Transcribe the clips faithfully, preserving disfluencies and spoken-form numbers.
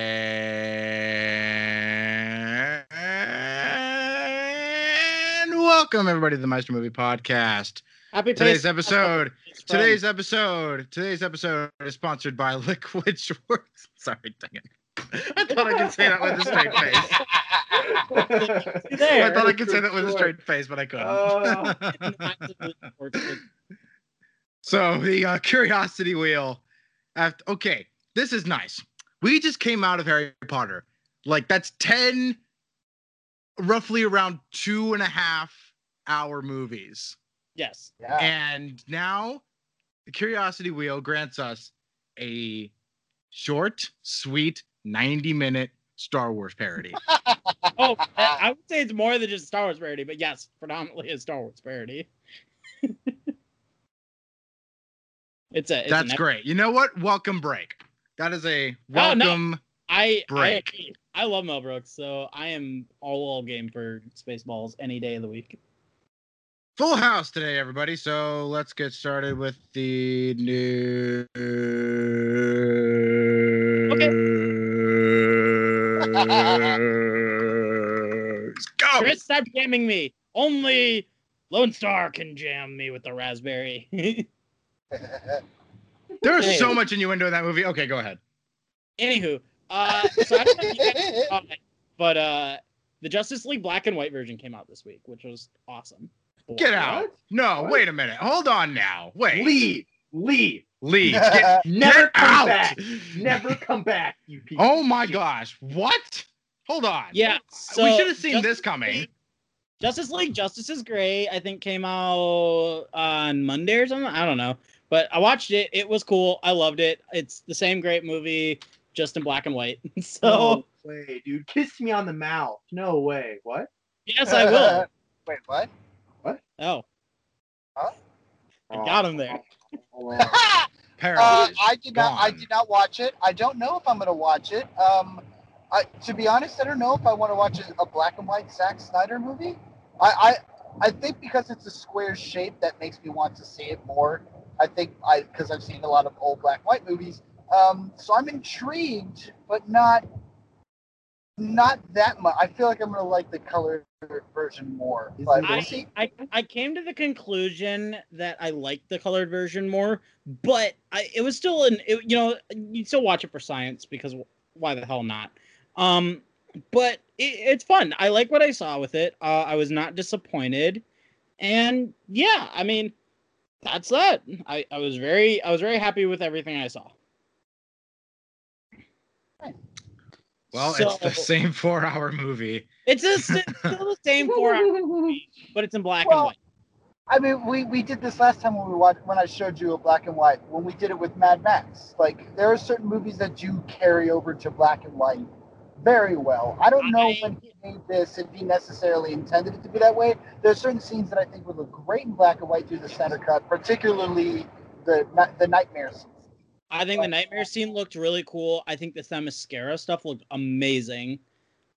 And welcome everybody to the Meister Movie Podcast. Happy today's episode. Today's episode. Today's episode is sponsored by Liquid Schwartz. Sorry, dang it. I thought I could say that with a straight face. There, I thought I could say that with a straight face, but I couldn't. Uh, so the uh, Curiosity Wheel. After, okay, this is nice. We just came out of Harry Potter. Like, that's ten, roughly around two and a half hour movies. Yes. Yeah. And now the Curiosity Wheel grants us a short, sweet, ninety minute Star Wars parody. Oh, I would say it's more than just a Star Wars parody, but yes, predominantly a Star Wars parody. It's a. It's That's an great. You know what? Welcome break. That is a welcome oh, no. I, break. I, I love Mel Brooks, so I am all all game for Spaceballs any day of the week. Full house today, everybody. So let's get started with the new. Okay. Let's go. Chris, stop jamming me. Only Lone Star can jam me with the raspberry. There is so much innuendo in that movie. Okay, go ahead. Anywho, uh, so I don't know if you guys saw it, but uh, the Justice League black and white version came out this week, which was awesome. Boy, get out. What? No, what? Wait a minute. Hold on now. Wait. Leave. Leave. Leave. Get, Never get come out. Back. Never come back, you people. Oh, my gosh. What? Hold on. Yeah. So we should have seen Justice this coming. League, Justice League Justice is Gray, I think, came out on Monday or something. I don't know. But I watched it. It was cool. I loved it. It's the same great movie, just in black and white. So no way, dude. Kiss me on the mouth. No way. What? Yes, I will. Wait, what? What? Oh. Huh? I got him there. uh, I did not. Gone. I did not watch it. I don't know if I'm gonna watch it. Um, I, to be honest, I don't know if I want to watch a black and white Zack Snyder movie. I, I, I think because it's a square shape that makes me want to see it more. I think I because I've seen a lot of old black and white movies, um, so I'm intrigued, but not not that much. I feel like I'm gonna like the color version more. But I, we'll see. I I came to the conclusion that I liked the colored version more, but I, it was still an it, you know you still watch it for science because why the hell not? Um, but it, it's fun. I like what I saw with it. Uh, I was not disappointed, and yeah, I mean. That's that. I, I was very I was very happy with everything I saw. Well, so, it's the same four hour movie. It's, a, it's still the same four hour movie, but it's in black well, and white. I mean, we, we did this last time when we watched when I showed you a black and white when we did it with Mad Max. Like there are certain movies that do carry over to black and white very well. I don't I, know when he made this if he necessarily intended it to be that way. There are certain scenes that I think would look great in black and white through the center cut, particularly the the nightmare scene. I think but, the nightmare scene looked really cool. I think the Themyscira stuff looked amazing.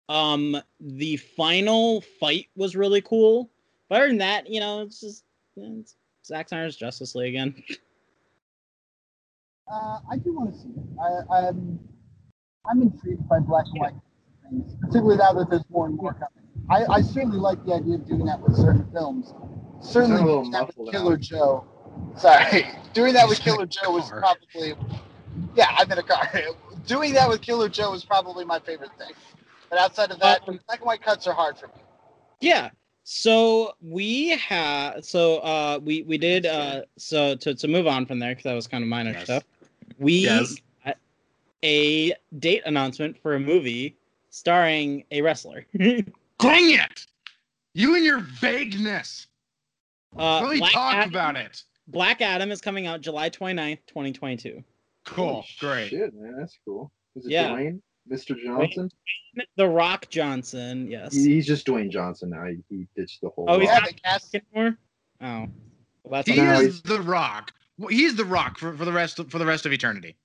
Um, the final fight was really cool. But other than that, you know, it's just it's Zack Snyder's Justice League again. Uh, I do want to see it. I, I'm... I'm intrigued by black and white things, particularly now that there's more and more coming. I, I certainly like the idea of doing that with certain films. Certainly doing that with Killer out. Joe. Sorry. Doing that with Killer Joe was probably... Yeah, I'm in a car. Doing that with Killer Joe was probably my favorite thing. But outside of that, um, black and white cuts are hard for me. Yeah. So we have... So uh, we, we did... Uh, so to, to move on from there, because that was kind of minor yes. stuff. We... Yes. A date announcement for a movie starring a wrestler. Dang it! You and your vagueness. Uh, really Black talk Adam, about it. Black Adam is coming out July twenty-ninth, twenty twenty-two. Cool. Holy Great. Shit, man. That's cool. Is it yeah. Dwayne? Mister Johnson? Dwayne, The Rock Johnson, yes. He, he's just Dwayne Johnson now. He, he ditched the whole Oh, rock. He's not the cast anymore? Oh. Well, that's he no, is The Rock. He's The Rock for, for the rest of, for the rest of eternity.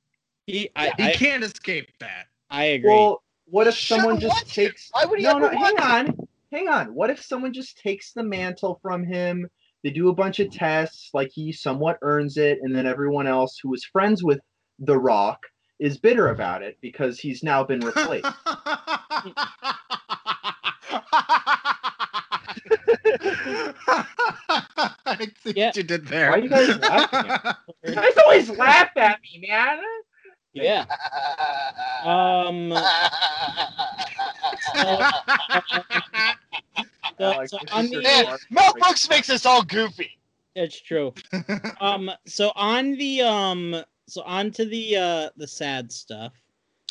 He, I, he I, can't escape that. I agree. Well, what if Shut someone just takes... Why would he no, no, hang on. Him? Hang on. What if someone just takes the mantle from him, they do a bunch of tests, like he somewhat earns it, and then everyone else who was friends with The Rock is bitter about it because he's now been replaced. I think yeah. you did there. Why are you guys laughing at me? You guys always laugh at me, man. Yeah. Um. uh, the, so on the, man, Mel Brooks makes us all goofy. It's true. um. So on the um. So on to the uh the sad stuff.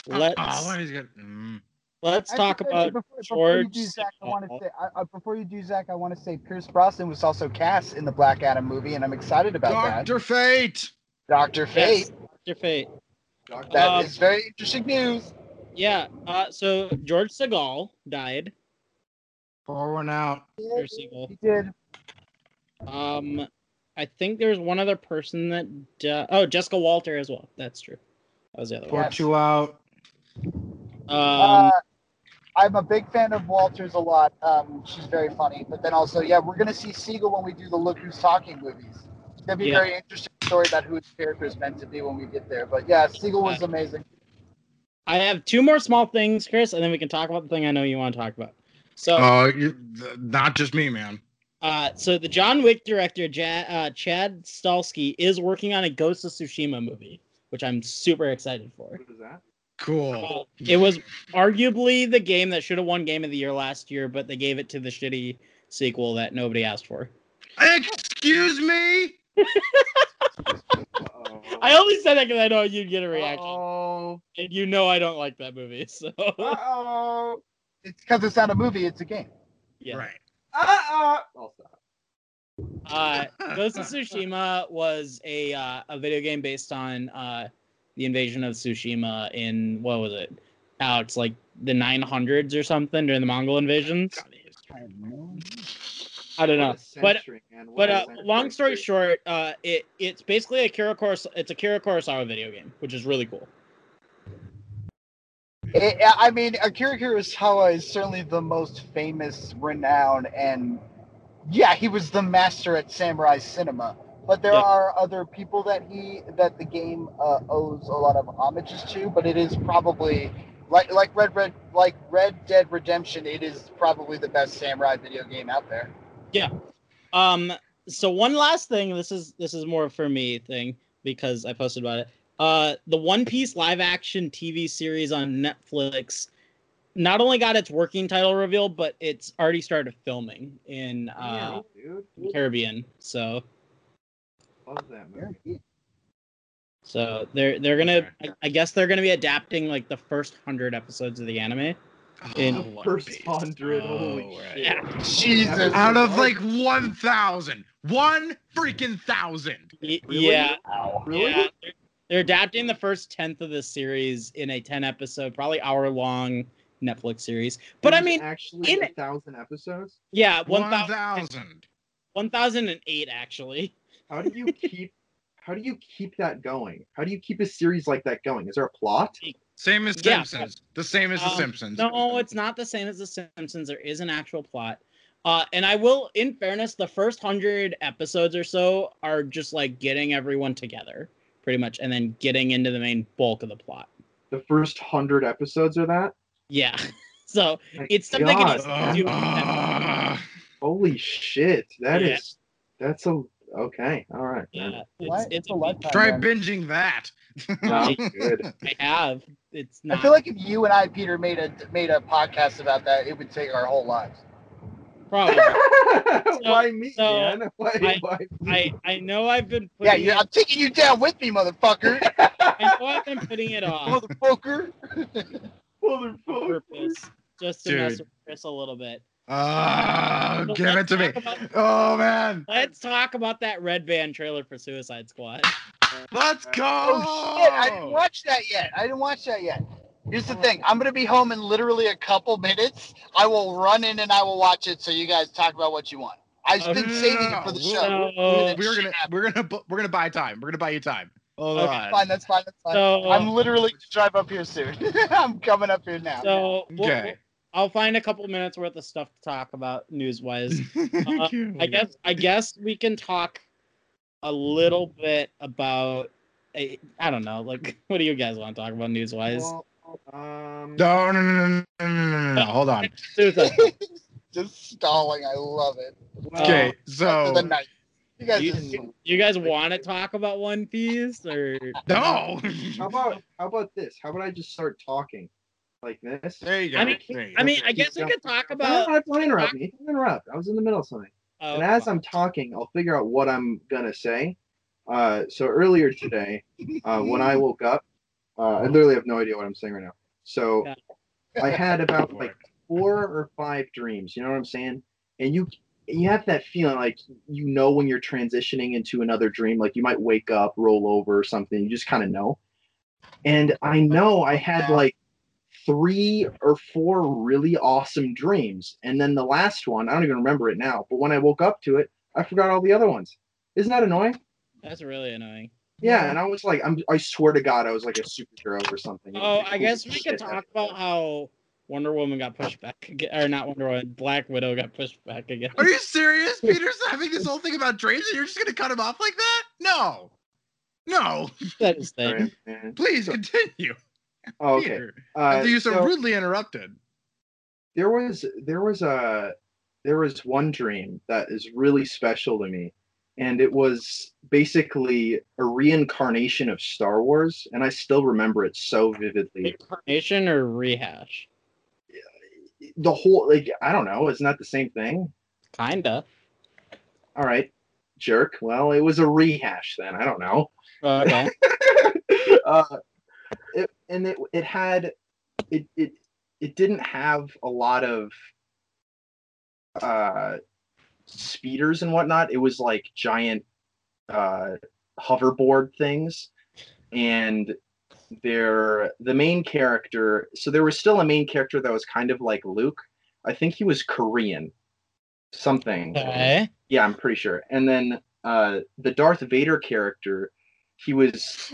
Let's. Oh, he's got. Mm. Let's I talk about before, before George. You do, Zach, I want to say, I, I, before you do, Zach, I want to say Pierce Brosnan was also cast in the Black Adam movie, and I'm excited about that. Doctor Fate. Doctor Fate. Yes, Doctor Fate. That um, is very interesting news. Yeah. Uh, so George Segal died. Pour one out. Yeah, he did. Um, I think there's one other person that. Di- oh, Jessica Walter as well. That's true. That was the other Pour one. Pour two out. Um. Uh, I'm a big fan of Walters a lot. Um, she's very funny. But then also, yeah, we're going to see Siegel when we do the Look Who's Talking movies. It's going to be yeah. a very interesting story about who his character is meant to be when we get there. But yeah, Siegel was uh, amazing. I have two more small things, Chris, and then we can talk about the thing I know you want to talk about. So, uh, you, th- not just me, man. Uh, so the John Wick director, ja- uh, Chad Stahelski, is working on a Ghost of Tsushima movie, which I'm super excited for. What is that? Cool. So it was arguably the game that should have won Game of the Year last year, but they gave it to the shitty sequel that nobody asked for. Excuse me? I only said that because I know you'd get a reaction. Uh-oh. And you know I don't like that movie, so... Uh-oh. It's because it's not a movie, it's a game. Yeah. Right. Uh-oh. I'll stop. Uh, Ghost of Tsushima was a, uh, a video game based on... Uh, the invasion of Tsushima in, what was it? Oh, it's like the nine hundreds or something during the Mongol invasions. I don't know. But, but uh, long story short, uh, it it's basically a Akira Kurosawa, it's a Akira Kurosawa video game, which is really cool. It, I mean, Akira Kurosawa is certainly the most famous, renowned, and yeah, he was the master at samurai cinema. But there yeah. are other people that he that the game uh, owes a lot of homages to. But it is probably like like Red Red like Red Dead Redemption. It is probably the best samurai video game out there. Yeah. Um. So one last thing. This is this is more for me thing because I posted about it. Uh, the One Piece live action T V series on Netflix not only got its working title revealed, but it's already started filming in uh yeah, the Caribbean. So. Love that movie. So they're they're gonna I, I guess they're gonna be adapting like the first hundred episodes of the anime. Oh, in first hundred, oh, holy right. shit! Yeah. Jesus, out of like one thousand, one freaking thousand. Y- really? Yeah, wow. Really? Yeah. They're, they're adapting the first tenth of the series in a ten episode, probably hour long Netflix series. But There's I mean, actually, in a thousand episodes. Yeah, one thousand. One thousand and eight, actually. How do you keep how do you keep that going? How do you keep a series like that going? Is there a plot? Same as Simpsons. Yeah. The same as um, The Simpsons. No, it's not the same as The Simpsons. There is an actual plot. Uh, and I will, in fairness, the first hundred episodes or so are just like getting everyone together, pretty much, and then getting into the main bulk of the plot. The first hundred episodes are that? Yeah. So My it's something God. It uh, do uh, holy shit. That yeah. is that's a Okay, all right. Yeah, it's, it's a lifetime. Try man. Binging that. No, good. I have. It's not. I feel like if you and I, Peter, made a made a podcast about that, it would take our whole lives. Probably. So, why me, so man? Why, I, why me? I, I know I've been putting Yeah, I'm taking you down with me, motherfucker. I know I've been putting it off. Motherfucker. Motherfucker. Purpose, just to Dude. mess with Chris a little bit. Oh, so give it to me. About, oh, man. Let's talk about that red band trailer for Suicide Squad. Let's go. Oh, shit. I didn't watch that yet. I didn't watch that yet. Here's the thing. I'm going to be home in literally a couple minutes. I will run in and I will watch it so you guys talk about what you want. I've oh, been no, saving it for the show. No, we're we're going to we're gonna, we're gonna, we're gonna buy time. We're going to buy you time. Hold okay, on. Fine, that's fine. That's fine. So, I'm literally going to drive up here soon. I'm coming up here now. So, okay. We'll, we'll, I'll find a couple minutes worth of stuff to talk about news-wise. Uh, I guess I guess we can talk a little bit about I, I don't know. Like, what do you guys want to talk about news wise? Well, um... no, no, no, no, no, no, no, hold on. Just stalling. I love it. Well, okay, so the night. You guys, you, just, you guys want to talk about One Piece or no? how about how about this? How about I just start talking like this? There you go. I mean, I, go. mean, I guess we could talk about. No, don't interrupt me. Don't interrupt. I was in the middle of something. Oh, and as wow. I'm talking, I'll figure out what I'm gonna say. Uh, so earlier today, uh, when I woke up, uh, I literally have no idea what I'm saying right now. So yeah. I had about like four or five dreams. You know what I'm saying? And you. You have that feeling like, you know, when you're transitioning into another dream, like you might wake up, roll over or something. You just kind of know. And I know I had like three or four really awesome dreams. And then the last one, I don't even remember it now. But when I woke up to it, I forgot all the other ones. Isn't that annoying? That's really annoying. Yeah. And I was like, I'm, I swear to God, I was like a superhero or something. Oh, I guess we could talk about how Wonder Woman got pushed back again, or not Wonder Woman, Black Widow got pushed back again. Are you serious? Peter's having this whole thing about dreams and you're just going to cut him off like that? No. No. That is thing. Please continue. Oh, okay. Peter, uh, after you so, so rudely interrupted. There was, there was a, there was one dream that is really special to me. And it was basically a reincarnation of Star Wars. And I still remember it so vividly. Reincarnation or rehash? The whole, like, I don't know, isn't that the same thing? Kinda. All right, jerk. Well, it was a rehash then. I don't know. Uh, okay. uh, it, and it it had it it it didn't have a lot of uh speeders and whatnot. It was like giant uh hoverboard things, and They're the main character. So there was still a main character that was kind of like Luke. I think he was Korean, something. Okay. Yeah, I'm pretty sure. And then uh, the Darth Vader character, he was,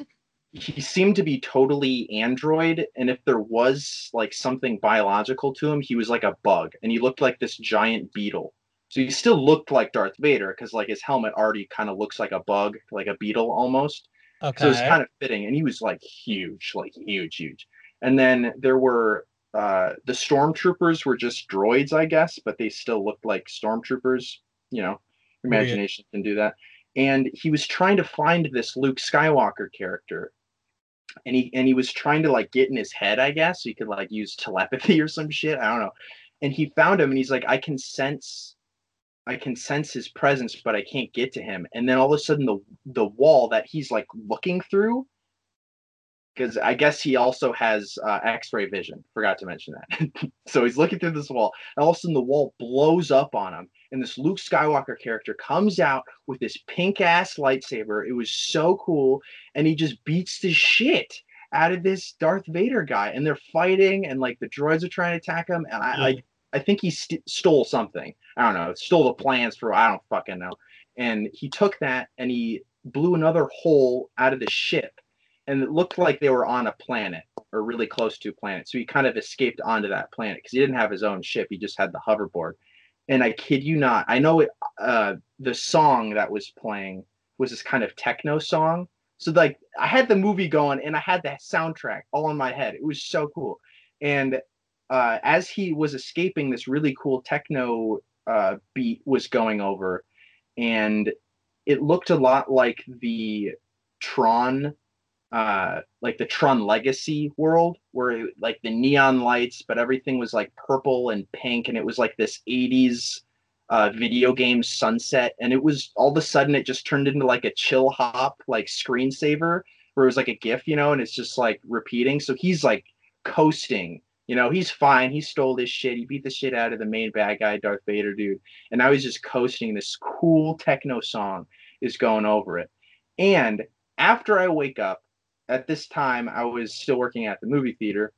he seemed to be totally android. And if there was like something biological to him, he was like a bug, and he looked like this giant beetle. So he still looked like Darth Vader because like his helmet already kind of looks like a bug, like a beetle almost. Okay. So it's kind of fitting, and he was like huge, like huge, huge. And then there were uh, the stormtroopers were just droids, I guess, but they still looked like stormtroopers. You know, imagination Weird. Can do that. And he was trying to find this Luke Skywalker character, and he and he was trying to like get in his head, I guess, so he could like use telepathy or some shit. I don't know. And he found him, and he's like, I can sense. I can sense his presence, but I can't get to him. And then all of a sudden the the wall that he's like looking through, because I guess he also has uh, x-ray vision. Forgot to mention that. So he's looking through this wall, and all of a sudden the wall blows up on him. And this Luke Skywalker character comes out with this pink ass lightsaber. It was so cool. And he just beats the shit out of this Darth Vader guy. And they're fighting, and like the droids are trying to attack him. And I like, I think he st- stole something. I don't know. Stole the plans for, I don't fucking know. And he took that and he blew another hole out of the ship. And it looked like they were on a planet or really close to a planet. So he kind of escaped onto that planet because he didn't have his own ship. He just had the hoverboard. And I kid you not, I know it, uh, the song that was playing was this kind of techno song. So like I had the movie going and I had the soundtrack all in my head. It was so cool. And Uh, as he was escaping, this really cool techno uh, beat was going over, and it looked a lot like the Tron, uh, like the Tron Legacy world, where it, like the neon lights, but everything was like purple and pink, and it was like this eighties uh, video game sunset, and it was all of a sudden it just turned into like a chill hop, like screensaver, where it was like a GIF, you know, and it's just like repeating. So he's like coasting. You know, he's fine. He stole this shit. He beat the shit out of the main bad guy, Darth Vader, dude. And now he's just coasting. This cool techno song is going over it. And after I wake up, at this time, I was still working at the movie theater.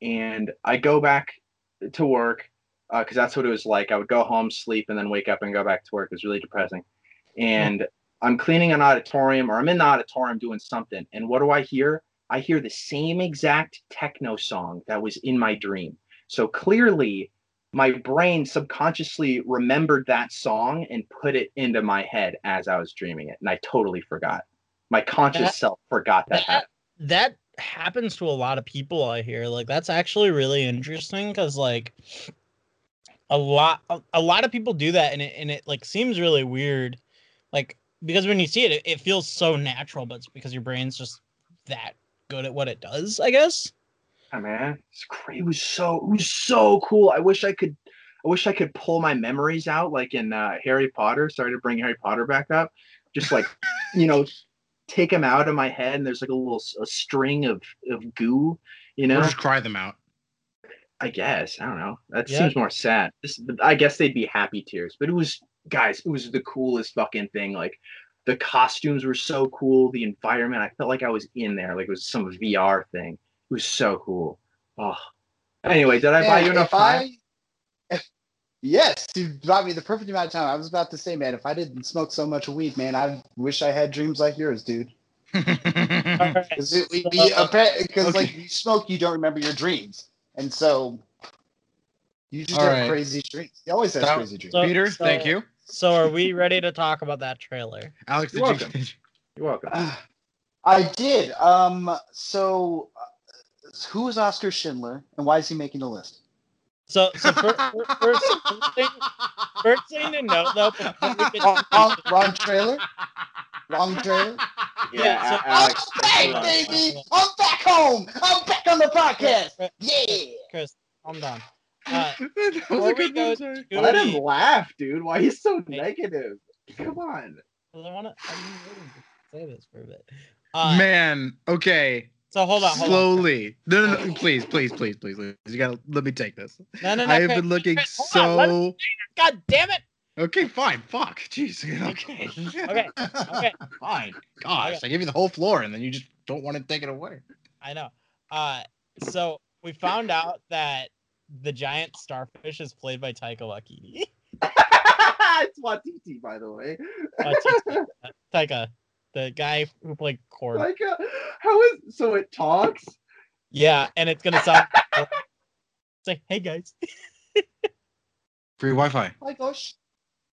And I go back to work because uh, that's what it was like. I would go home, sleep, and then wake up and go back to work. It was really depressing. And I'm cleaning an auditorium, or I'm in the auditorium doing something. And what do I hear? I hear the same exact techno song that was in my dream. So clearly, my brain subconsciously remembered that song and put it into my head as I was dreaming it. And I totally forgot. My conscious that, self forgot that, that happened. That happens to a lot of people, I hear. Like, that's actually really interesting because, like, a lot a, a lot of people do that, and it, and it, like, seems really weird. Like, because when you see it, it, it feels so natural, but it's because your brain's just that good at what it does, I guess. Yeah, man. It's great. It was so, it was so cool. I wish I could... I wish I could pull my memories out, like in uh, Harry Potter. Sorry to bring Harry Potter back up. Just like, you know, take them out of my head, and there's like a little a string of, of goo, you know? Or just cry them out. I guess. I don't know. That yeah. seems more sad. This, I guess they'd be happy tears. But it was, guys, it was the coolest fucking thing. Like, the costumes were so cool. The environment, I felt like I was in there. Like, it was some V R thing. It was so cool. Oh. Anyway, did I yeah, buy you enough time? Yes, you brought me the perfect amount of time. I was about to say, man, if I didn't smoke so much weed, man, I wish I had dreams like yours, dude. Because okay. like you smoke, you don't remember your dreams, and so you just All have right. crazy dreams. You always have so, crazy dreams. So, Peter, so, thank you. So, are we ready to talk about that trailer? Alex, you're did welcome. You, you're welcome. Uh, I did. Um. So, uh, who is Oscar Schindler, and why is he making the list? So, so first, first, first, thing, first thing to note, though. Get wrong, wrong, wrong trailer? Wrong trailer? Yeah, yeah so, Alex. I'm back, baby! I'm back home! I'm back on the podcast! Chris, yeah! Chris, calm down. Uh, let him laugh, dude. Why are you so negative? Come on. I want to say this for a bit. Uh, Man, okay. So hold on, hold Slowly. on. No, no, no, please, please, please, please, please. You gotta let me take this. No, no, no. I have Chris, been looking Chris, so. On, God damn it! Okay, fine. Fuck. Jeez. Okay. okay. Okay. Fine. Gosh, okay. I gave you the whole floor, and then you just don't want to take it away. I know. Uh, so we found out that the giant starfish is played by Taika Waititi. It's Waititi, by the way. Waititi. Taika. The guy who played Korg. Like, uh, how is so it talks? Yeah, and it's gonna sound. It's like, hey guys, free Wi-Fi. Oh my gosh.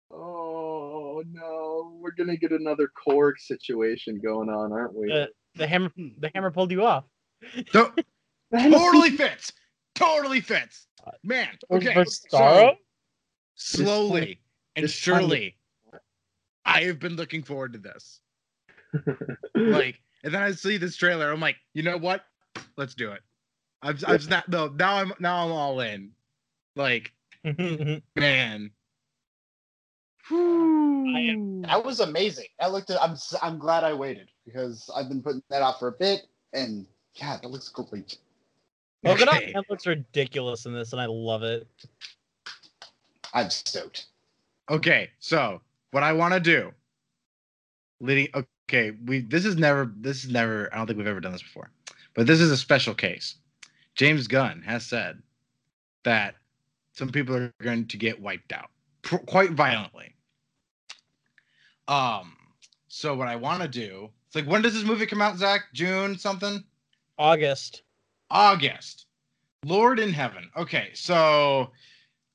Oh no, we're gonna get another Korg situation going on, aren't we? Uh, the hammer, the hammer pulled you off. So, totally fits. Totally fits. Man, okay. For sorrow. So, slowly and Just surely, funny. I have been looking forward to this. Like, and then I see this trailer. I'm like, you know what? Let's do it. I'm, I'm not. No, now I'm now I'm all in. Like, man, that was amazing. I looked at. I'm I'm glad I waited because I've been putting that off for a bit. And yeah, that looks great. Well, okay. That looks ridiculous in this, and I love it. I'm stoked. Okay, so what I want to do. Leading, okay, we this is never this is never I don't think we've ever done this before, but this is a special case. James Gunn has said that some people are going to get wiped out pr- quite violently. Um, so what I want to do, it's like, when does this movie come out, Zach? June something? August. August. Lord in heaven. Okay, so.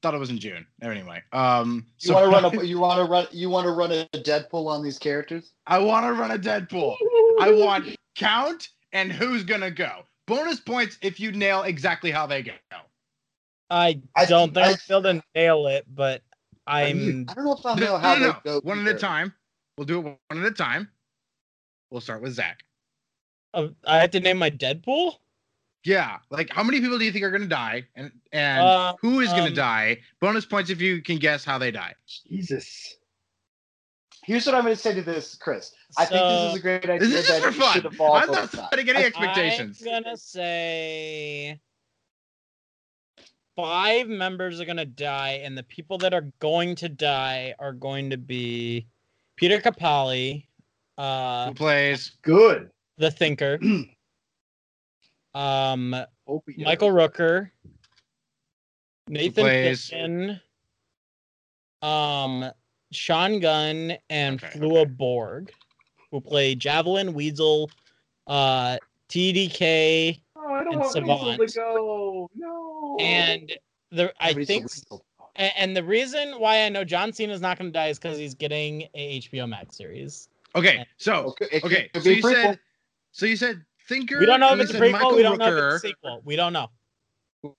Thought it was in June. Anyway, um, you so want to run a you want to run you want to run a Deadpool on these characters. I want to run a Deadpool. I want count and who's gonna go. Bonus points if you nail exactly how they go. I don't I, think I'll be able to nail it, but I'm. I don't know if I'll nail how no, no, they no. go. One either. At a time. We'll do it one at a time. We'll start with Zach. Uh, I have to name my Deadpool. Yeah, like, how many people do you think are going to die, and and uh, who is um, going to die? Bonus points if you can guess how they die. Jesus. Here's what I'm going to say to this, Chris. So, I think this is a great idea. This is for fun. I'm not setting any expectations. I'm going to say five members are going to die, and the people that are going to die are going to be Peter Capaldi. Uh, who plays? Good. The Thinker. Um, Opio. Michael Rooker, Nathan Fillion, um, Sean Gunn, and okay, Flua okay. Borg, who play Javelin, Weasel, uh, T D K, oh, I don't and want Savant. Weasel to go. No. And the I think, and the reason why I know John Cena is not going to die is because he's getting a H B O Max series. Okay, so okay, okay. so you prequel. said so you said Thinker. We don't know if it's a prequel. Michael we don't Rooker. know if it's a sequel. We don't know.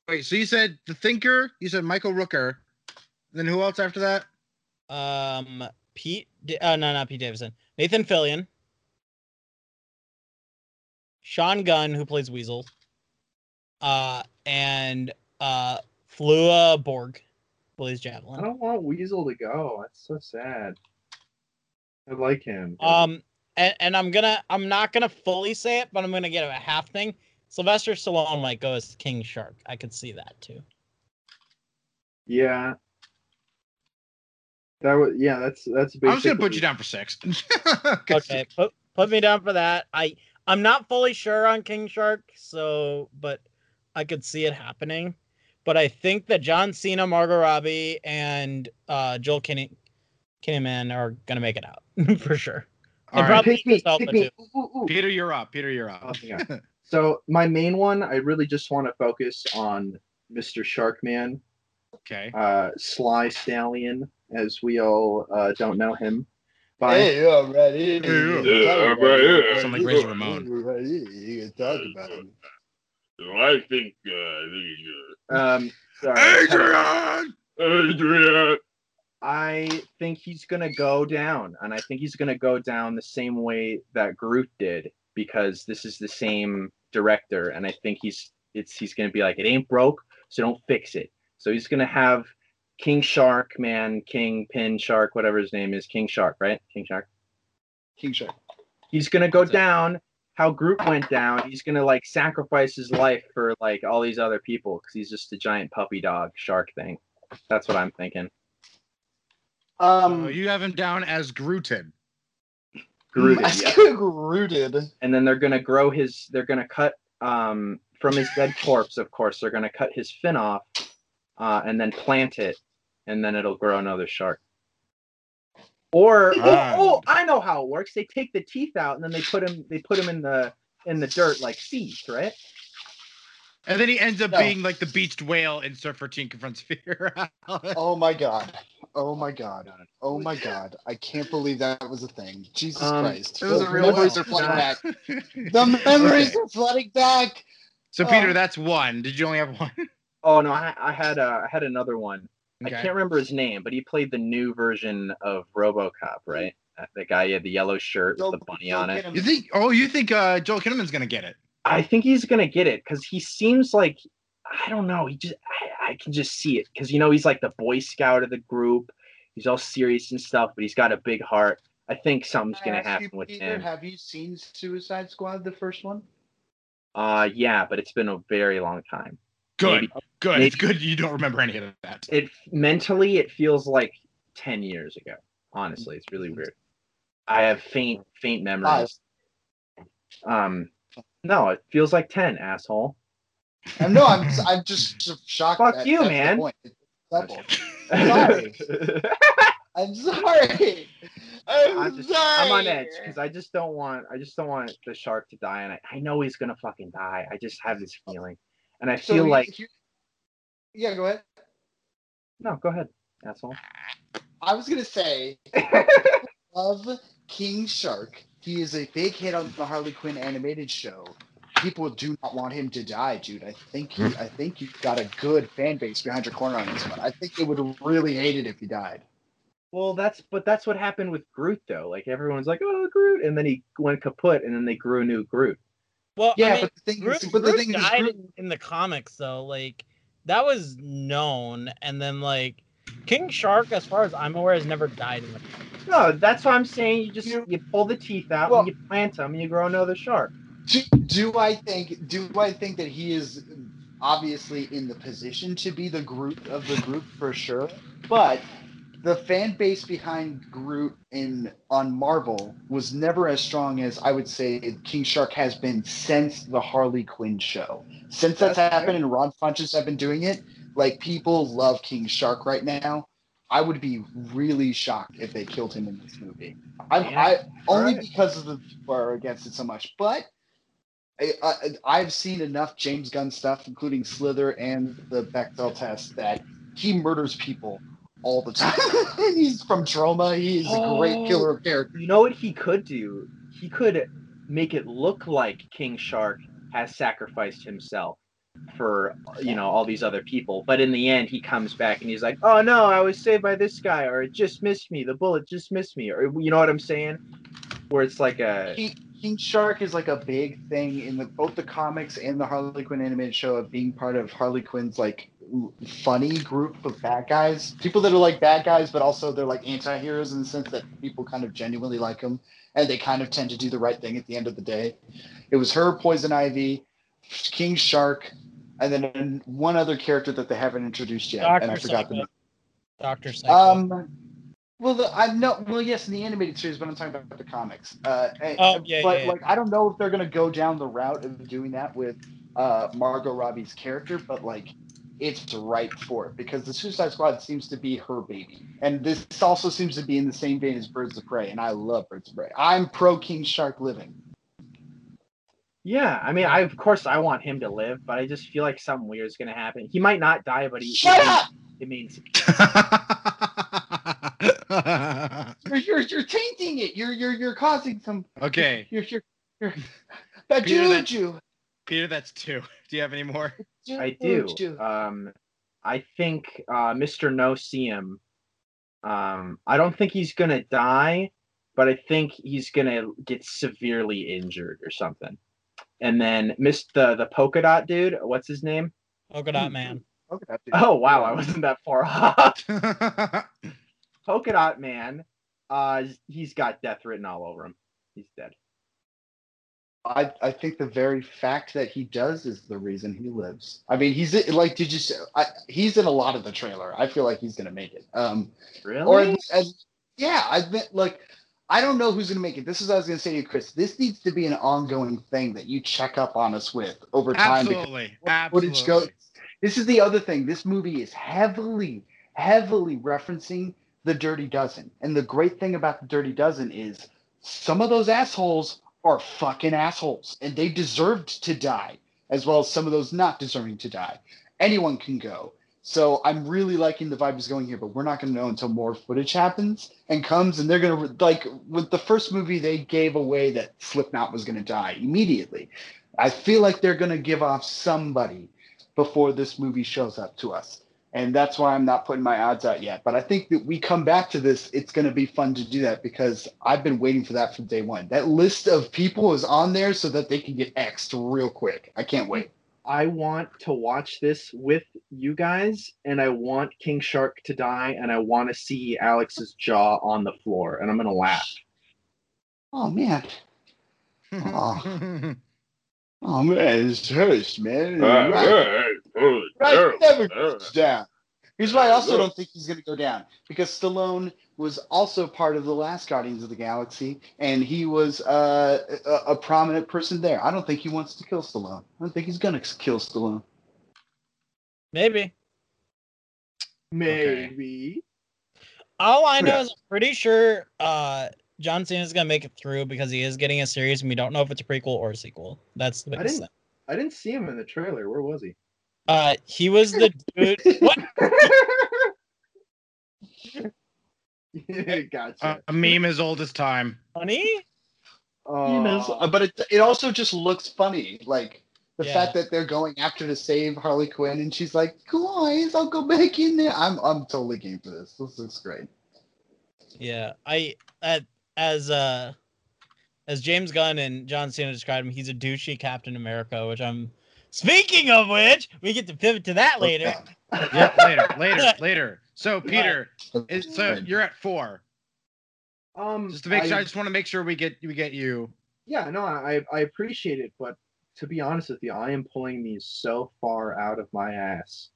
Wait, so you said the Thinker. You said Michael Rooker. Then who else after that? Um, Pete. Oh no, not Pete Davidson. Nathan Fillion. Sean Gunn, who plays Weasel. Uh, and uh, Flua Borg plays Javelin. I don't want Weasel to go. That's so sad. I like him. Um, and, and I'm gonna, I'm not gonna fully say it, but I'm gonna get a half thing. Sylvester Stallone might go as King Shark. I could see that too. Yeah. That was yeah. That's that's. Basically... I was gonna put you down for six. Okay, put put me down for that. I I'm not fully sure on King Shark, so but I could see it happening. But I think that John Cena, Margot Robbie, and uh, Joel Kinnaman Kinnaman are gonna make it out for sure. All right. Probably pick me, pick me. Ooh, ooh, ooh. Peter, you're up. Peter, you're up. Oh, yeah. So my main one, I really just want to focus on Mister Sharkman. Okay. Uh, Sly Stallion, as we all uh, don't know him. By. Hey, you're already. Right Sound like Razor Ramon. You can talk about him. So I think uh, I think he's good. Um, sorry. Adrian! Adrian! I think he's going to go down, and I think he's going to go down the same way that Groot did, because this is the same director, and I think he's it's he's going to be like, it ain't broke, so don't fix it. So he's going to have King Shark, man, King Pin Shark, whatever his name is, King Shark, right? King Shark? King Shark. He's going to go down how Groot went down. He's going to, like, sacrifice his life for, like, all these other people, because he's just a giant puppy dog shark thing. That's what I'm thinking. Um, oh, you have him down as Grooted. Grooted, I yeah. Grooted. And then they're going to grow his, they're going to cut, um, from his dead corpse, of course, they're going to cut his fin off. Uh, and then plant it, and then it'll grow another shark. Or uh, oh, oh, I know how it works. They take the teeth out, and then they put him. They put him in the in the dirt like seeds, right? And then he ends up no. being like the beached whale in Surfer Teen Confronts Fear. Oh my god! Oh my god! Oh my god! I can't believe that was a thing. Jesus um, Christ! It was the a real memories wow. are flooding back. The memories okay. are flooding back. So Peter, oh. that's one. Did you only have one? Oh no, I, I had uh, I had another one. Okay. I can't remember his name, but he played the new version of RoboCop, right? The guy who had the yellow shirt Joel, with the bunny Joel on it. You think? Oh, you think uh, Joel Kinnaman's gonna get it? I think he's gonna get it because he seems like I don't know. He just I, I can just see it because you know he's like the Boy Scout of the group. He's all serious and stuff, but he's got a big heart. I think something's gonna happen you, with Peter, him. Have you seen Suicide Squad, the first one? Uh, yeah, but it's been a very long time. Good, maybe, good. Maybe, it's good you don't remember any of that. It mentally, it feels like ten years ago. Honestly, it's really weird. I have faint, faint memories. Five. Um, no, it feels like ten, asshole. And no, I'm, I'm just shocked. Fuck that, you, that's man. I'm sorry. I'm sorry. I'm, I'm, just, sorry. I'm on edge because I just don't want. I just don't want the shark to die, and I, I know he's gonna fucking die. I just have this feeling. And I feel so like... You, yeah, go ahead. No, go ahead, asshole. I was going to say, love King Shark. He is a big hit on the Harley Quinn animated show. People do not want him to die, dude. I think you, I think you've got a good fan base behind your corner on this one. I think they would really hate it if he died. Well, that's but that's what happened with Groot, though. Like, everyone's like, oh, Groot. And then he went kaput, and then they grew a new Groot. Well, yeah, I mean, but the thing, Groot, but the Groot thing died is, Groot... in the comics, though. Like, that was known, and then like King Shark, as far as I'm aware, has never died in the comics. No, that's what I'm saying. You just you, you pull the teeth out, well, and you plant them, and you grow another shark. Do, do I think? Do I think that he is obviously in the position to be the Groot of the group for sure? But the fan base behind Groot in on Marvel was never as strong as I would say King Shark has been since the Harley Quinn show. Since that's happened and Ron Funches have been doing it, like people love King Shark right now. I would be really shocked if they killed him in this movie. I, I only because of the people are against it so much, but I, I, I've seen enough James Gunn stuff, including Slither and the Bechdel test, that he murders people all the time. He's from Trauma. He's oh, a great killer of characters. You know what he could do? He could make it look like King Shark has sacrificed himself for, you know, all these other people. But in the end, he comes back and he's like, oh, no, I was saved by this guy, or it just missed me. The bullet just missed me. Or, you know what I'm saying? Where it's like a... He- King Shark is like a big thing in the, both the comics and the Harley Quinn animated show of being part of Harley Quinn's like funny group of bad guys. People that are like bad guys, but also they're like anti-heroes in the sense that people kind of genuinely like them and they kind of tend to do the right thing at the end of the day. It was her, Poison Ivy, King Shark, and then one other character that they haven't introduced yet. Doctor and I forgot Psycho. the name. Doctor Psycho. Um, Well, the, I know. Well, yes, in the animated series, but I'm talking about the comics. Uh, oh, yeah, but yeah, yeah. like, I don't know if they're going to go down the route of doing that with uh, Margot Robbie's character, but like, it's ripe for it because the Suicide Squad seems to be her baby, and this also seems to be in the same vein as Birds of Prey, and I love Birds of Prey. I'm pro King Shark living. Yeah, I mean, I of course I want him to live, but I just feel like something weird is going to happen. He might not die, but he. Shut it up! Means, it means. you're, you're you're tainting it. You're you're you're causing some. Okay. You're you're you're. Bad Peter, juju. That, Peter, that's two. Do you have any more? I do. Um, I think uh, Mister No See Him. Um, I don't think he's gonna die, but I think he's gonna get severely injured or something. And then Mister the the polka dot dude. What's his name? Polka dot man. Polka dot dude. Oh wow, I wasn't that far off. Polka dot man, uh, he's got death written all over him. He's dead. I I think the very fact that he does is the reason he lives. I mean, he's like, did you? I, he's in a lot of the trailer. I feel like he's gonna make it. Um, really? Or as, yeah, I've been like, I don't know who's gonna make it. This is what I was gonna say to you, Chris. This needs to be an ongoing thing that you check up on us with over time. Absolutely, absolutely. Footage goes. This is the other thing. This movie is heavily, heavily referencing The Dirty Dozen. And the great thing about The Dirty Dozen is some of those assholes are fucking assholes. And they deserved to die, as well as some of those not deserving to die. Anyone can go. So I'm really liking the vibe is going here, but we're not going to know until more footage happens and comes. And they're going to, like, with the first movie, they gave away that Slipknot was going to die immediately. I feel like they're going to give off somebody before this movie shows up to us. And that's why I'm not putting my odds out yet. But I think that we come back to this, it's going to be fun to do that because I've been waiting for that from day one. That list of people is on there so that they can get X'd real quick. I can't wait. I want to watch this with you guys, and I want King Shark to die, and I want to see Alex's jaw on the floor, and I'm going to laugh. Oh, man. Oh. Oh, man, it's hurts, man. Uh, right, uh, uh, right uh, never goes down. Here's why I also don't think he's going to go down. Because Stallone was also part of the last Guardians of the Galaxy, and he was uh, a, a prominent person there. I don't think he wants to kill Stallone. I don't think he's going to kill Stallone. Maybe. Maybe. Okay. All I know yeah. is I'm pretty sure uh, John Cena is going to make it through because he is getting a series, and we don't know if it's a prequel or a sequel. That's the biggest I thing. I didn't see him in the trailer. Where was he? Uh, he was the dude. What? Gotcha. Uh, a meme as old as time. Funny? Uh, but it it also just looks funny. Like, the yeah. fact that they're going after to save Harley Quinn, and she's like, guys, I'll go back in there. I'm, I'm totally game for this. This looks great. Yeah, I... I As uh, as James Gunn and John Cena described him, he's a douchey Captain America, which I'm... Speaking of which, we get to pivot to that later. Okay. Yeah, later, later, later. So, Peter, is, so you're at four. Um, just to make I, sure, I just want to make sure we get we get you. Yeah, no, I I appreciate it, but to be honest with you, I am pulling these so far out of my ass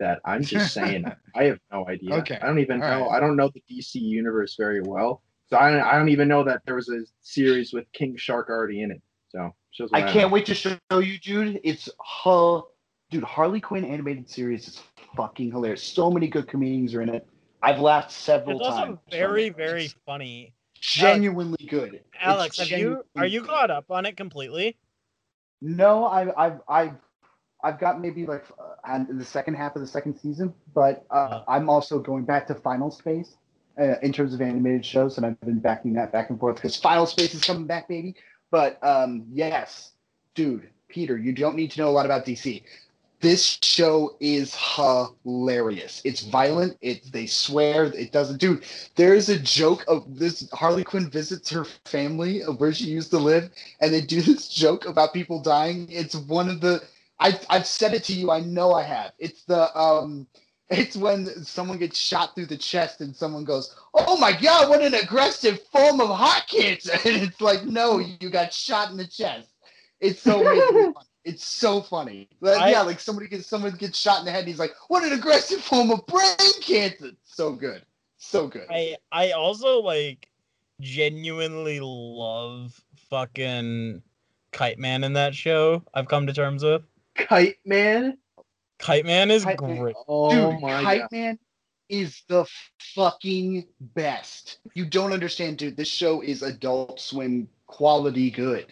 that I'm just saying I have no idea. Okay. I don't even All know. Right. I don't know the D C universe very well. So I don't, I don't even know that there was a series with King Shark already in it. So I can't I wait to show you, Jude. It's hull, dude. Harley Quinn animated series is fucking hilarious. So many good comedians are in it. I've laughed several it's times. It's very, very funny. Genuinely Alex, good. Alex, have genuinely you are you caught up on it completely? No, I, I, I I've got maybe like uh, the second half of the second season, but uh, uh, I'm also going back to Final Space uh, in terms of animated shows, and I've been backing that back and forth because Final Space is coming back, baby. But um, yes, dude, Peter, you don't need to know a lot about D C. This show is hilarious. It's violent. It they swear. It doesn't. Dude, there is a joke of this. Harley Quinn visits her family of where she used to live, and they do this joke about people dying. It's one of the. I've I've said it to you. I know I have. It's the um. It's when someone gets shot through the chest and someone goes, "Oh my God, what an aggressive form of heart cancer!" And it's like, no, you got shot in the chest. It's so funny. It's so funny. But, I, yeah, like somebody gets someone gets shot in the head and he's like, what an aggressive form of brain cancer. So good. So good. I, I also like genuinely love fucking Kite Man in that show. I've come to terms with. Kite Man? Kite Man is Kite great. Man. Oh dude, my Kite God. Man is the fucking best. You don't understand, dude. This show is Adult Swim quality good.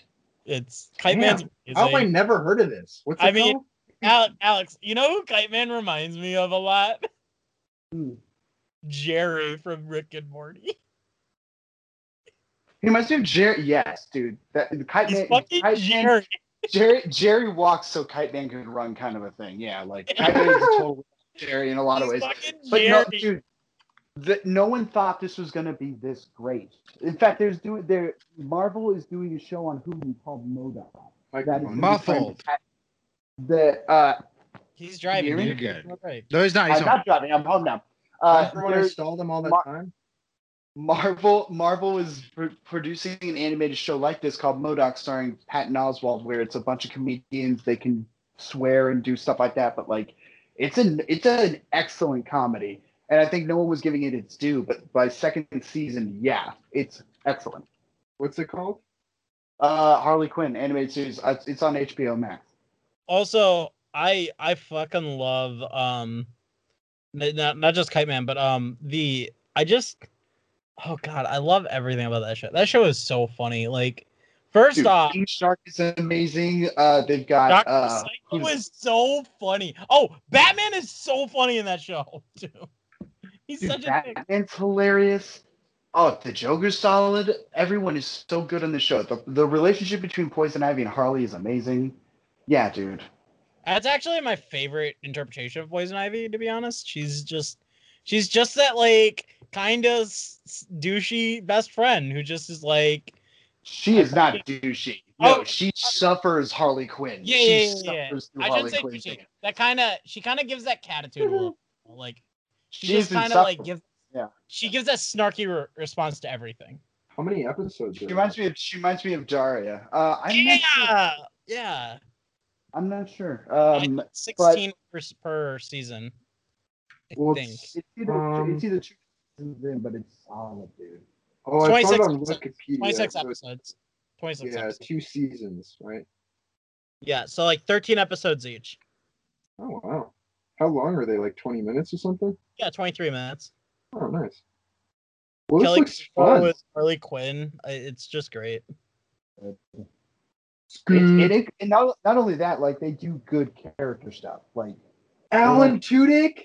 It's Kite Man's amazing. How have I never heard of this? What's it I mean, called? Alex, Alex, you know who Kite Man reminds me of a lot? Ooh. Jerry from Rick and Morty. He reminds me of Jerry. Yes, dude. That Kite He's Man. Fucking Kite Jerry. Man, Jerry. Jerry walks so Kite Man could run, kind of a thing. Yeah, like Kite Man is a total Jerry in a lot He's of ways. But Jerry. No, dude. The, no one thought this was going to be this great. In fact, there's doing there. Marvel is doing a show on Hulu called MODOK. Like that is muffled. The uh, he's driving. You're good. Okay. No, he's not. He's I'm home. not driving. I'm home now. Uh, Everyone installed him all the Mar- time. Marvel Marvel is pr- producing an animated show like this called MODOK, starring Patton Oswalt, where it's a bunch of comedians. They can swear and do stuff like that, but like, it's an it's an excellent comedy. And I think no one was giving it its due, but by second season, yeah, it's excellent. What's it called? Uh, Harley Quinn animated series. It's on H B O Max. Also, I I fucking love um, not not just Kite Man, but um the I just oh god, I love everything about that show. That show is so funny. Like first Dude, off, King Shark is amazing. Uh, they've got Doctor Uh, Psycho is so funny. Oh, Batman is so funny in that show too. He's Dude, such a Batman's thing. hilarious. Oh, the Joker's solid. Everyone is so good on the show. The, the relationship between Poison Ivy and Harley is amazing. Yeah, dude. That's actually my favorite interpretation of Poison Ivy, to be honest. She's just she's just that, like, kind of douchey best friend who just is like... She is not douchey. No, oh, she I, suffers Harley Quinn. Yeah, she yeah, yeah. Suffers yeah. I Harley should say Quinn. She, that kind of... She kind of gives that catitude a little. Like... She She's just kind of like gives, yeah. She gives that snarky re- response to everything. How many episodes? She reminds me of. She reminds me of Daria. Uh, I'm yeah, not sure. yeah. I'm not sure. Um, Sixteen but, per, per season. I well, think. It's, it's either um, it's either two seasons in, but it's solid, dude. Oh, I saw it on Wikipedia. Twenty-six episodes. Twenty-six. Yeah, episodes. Two seasons, right? Yeah, so like thirteen episodes each. Oh wow! How long are they? Like twenty minutes or something? Yeah, twenty-three minutes. Oh, nice. Well, Kelly this looks fun. With Harley Quinn. It's just great. It, it, it, and not, not only that, like, they do good character stuff. Like, Alan Tudyk?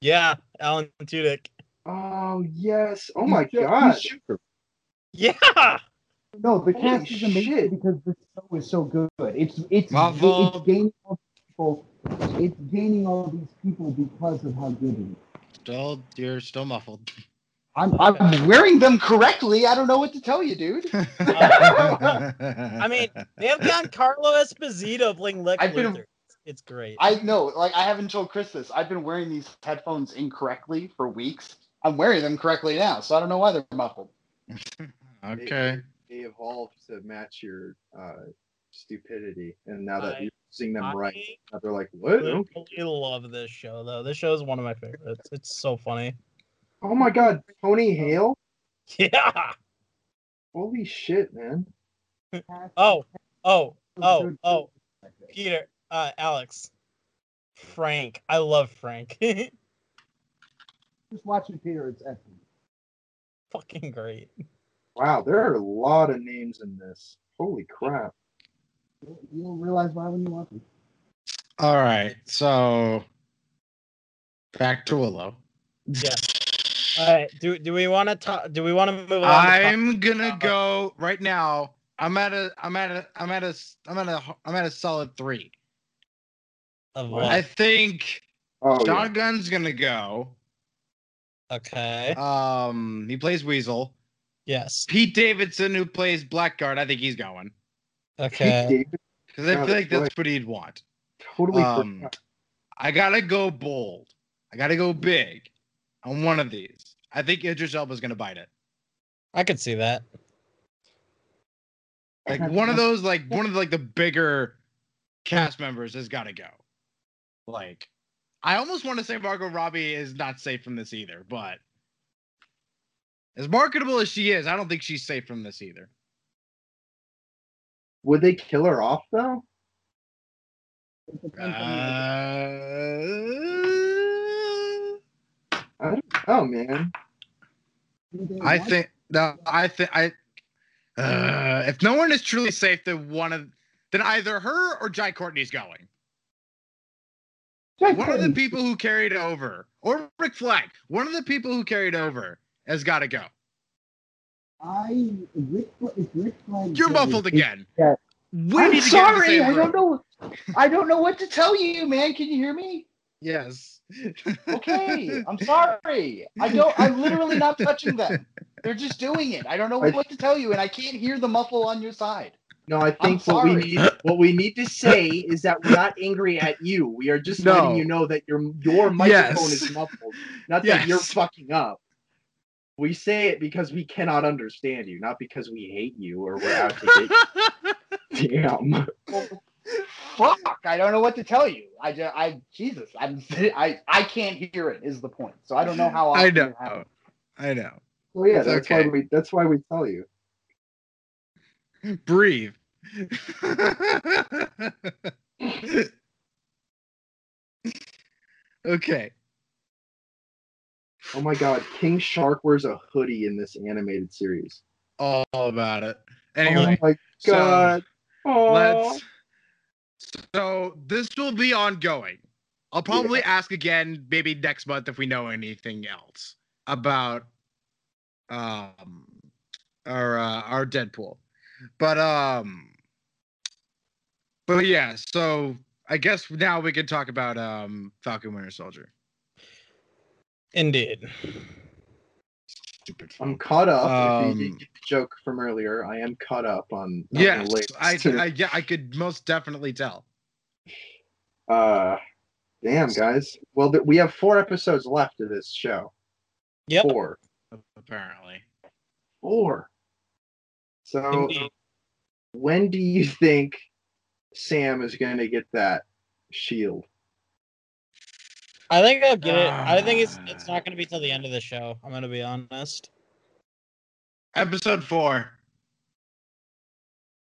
Yeah, Alan Tudyk. Oh, yes. Oh, my God. Yeah! No, the cast Holy is amazing shit. because the show is so good. It's, it's, it's, gaining all people, it's gaining all these people because of how good it is. Still, you're still muffled. I'm I'm wearing them correctly. I don't know what to tell you, dude. uh, I mean, they have Giancarlo Esposito playing Lex Luthor. It's great. I know. Like, I haven't told Chris this. I've been wearing these headphones incorrectly for weeks. I'm wearing them correctly now, so I don't know why they're muffled. Okay. They, they evolved to match your uh, stupidity, and now that I, you're seeing them I, right, they're like, what? I okay. love this show, though. This show is one of my favorites. It's so funny. Oh, my God. Tony Hale? Yeah. Holy shit, man. oh, oh, oh, oh. Peter, uh, Alex. Frank. I love Frank. Just watching Peter. It's epic. Fucking great. Wow, there are a lot of names in this. Holy crap. You don't realize why when you watch it. All right, so back to Willow. Yeah. All right. Do do we want to talk? Do we want to move on? I'm gonna go right now. I'm at a. I'm at a. I'm at a. I'm at a. I'm at a solid three. Of what? I think oh, John yeah. Gunn's gonna go. Okay. Um, he plays Weasel. Yes. Pete Davidson, who plays Blackguard, I think he's going. Okay. Because I no, feel like that's right. what he'd want. Totally. Um, I gotta go bold. I gotta go big on one of these. I think Idris Elba's gonna bite it. I could see that. Like one of those, like one of the, like the bigger cast members has got to go. Like, I almost want to say Margot Robbie is not safe from this either, but as marketable as she is, I don't think she's safe from this either. Would they kill her off though? Uh, I don't know, man. I think no, I think I. Uh, if no one is truly safe, then one of then either her or Jai Courtney's going. Jai one Courtney. of the people who carried over, or Rick Flag, one of the people who carried over has got to go. I Rick, if Rick Flag. You're muffled again. Yeah. We I'm sorry, I don't know. I don't know what to tell you, man. Can you hear me? Yes. Okay. I'm sorry. I don't. I'm literally not touching them. They're just doing it. I don't know I, what to tell you, and I can't hear the muffle on your side. No, I think what we need what we need to say is that we're not angry at you. We are just no. letting you know that your your microphone yes. is muffled. Not yes. that you're fucking up. We say it because we cannot understand you, not because we hate you or we're out to hate you. Damn. Well, fuck! I don't know what to tell you. I, just, I, Jesus, I'm, I, I can't hear it. Is the point? So I don't know how I know. It I know. Well, yeah, it's that's okay. why we. That's why we tell you. Breathe. Okay. Oh my God! King Shark wears a hoodie in this animated series. All about it. Anyway. Oh my God. So oh. Let's. So this will be ongoing. I'll probably yeah. ask again maybe next month if we know anything else about um our uh, our Deadpool. But um but yeah, so I guess now we can talk about um Falcon Winter Soldier. Indeed. Stupid I'm caught up. Um, if you did get the joke from earlier, I am caught up on. Yes, I, I, yeah, I could most definitely tell. Uh, damn, guys. Well, th- we have four episodes left of this show. Yep. Four. Apparently. Four. So, Indeed. When do you think Sam is going to get that shield? I think I'll get it. I think it's it's not going to be till the end of the show. I'm going to be honest. Episode four.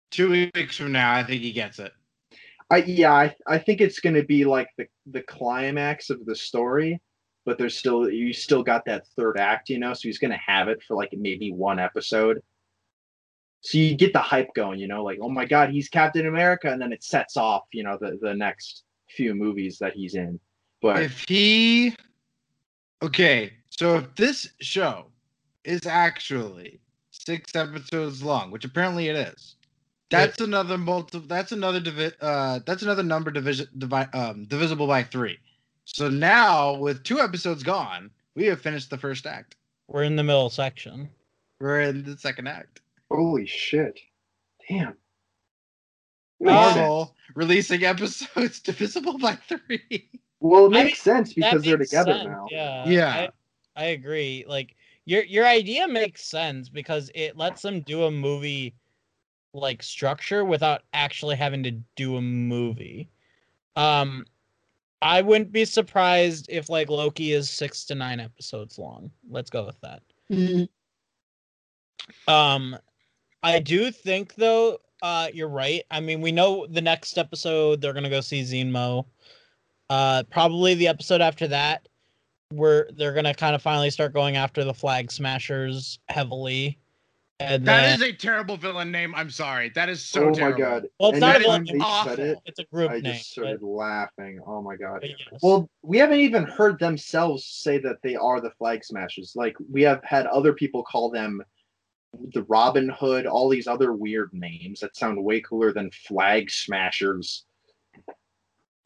Two weeks from now, I think he gets it. I yeah, I, I think it's going to be like the, the climax of the story, but there's still you still got that third act, you know. So he's going to have it for like maybe one episode. So you get the hype going, you know, like oh my God, he's Captain America, and then it sets off, you know, the, the next few movies that he's in. But if he, okay, so if this show is actually six episodes long, which apparently it is, that's yeah. another multi. That's another divi- uh, That's another number division divi- um, divisible by three. So now with two episodes gone, we have finished the first act. We're in the middle section. We're in the second act. Holy shit! Damn. Marvel releasing episodes divisible by three. Well, it makes I mean, sense because they're together sense. now. Yeah, yeah. I, I agree. Like your your idea makes sense because it lets them do a movie like structure without actually having to do a movie. Um, I wouldn't be surprised if like Loki is six to nine episodes long. Let's go with that. Mm-hmm. Um, I do think though, uh, you're right. I mean, we know the next episode they're gonna go see Zemo. Uh, probably the episode after that, where they're going to kind of finally start going after the Flag Smashers heavily. And that uh, is a terrible villain name. I'm sorry. That is so oh terrible. Oh my god. Well, it's not a awful. It, it's a group I name. I just started but... laughing. Oh my god. Yes. Well, we haven't even heard themselves say that they are the Flag Smashers. Like, we have had other people call them the Robin Hood, all these other weird names that sound way cooler than Flag Smashers.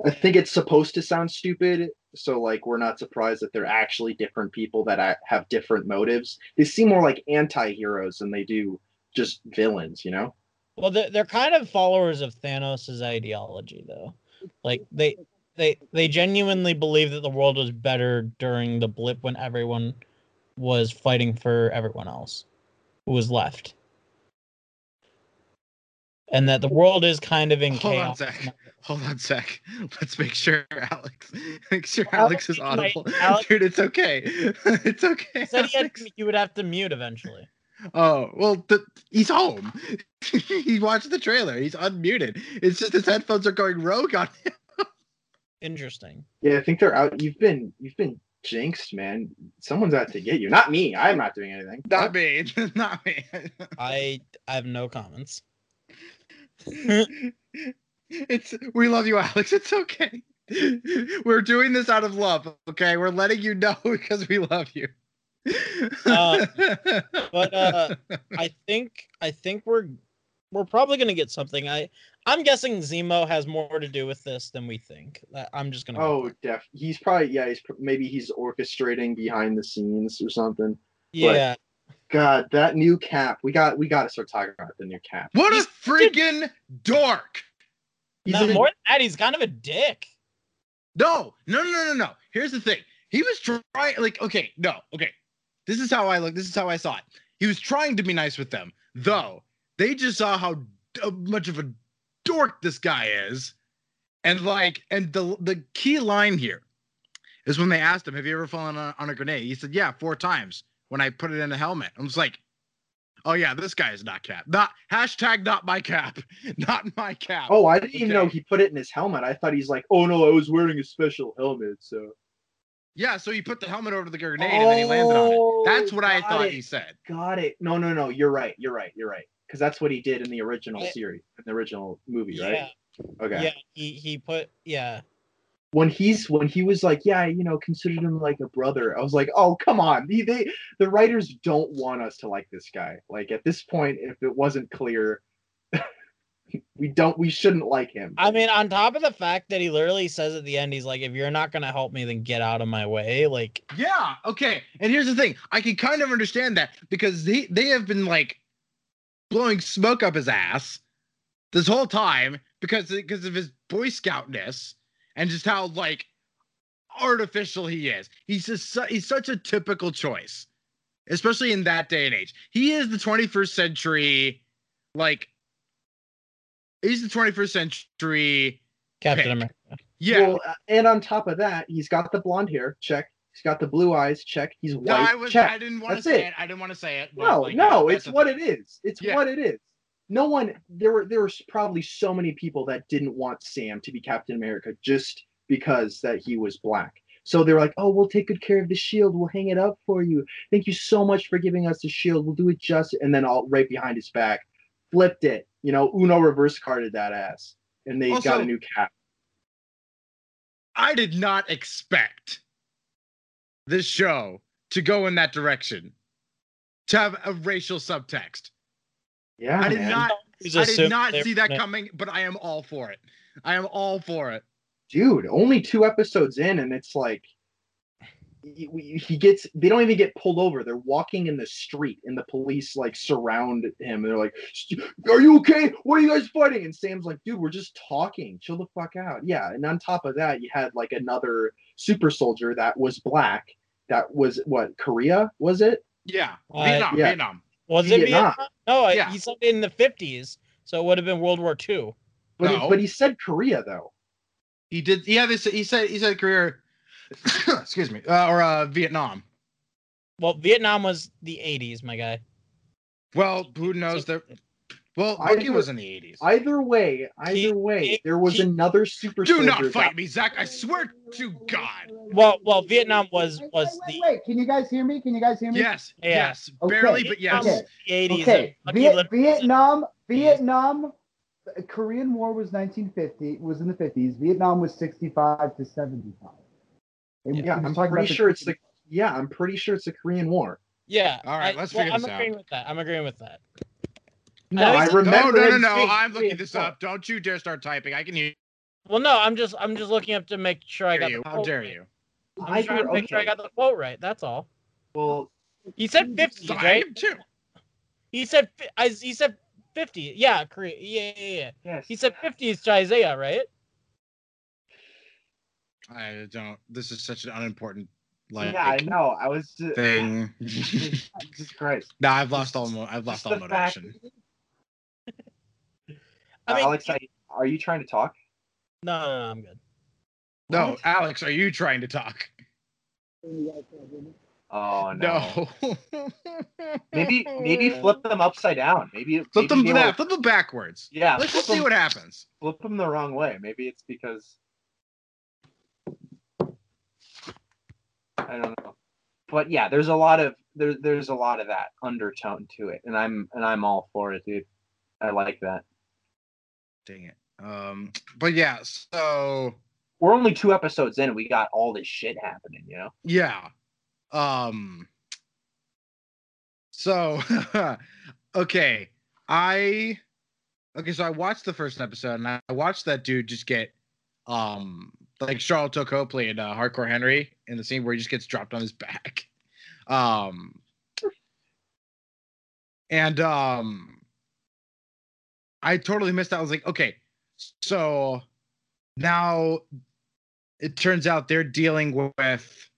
I think it's supposed to sound stupid, so like we're not surprised that they're actually different people that have different motives. They seem more like anti-heroes than they do just villains, you know? Well, they're, they're kind of followers of Thanos' ideology, though. Like, they, they, they genuinely believe that the world was better during the blip when everyone was fighting for everyone else who was left. And that the world is kind of in Hold chaos. Hold on, Zach. Hold on, Zach. Let's make sure Alex, make sure Alex, Alex is audible. Might, Alex, dude, it's okay. It's okay. Said he had, you would have to mute eventually. Oh, well, the, he's home. He watched the trailer. He's unmuted. It's just his headphones are going rogue on him. Interesting. Yeah, I think they're out. You've been, you've been jinxed, man. Someone's out to get you. Not me. I'm not doing anything. Not me. Not me. I, I have no comments. It's we love you, Alex. It's okay. We're doing this out of love, okay? We're letting you know because we love you. uh, but uh, I think I think we're we're probably gonna get something. I I'm guessing Zemo has more to do with this than we think. I'm just gonna. Oh, def. He's probably yeah. He's maybe he's orchestrating behind the scenes or something. Yeah. But God, that new cap. We got we got to start talking about the new cap. What he's, a freaking dude, dork. He's no, a, more than that, he's kind of a dick. No, no, no, no, no. Here's the thing. He was trying, like, okay, no, okay. This is how I look. This is how I saw it. He was trying to be nice with them, though. They just saw how d- much of a dork this guy is. And, like, and the, the key line here is when they asked him, have you ever fallen on, on a grenade? He said, yeah, four times. When I put it in the helmet, I was like, oh, yeah, this guy is not Cap. Not hashtag not my Cap. Not my Cap. Oh, I didn't okay. even know he put it in his helmet. I thought he's like, oh, no, I was wearing a special helmet. So, yeah, so he put the helmet over the grenade oh, and then he landed on it. That's what I thought it. he said. Got it. No, no, no. You're right. You're right. You're right. Because that's what he did in the original it, series, in the original movie, yeah. right? Okay. Yeah, he, he put, yeah. When he's when he was like, yeah, you know, considered him like a brother. I was like, oh, come on. They, they, the writers don't want us to like this guy. Like, at this point, if it wasn't clear, we don't we shouldn't like him. I mean, on top of the fact that he literally says at the end, he's like, if you're not going to help me, then get out of my way. Like, yeah. OK. And here's the thing. I can kind of understand that because they, they have been like blowing smoke up his ass this whole time because because of his Boy Scoutness. And just how, like, artificial he is. He's just su- he's such a typical choice, especially in that day and age. He is the twenty-first century, like, he's the twenty-first century Captain pick. America. Yeah. Well, and on top of that, he's got the blonde hair. Check. He's got the blue eyes. Check. He's white. No, I, was, check. I didn't want to say it. it. I didn't want to say it. No, like, no, it's what thing. it is. It's yeah. what it is. No one, there were there were probably so many people that didn't want Sam to be Captain America just because that he was black. So they were like, oh, we'll take good care of the shield. We'll hang it up for you. Thank you so much for giving us the shield. We'll do it just, and then all right behind his back, flipped it. You know, Uno reverse carded that ass, and they also got a new cap. I did not expect this show to go in that direction, to have a racial subtext. Yeah, I did man. not. I did not see that coming, but I am all for it. I am all for it, dude. Only two episodes in, and it's like he, he gets. They don't even get pulled over. They're walking in the street, and the police like surround him. And they're like, "Are you okay? What are you guys fighting?" And Sam's like, "Dude, we're just talking. Chill the fuck out." Yeah, and on top of that, you had like another super soldier that was black. That was what Korea was it? Yeah, uh, Vietnam. Yeah. Vietnam. Was it Vietnam? Vietnam? No, yeah. He said in the fifties, so it would have been World War Two. But, no. he, but he said Korea, though. He did. Yeah, they said, he said he said Korea. excuse me, uh, or uh, Vietnam. Well, Vietnam was the eighties, my guy. Well, who knows? So, Well, Bucky either, was in the eighties. Either way, either he, way, there was he, another super. Do not fight guy. me, Zach. I swear to God. Well, well, Vietnam was wait, was wait, wait, the. Wait, can you guys hear me? Can you guys hear me? Yes, yeah. yes, okay. barely, but yes. Okay. eighties. Okay. Viet- Vietnam, Vietnam, the Korean War was nineteen fifty. Was in the fifties. Vietnam was sixty-five to seventy-five. And yeah, I'm talking pretty about sure the, it's the. Yeah, I'm pretty sure it's the Korean War. Yeah. All right, I, let's well, figure I'm this out. I'm agreeing with that. I'm agreeing with that. No, I, I remember. No, no, no, no. I'm looking this up. Don't you dare start typing. I can hear. Well, no, I'm just, I'm just looking up to make sure I got the quote. How dare you? I'm trying to make sure I got the quote right. That's all. Well, he said fifty, right? He said, I, he said fifty. Yeah, yeah, yeah, yeah. Yes. He said fifties to Isaiah, right? I don't. This is such an unimportant. Like, yeah, I know. I was just thing. Jesus Christ. No, I've lost all. Mo- I've lost just all motivation. Fact- Uh, I mean, Alex, are you, are you trying to talk? No, no, no, I'm good. No, what? Alex, are you trying to talk? Oh, no. no. maybe maybe flip them upside down. Maybe Flip maybe them that, flip them backwards. Yeah. Let's just see them, what happens. Flip them the wrong way. Maybe it's because... I don't know. But yeah, there's a lot of there, there's a lot of that undertone to it. And I'm and I'm all for it, dude. I like that. Dang it. Um, but yeah, so we're only two episodes in and we got all this shit happening, you know? Yeah. Um, so okay. I okay, so I watched the first episode and I watched that dude just get um like Charlotte Toko played uh, Hardcore Henry in the scene where he just gets dropped on his back. Um and um I totally missed that. I was like, okay, so now it turns out they're dealing with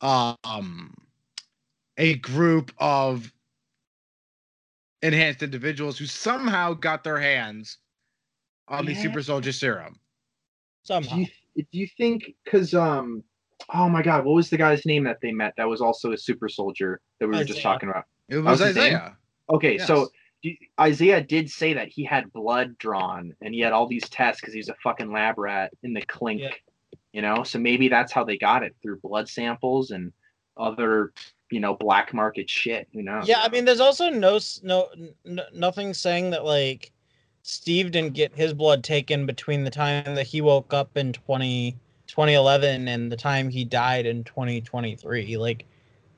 um, a group of enhanced individuals who somehow got their hands on yeah. the super soldier serum. Somehow. Do you, do you think, because, um, oh my God, what was the guy's name that they met that was also a super soldier that we were Isaiah. just talking about? It was, was Isaiah. Okay, yes. so... Isaiah did say that he had blood drawn and he had all these tests because he's a fucking lab rat in the clink, yeah. you know? So maybe that's how they got it, through blood samples and other, you know, black market shit, you know? Yeah, I mean, there's also no, no, no nothing saying that, like, Steve didn't get his blood taken between the time that he woke up in twenty eleven and the time he died in twenty twenty-three, like,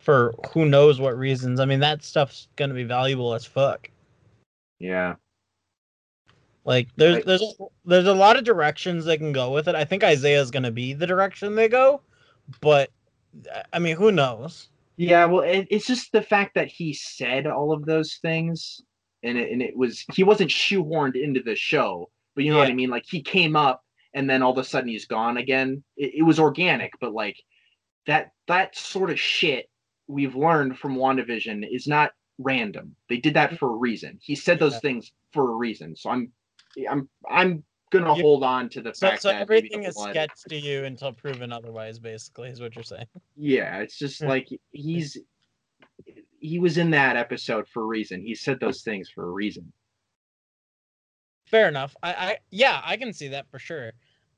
for who knows what reasons. I mean, that stuff's going to be valuable as fuck. Yeah. Like there's there's there's a lot of directions they can go with it. I think Isaiah's going to be the direction they go, but I mean, who knows? Yeah, well, it, it's just the fact that he said all of those things, and it, and it was he wasn't shoehorned into the show, but you know yeah. what I mean? Like he came up, and then all of a sudden he's gone again. It, it was organic, but like that that sort of shit we've learned from WandaVision is not random. They did that for a reason. He said those yeah. things for a reason. So I'm, I'm, I'm gonna you, hold on to the so, fact so that everything is blood... sketched to you until proven otherwise. Basically, is what you're saying. Yeah, it's just like he's, he was in that episode for a reason. He said those things for a reason. Fair enough. I, I yeah, I can see that for sure.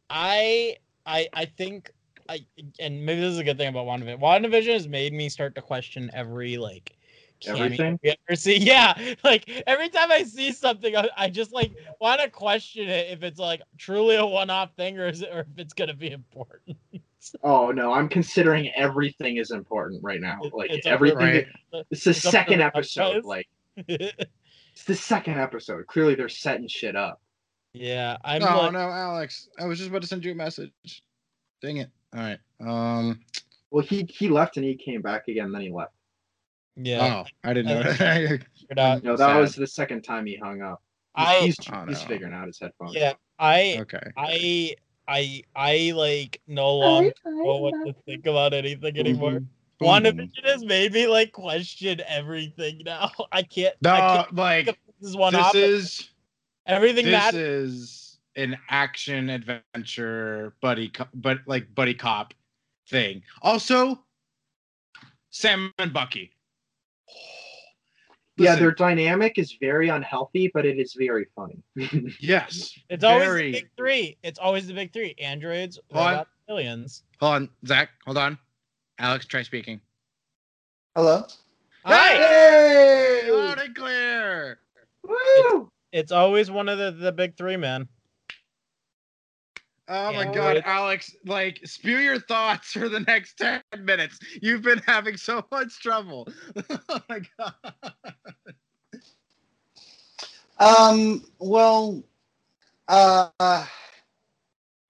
I, I, I think I, and maybe this is a good thing about WandaVision. WandaVision has made me start to question every like. Everything we ever see, yeah. Like every time I see something, I, I just like want to question it if it's like truly a one-off thing or is it, or if it's gonna be important. Oh no, I'm considering everything is important right now. Like it's everything. Over, right? that, it's the it's second episode. Like it's the second episode. Clearly, they're setting shit up. Yeah, I'm. No, like, no, Alex. I was just about to send you a message. Dang it! All right. Um. Well, he he left and he came back again. Then he left. Yeah. Oh, I didn't know that. No, that was the second time he hung up. He's, I, he's, oh, he's no. figuring out his headphones. Yeah, I, okay. I, I, I like no longer know what to think about anything anymore. Mm-hmm. WandaVision has made me like question everything now. I can't. No, I can't like this is one. This opposite. is everything. This matters. is an action adventure buddy, co- but like buddy cop thing. Also, Sam and Bucky. Listen, yeah, their dynamic is very unhealthy, but it is very funny. Yes. It's very... always the big three. It's always the big three. Androids, robots, aliens. Hold on, Zach. Hold on. Alex, try speaking. Hello. Hi. Hey! Hey! Loud and clear. Woo! It's, it's always one of the, the big three, man. Oh, my God, Alex, like, spew your thoughts for the next ten minutes. You've been having so much trouble. Oh, my God. Um, well, uh, I,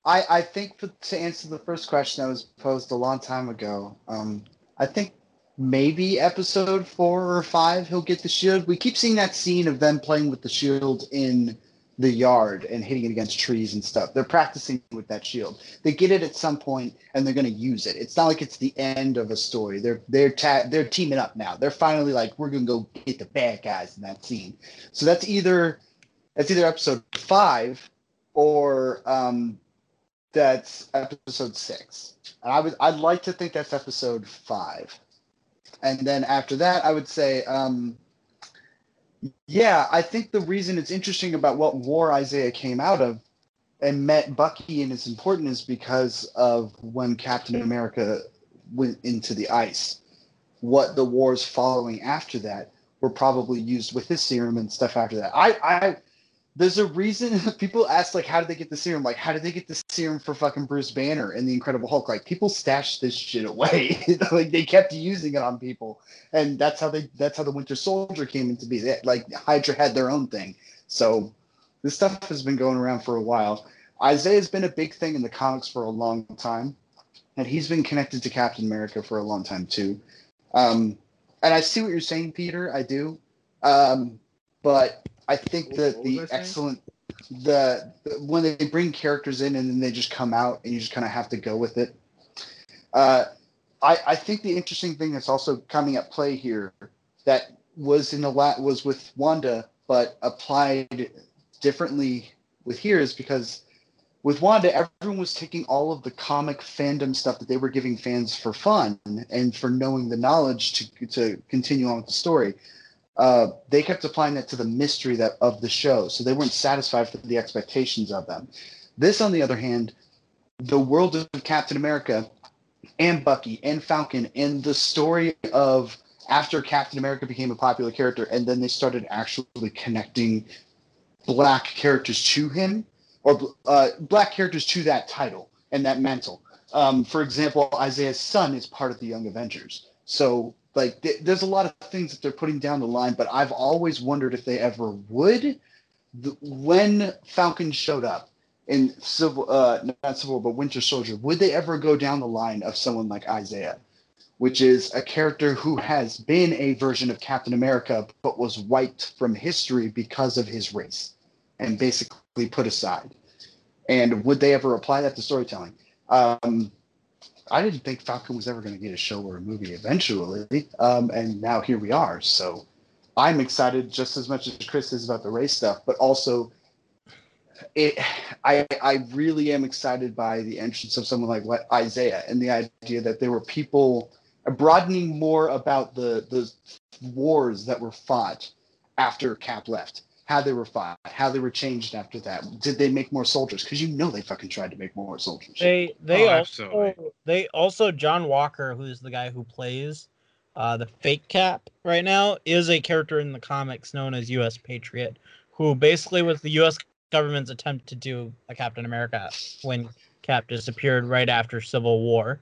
I think for, to answer the first question that was posed a long time ago, um, I think maybe episode four or five he'll get the shield. We keep seeing that scene of them playing with the shield in the yard and hitting it against trees and stuff. They're practicing with that shield. They get it at some point and they're going to use it. It's not like it's the end of a story. They're they're ta- they're teaming up now. They're finally like, we're going to go get the bad guys in that scene. So that's either that's either episode five or um, that's episode six. And I would I'd like to think that's episode five. And then after that, I would say. Um, Yeah, I think the reason it's interesting about what war Isaiah came out of and met Bucky and is important is because of when Captain America went into the ice. What the wars following after that were probably used with his serum and stuff after that. I, I there's a reason people ask, like, how did they get the serum? Like, how did they get the serum for fucking Bruce Banner and the Incredible Hulk? Like, people stashed this shit away. Like, they kept using it on people. And that's how they that's how the Winter Soldier came into being. Like, Hydra had their own thing. So this stuff has been going around for a while. Isaiah's been a big thing in the comics for a long time. And he's been connected to Captain America for a long time, too. Um, and I see what you're saying, Peter. I do. Um, but... I think that the excellent, the, the when they bring characters in and then they just come out and you just kind of have to go with it. Uh, I, I think the interesting thing that's also coming at play here that was in the la- was with Wanda but applied differently with here is because with Wanda everyone was taking all of the comic fandom stuff that they were giving fans for fun and for knowing the knowledge to to continue on with the story. Uh, they kept applying that to the mystery that of the show, so they weren't satisfied for the expectations of them. This, on the other hand, the world of Captain America and Bucky and Falcon and the story of after Captain America became a popular character and then they started actually connecting black characters to him or uh, black characters to that title and that mantle. Um, for example, Isaiah's son is part of the Young Avengers. So... Like, th- there's a lot of things that they're putting down the line, but I've always wondered if they ever would. The, when Falcon showed up in Civil, uh, not Civil, but Winter Soldier, would they ever go down the line of someone like Isaiah, which is a character who has been a version of Captain America, but was wiped from history because of his race and basically put aside? And would they ever apply that to storytelling? Um, I didn't think Falcon was ever going to get a show or a movie eventually, um, and now here we are. So I'm excited just as much as Chris is about the race stuff, but also it, I, I really am excited by the entrance of someone like what, Isaiah and the idea that there were people broadening more about the, the wars that were fought after Cap left. How they were fought, how they were changed after that. Did they make more soldiers? Because you know they fucking tried to make more soldiers. They they oh, also absolutely. they also John Walker, who's the guy who plays uh, the fake Cap right now, is a character in the comics known as U S Patriot, who basically was the U S government's attempt to do a Captain America when Cap disappeared right after Civil War.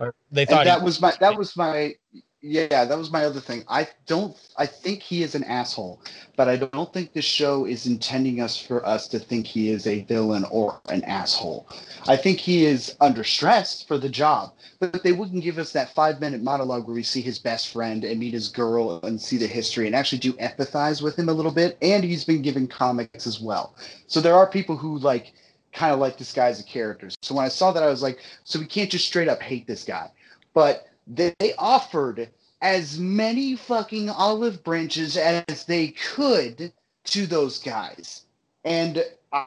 Or they thought and that was my that was my. Yeah, that was my other thing. I don't. I think he is an asshole, but I don't think this show is intending us for us to think he is a villain or an asshole. I think he is under stress for the job, but they wouldn't give us that five-minute monologue where we see his best friend and meet his girl and see the history and actually do empathize with him a little bit. And he's been given comics as well, so there are people who like kind of like this guy as a character. So when I saw that, I was like, so we can't just straight up hate this guy, but. They offered as many fucking olive branches as they could to those guys. And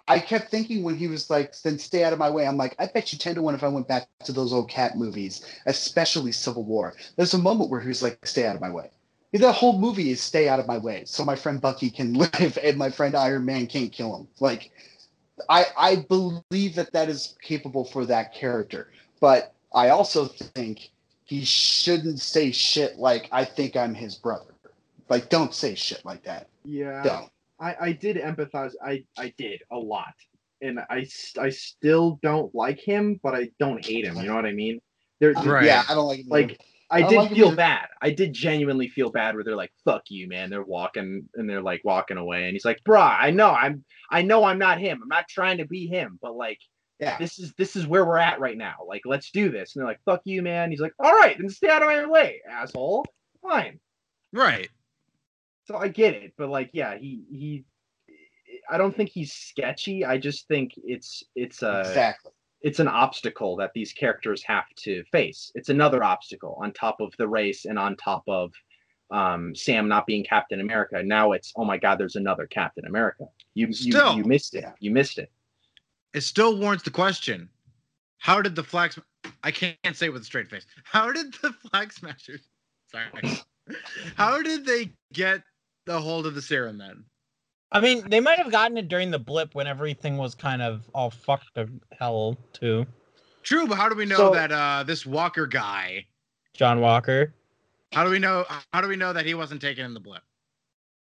I kept thinking when he was like, then stay out of my way. I'm like, I bet you ten to one if I went back to those old Cap movies, especially Civil War. There's a moment where he was like, stay out of my way. The whole movie is stay out of my way so my friend Bucky can live and my friend Iron Man can't kill him. Like, I, I believe that that is capable for that character. But I also think he shouldn't say shit like, I think I'm his brother. Like, don't say shit like that. Yeah. Don't. I, I did empathize. I, I did a lot. And I, I still don't like him, but I don't hate him. You know what I mean? There, right. Yeah, I don't like him. Like, I, I did like feel either. bad. I did genuinely feel bad where they're like, fuck you, man. They're walking and they're like walking away. And he's like, bruh, I know I'm I know I'm not him. I'm not trying to be him. But like, yeah. this is this is where we're at right now. Like, let's do this. And they're like, fuck you, man. He's like, all right, then stay out of my way, asshole. Fine. Right. So I get it. But like, yeah, he he I don't think he's sketchy. I just think it's it's uh exactly. It's an obstacle that these characters have to face. It's another obstacle on top of the race and on top of um, Sam not being Captain America. Now it's, oh my God, there's another Captain America. You still, you, you missed it. You missed it. It still warrants the question. How did the Flag Smashers, I can't say it with a straight face. How did the Flag Smashers, sorry. How did they get the hold of the serum then? I mean, they might have gotten it during the blip when everything was kind of all fucked to hell, too. True, but how do we know so, that uh, this Walker guy... John Walker? How do we know How do we know that he wasn't taken in the blip?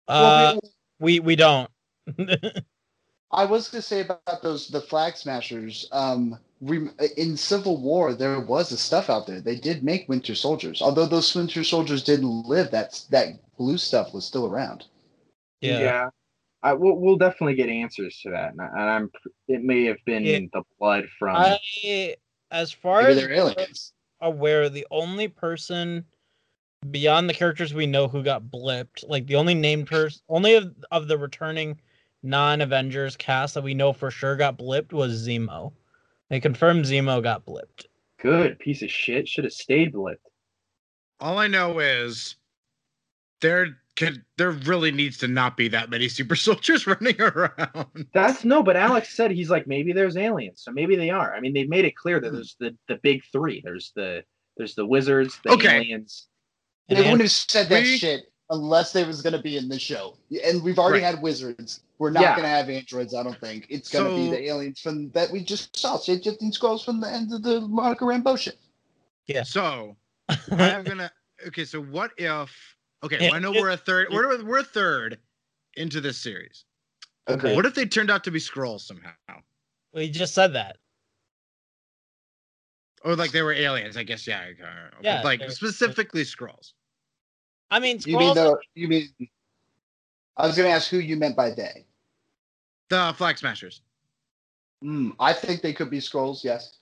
Uh, we, we don't. I was going to say about those the Flag Smashers. Um, re- in Civil War, there was the stuff out there. They did make Winter Soldiers. Although those Winter Soldiers didn't live, that, that blue stuff was still around. Yeah. Yeah. I, we'll, we'll definitely get answers to that, and I'm. It may have been yeah. the blood from. I, as far as I'm aware, the only person beyond the characters we know who got blipped, like the only named person, only of, of the returning non-Avengers cast that we know for sure got blipped was Zemo. They confirmed Zemo got blipped. Good piece of shit. Should have stayed blipped. All I know is they're. Could, there really needs to not be that many super soldiers running around. That's no, but Alex said he's like maybe there's aliens, so maybe they are. I mean, they've made it clear that there's the, the big three. There's the there's the wizards, the okay. aliens. They wouldn't have said that we, shit unless they was gonna be in the show. And we've already right. had wizards. We're not yeah. gonna have androids. I don't think it's gonna so, be the aliens from that we just saw. Shapeshifting scrolls from the end of the Monica Rambeau shit. Yeah. So I'm gonna okay. So what if? Okay, well, I know we're a third. We're we're a third into this series. Okay. What if they turned out to be Skrulls somehow? Well, you just said that. Or like they were aliens, I guess. Yeah. yeah like specifically Skrulls. I mean, Skrulls. You mean, the, you mean? I was going to ask who you meant by they. The Flag Smashers. Mm, I think they could be Skrulls. Yes.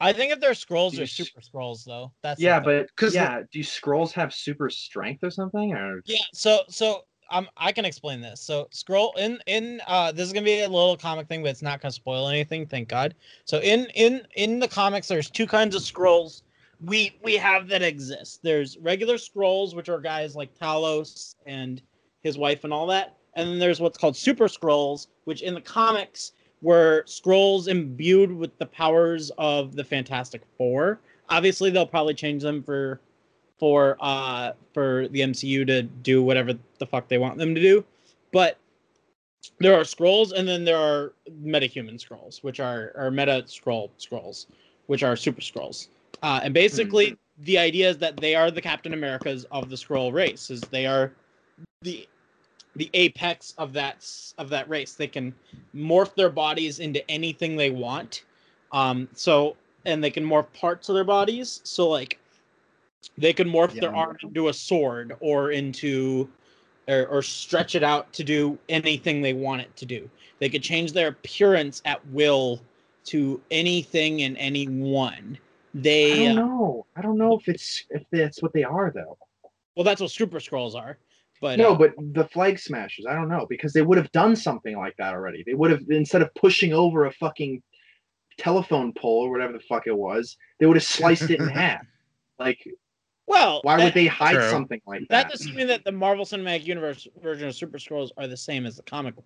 I think if they're Skrulls, they're super Skrulls, though. That's yeah, but because yeah, do Skrulls have super strength or something? Or yeah, so so um, I can explain this. So Skrull in in uh, this is gonna be a little comic thing, but it's not gonna spoil anything, thank God. So in in in the comics, there's two kinds of Skrulls we we have that exist. There's regular Skrulls, which are guys like Talos and his wife and all that, and then there's what's called super Skrulls, which in the comics. Were Skrulls imbued with the powers of the Fantastic Four. Obviously, they'll probably change them for for uh, for the M C U to do whatever the fuck they want them to do. But there are Skrulls, and then there are metahuman Skrulls, which are or meta Skrull Skrulls, which are super Skrulls. Uh, and basically, mm-hmm. the idea is that they are the Captain Americas of the Skrull race. Is they are the The apex of that of that race. They can morph their bodies into anything they want. Um, so and they can morph parts of their bodies. So like they can morph yeah. their arm into a sword or into or, or stretch it out to do anything they want it to do. They could change their appearance at will to anything and anyone. They I don't know. I don't know if it's if that's what they are though. Well, that's what Super Skrulls are. But, no, uh, but the Flag Smashers, I don't know, because they would have done something like that already. They would have, instead of pushing over a fucking telephone pole or whatever the fuck it was, they would have sliced it in half. Like, well, why that, would they hide true. something like that? That's assuming that the Marvel Cinematic Universe version of Super Skrulls are the same as the comic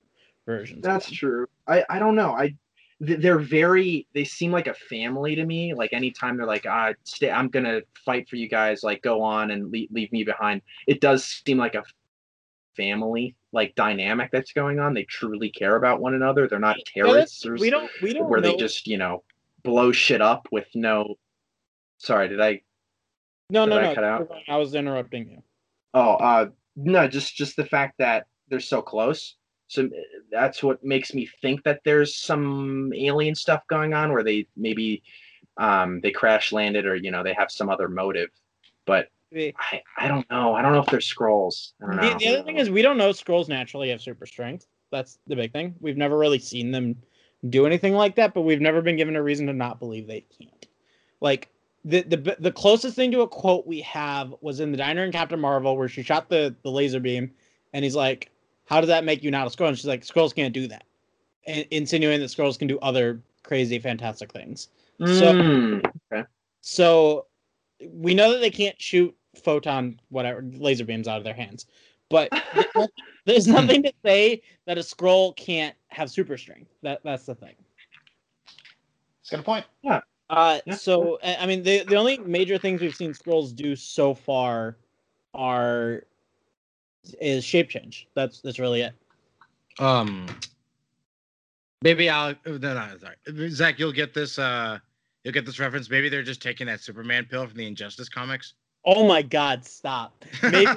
version. That's true. I, I don't know. I they're very, they seem like a family to me. Like anytime they're like, ah, stay, I'm going to fight for you guys. Like go on and leave, leave me behind. It does seem like a family like dynamic that's going on. They truly care about one another. They're not terrorists. Yeah, we don't, we don't where know. They just, you know, blow shit up with no, sorry, did I, no, did no, I no, cut out? I was interrupting you. Oh, uh, no, just, just the fact that they're so close. So that's what makes me think that there's some alien stuff going on where they maybe um, they crash landed or, you know, they have some other motive. But I, I don't know. I don't know if they're Skrulls. I don't know. The, the other thing is we don't know Skrulls naturally have super strength. That's the big thing. We've never really seen them do anything like that, but we've never been given a reason to not believe they can't. Like the the, the closest thing to a quote we have was in the diner in Captain Marvel where she shot the, the laser beam and he's like, how does that make you not a Skrull? And she's like, Skrulls can't do that. And insinuating that Skrulls can do other crazy, fantastic things. Mm, so, okay. so we know that they can't shoot photon, whatever, laser beams out of their hands. But there's nothing to say that a Skrull can't have super strength. That That's the thing. That's a good point. Yeah. Uh, yeah. So, I mean, the, the only major things we've seen Skrulls do so far are... is shape change. That's that's really it. Um, maybe I'll no no sorry Zach, you'll get this uh you'll get this reference. Maybe they're just taking that Superman pill from the Injustice comics. Oh my God! Stop. Maybe... uh,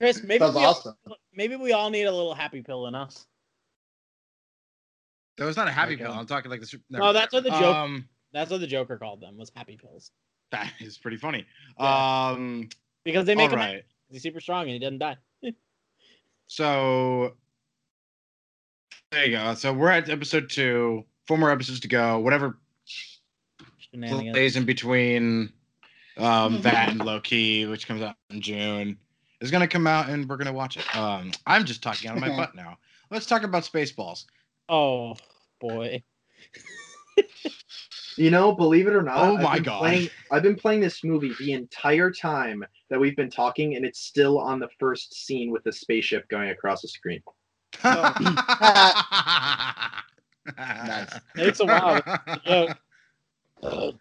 Chris, maybe that's we awesome. All, maybe we all need a little happy pill in us. That was not a happy pill. Go. I'm talking like the. No, no that's what the Joker. Um, that's what the Joker called them was happy pills. That is pretty funny. Yeah. Um, because they make him right. He's super strong and he doesn't die. So there you go. So we're at episode two. Four more episodes to go. Whatever plays in between um, that and Low Key, which comes out in June, is going to come out and we're going to watch it. Um, I'm just talking out of my butt now. Let's talk about Spaceballs. Oh, boy. You know, believe it or not, oh my God, playing, I've been playing this movie the entire time that we've been talking, and it's still on the first scene with the spaceship going across the screen. Oh. Nice. It's a while. Oh.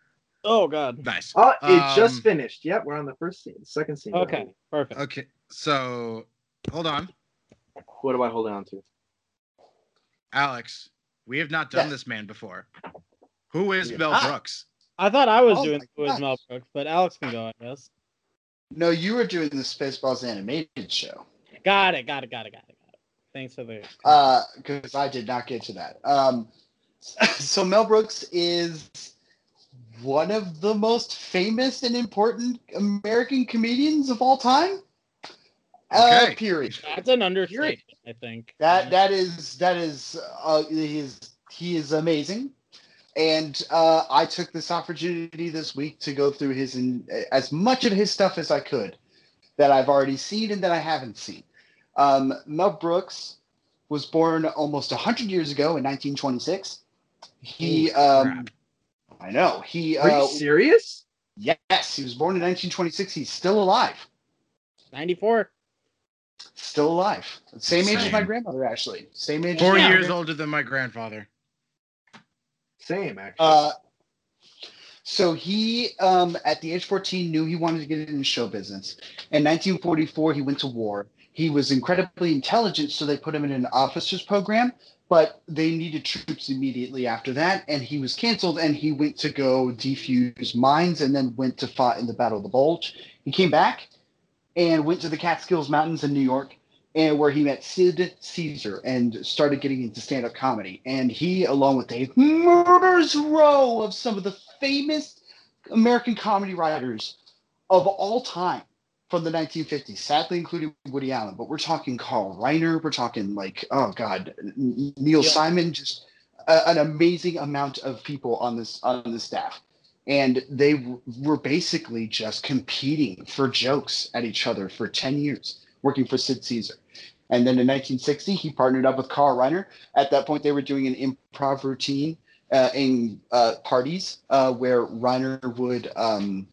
Oh God. Nice. Oh, it um, just finished. Yep, we're on the first scene, second scene. Okay, right? Perfect. Okay, so hold on. What do I hold on to? Alex, we have not done yeah. this man before. Who is Mel Brooks? I, I thought I was oh doing who is Mel Brooks, but Alex can go, I guess. No, you were doing the Spaceballs animated show. Got it, got it, got it, got it, got it. Thanks for the... Uh, because I did not get to that. Um, so Mel Brooks is one of the most famous and important American comedians of all time. Okay. Uh, period. That's an understatement, I think. That that is that is uh, he is he is amazing. And uh, I took this opportunity this week to go through his in, as much of his stuff as I could that I've already seen and that I haven't seen. Um, Mel Brooks was born almost one hundred years ago in nineteen twenty-six. He, um, I know. He, Are you uh, serious? Yes. He was born in nineteen twenty-six. He's still alive. ninety-four. Still alive. Same, Same. age as my grandmother, actually. Same age. Four as years older than my grandfather. Same, actually. Uh, so he, um, at the age of fourteen, knew he wanted to get into show business. In nineteen forty-four, he went to war. He was incredibly intelligent, so they put him in an officers program, but they needed troops immediately after that, and he was canceled, and he went to go defuse mines and then went to fight in the Battle of the Bulge. He came back and went to the Catskills Mountains in New York, and where he met Sid Caesar and started getting into stand-up comedy. And he, along with a murderer's row of some of the famous American comedy writers of all time from the nineteen fifties, sadly including Woody Allen, but we're talking Carl Reiner, we're talking like, oh God, Neil yeah. Simon, just a, an amazing amount of people on this on the staff. And they w- were basically just competing for jokes at each other for ten years, working for Sid Caesar. And then in nineteen sixty, he partnered up with Carl Reiner. At that point, they were doing an improv routine uh, in uh, parties uh, where Reiner would um,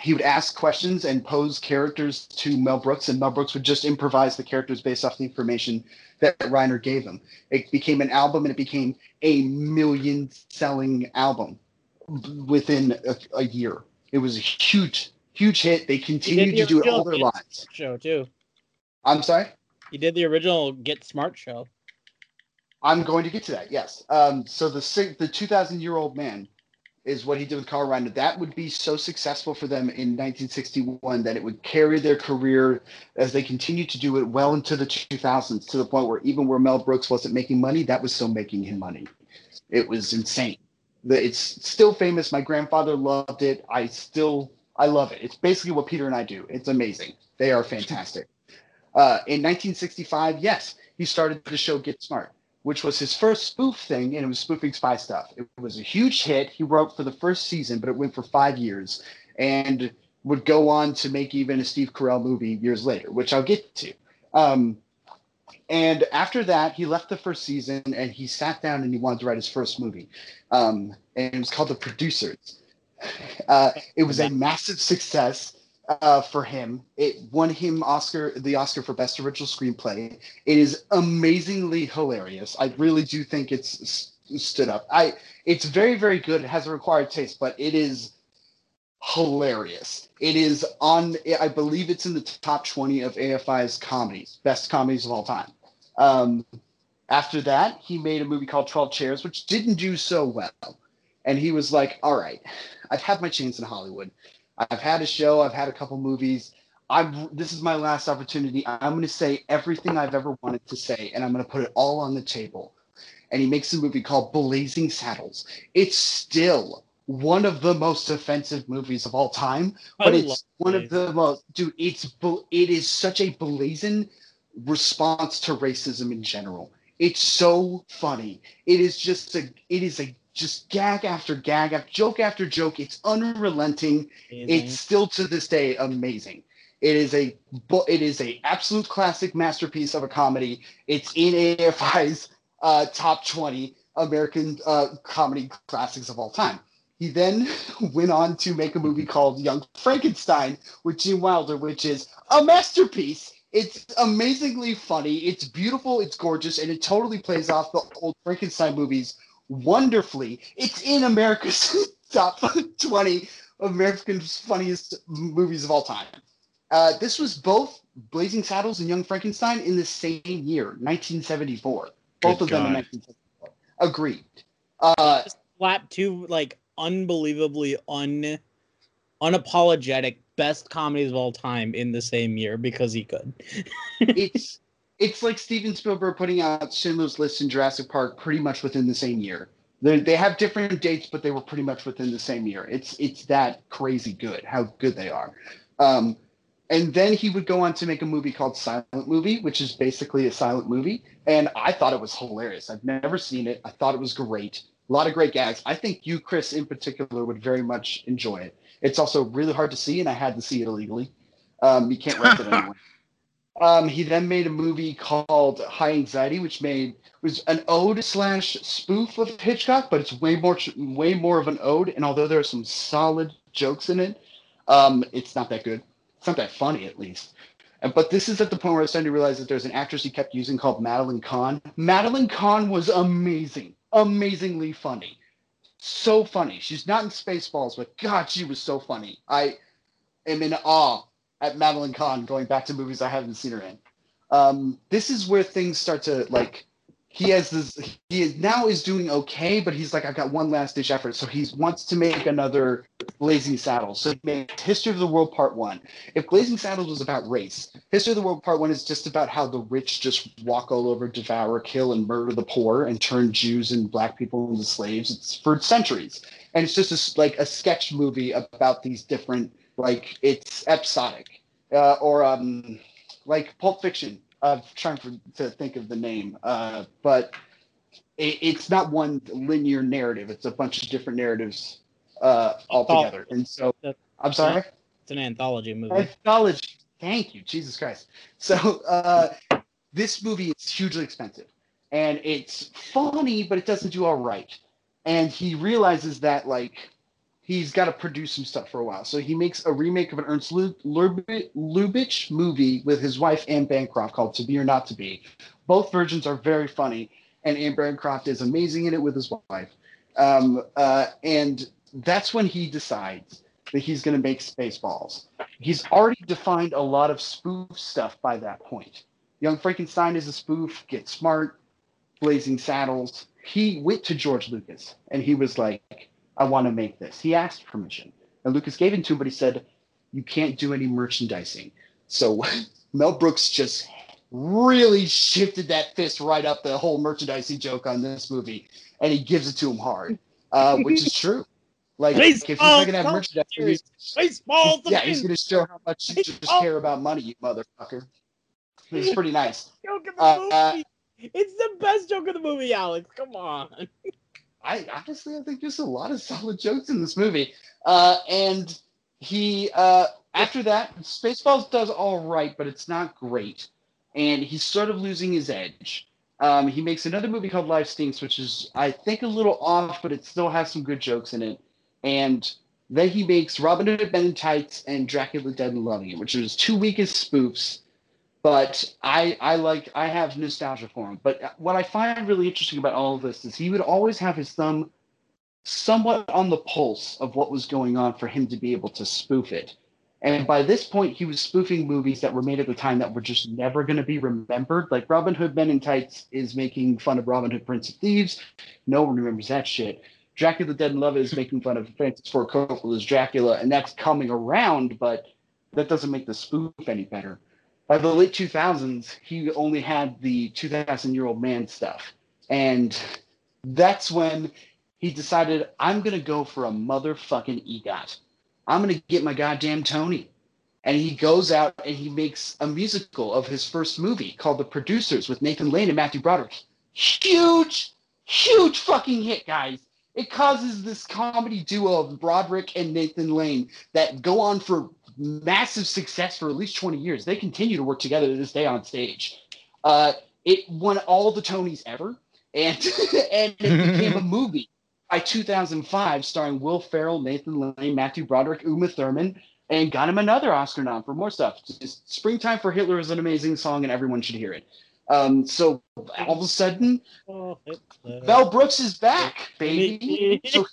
he would ask questions and pose characters to Mel Brooks, and Mel Brooks would just improvise the characters based off the information that Reiner gave him. It became an album, and it became a million-selling album within a, a year. It was a huge, huge hit. They continued to do it all their lives. Show too. I'm sorry? You did the original Get Smart show. I'm going to get to that, yes. Um, so the the two thousand year old man is what he did with Carl Reiner. That would be so successful for them in nineteen sixty-one that it would carry their career as they continued to do it well into the two thousands, to the point where even where Mel Brooks wasn't making money, that was still making him money. It was insane. It's still famous. My grandfather loved it. I still, I love it. It's basically what Peter and I do. It's amazing. They are fantastic. Uh, in nineteen sixty-five, yes, he started the show Get Smart, which was his first spoof thing, and it was spoofing spy stuff. It was a huge hit. He wrote for the first season, but it went for five years and would go on to make even a Steve Carell movie years later, which I'll get to. Um, and after that, he left the first season, and he sat down and he wanted to write his first movie. Um, and it was called The Producers. Uh, it was a massive success. Uh, for him, it won him Oscar, the Oscar for Best Original Screenplay. It is amazingly hilarious. I really do think it's st- stood up. I, it's very, very good. It has a required taste, but it is hilarious. It is on. I believe it's in the top twenty of A F I's comedies, best comedies of all time. Um, after that, he made a movie called twelve chairs, which didn't do so well, and he was like, "All right, I've had my chance in Hollywood. I've had a show. I've had a couple movies. I'm. This is my last opportunity. I'm going to say everything I've ever wanted to say, and I'm going to put it all on the table." And he makes a movie called Blazing Saddles. It's still one of the most offensive movies of all time, but I it's one it. of the most. Dude, it's it is such a blazing response to racism in general. It's so funny. It is just a. It is a. Just gag after gag, after joke after joke. It's unrelenting. Amazing. It's still to this day amazing. It is a it is a absolute classic masterpiece of a comedy. It's in A F I's uh, top twenty American uh, comedy classics of all time. He then went on to make a movie called Young Frankenstein with Gene Wilder, which is a masterpiece. It's amazingly funny. It's beautiful. It's gorgeous, and it totally plays off the old Frankenstein movies wonderfully. It's in America's top twenty Americans' funniest movies of all time. Uh, this was both Blazing Saddles and Young Frankenstein in the same year, nineteen seventy-four. Both Good of God. them in nineteen seventy-four. Agreed. Uh, slap two like unbelievably un unapologetic best comedies of all time in the same year because he could. it's. It's like Steven Spielberg putting out Schindler's List and Jurassic Park pretty much within the same year. They're, they have different dates, but they were pretty much within the same year. It's it's that crazy good, how good they are. Um, and then he would go on to make a movie called Silent Movie, which is basically a silent movie. And I thought it was hilarious. I've never seen it. I thought it was great. A lot of great gags. I think you, Chris, in particular, would very much enjoy it. It's also really hard to see, and I had to see it illegally. Um, you can't rent it anyway. Um, he then made a movie called High Anxiety, which made was an ode slash spoof of Hitchcock, but it's way more way more of an ode. And although there are some solid jokes in it, um, it's not that good. It's not that funny, at least. And, but this is at the point where I started to realize that there's an actress he kept using called Madeline Kahn. Madeline Kahn was amazing, amazingly funny, so funny. She's not in Spaceballs, but God, she was so funny. I am in awe at Madeline Kahn, going back to movies I haven't seen her in. Um, this is where things start to, like, he has this, he is now is doing okay, but he's like, I've got one last ditch effort. So he wants to make another Blazing Saddles. So he made History of the World Part One. If Blazing Saddles was about race, History of the World Part One is just about how the rich just walk all over, devour, kill, and murder the poor and turn Jews and black people into slaves. It's for centuries. And it's just a, like a sketch movie about these different, like, it's episodic, uh, or um, like Pulp Fiction. I'm trying for, to think of the name, uh, but it, it's not one linear narrative. It's a bunch of different narratives uh, all together. And so, I'm sorry? It's an anthology movie. Anthology. Thank you. Jesus Christ. So uh, this movie is hugely expensive, and it's funny, but it doesn't do all right. And he realizes that, like, he's got to produce some stuff for a while. So he makes a remake of an Ernst Lubitsch movie with his wife, Anne Bancroft, called To Be or Not to Be. Both versions are very funny, and Anne Bancroft is amazing in it with his wife. Um, uh, and that's when he decides that he's going to make Spaceballs. He's already defined a lot of spoof stuff by that point. Young Frankenstein is a spoof, Get Smart, Blazing Saddles. He went to George Lucas, and he was like, I want to make this. He asked permission, and Lucas gave it to him, but he said, you can't do any merchandising. So Mel Brooks just really shifted that fist right up the whole merchandising joke on this movie, and he gives it to him hard, uh, which is true. Like, like if he's not going to have merchandising, he's, Baseball, yeah, he's going to show how much you just care about money, you motherfucker. It's pretty nice. Joke of the uh, movie. Uh, it's the best joke of the movie, Alex. Come on. I honestly, I think there's a lot of solid jokes in this movie. Uh, and he, uh, after that, Spaceballs does all right, but it's not great. And he's sort of losing his edge. Um, he makes another movie called Life Stinks, which is, I think, a little off, but it still has some good jokes in it. And then he makes Robin Hood Men in Tights and Dracula Dead and Loving It, which are his two weakest spoofs. But I, I like I have nostalgia for him. But what I find really interesting about all of this is he would always have his thumb somewhat on the pulse of what was going on for him to be able to spoof it. And by this point, he was spoofing movies that were made at the time that were just never going to be remembered. Like Robin Hood Men in Tights is making fun of Robin Hood, Prince of Thieves. No one remembers that shit. Dracula Dead and Love is making fun of Francis Ford Coppola's Dracula, and that's coming around, but that doesn't make the spoof any better. By the late two thousands, he only had the two thousand-year-old man stuff. And that's when he decided, I'm going to go for a motherfucking EGOT. I'm going to get my goddamn Tony. And he goes out and he makes a musical of his first movie called The Producers with Nathan Lane and Matthew Broderick. Huge, huge fucking hit, guys. It causes this comedy duo of Broderick and Nathan Lane that go on for massive success for at least twenty years. They continue to work together to this day on stage. Uh, it won all the Tonys ever, and and it became a movie by two thousand five starring Will Ferrell, Nathan Lane, Matthew Broderick, Uma Thurman, and got him another Oscar nom for more stuff. Just Springtime for Hitler is an amazing song, and everyone should hear it. Um, so all of a sudden, oh, Mel Brooks is back, baby. So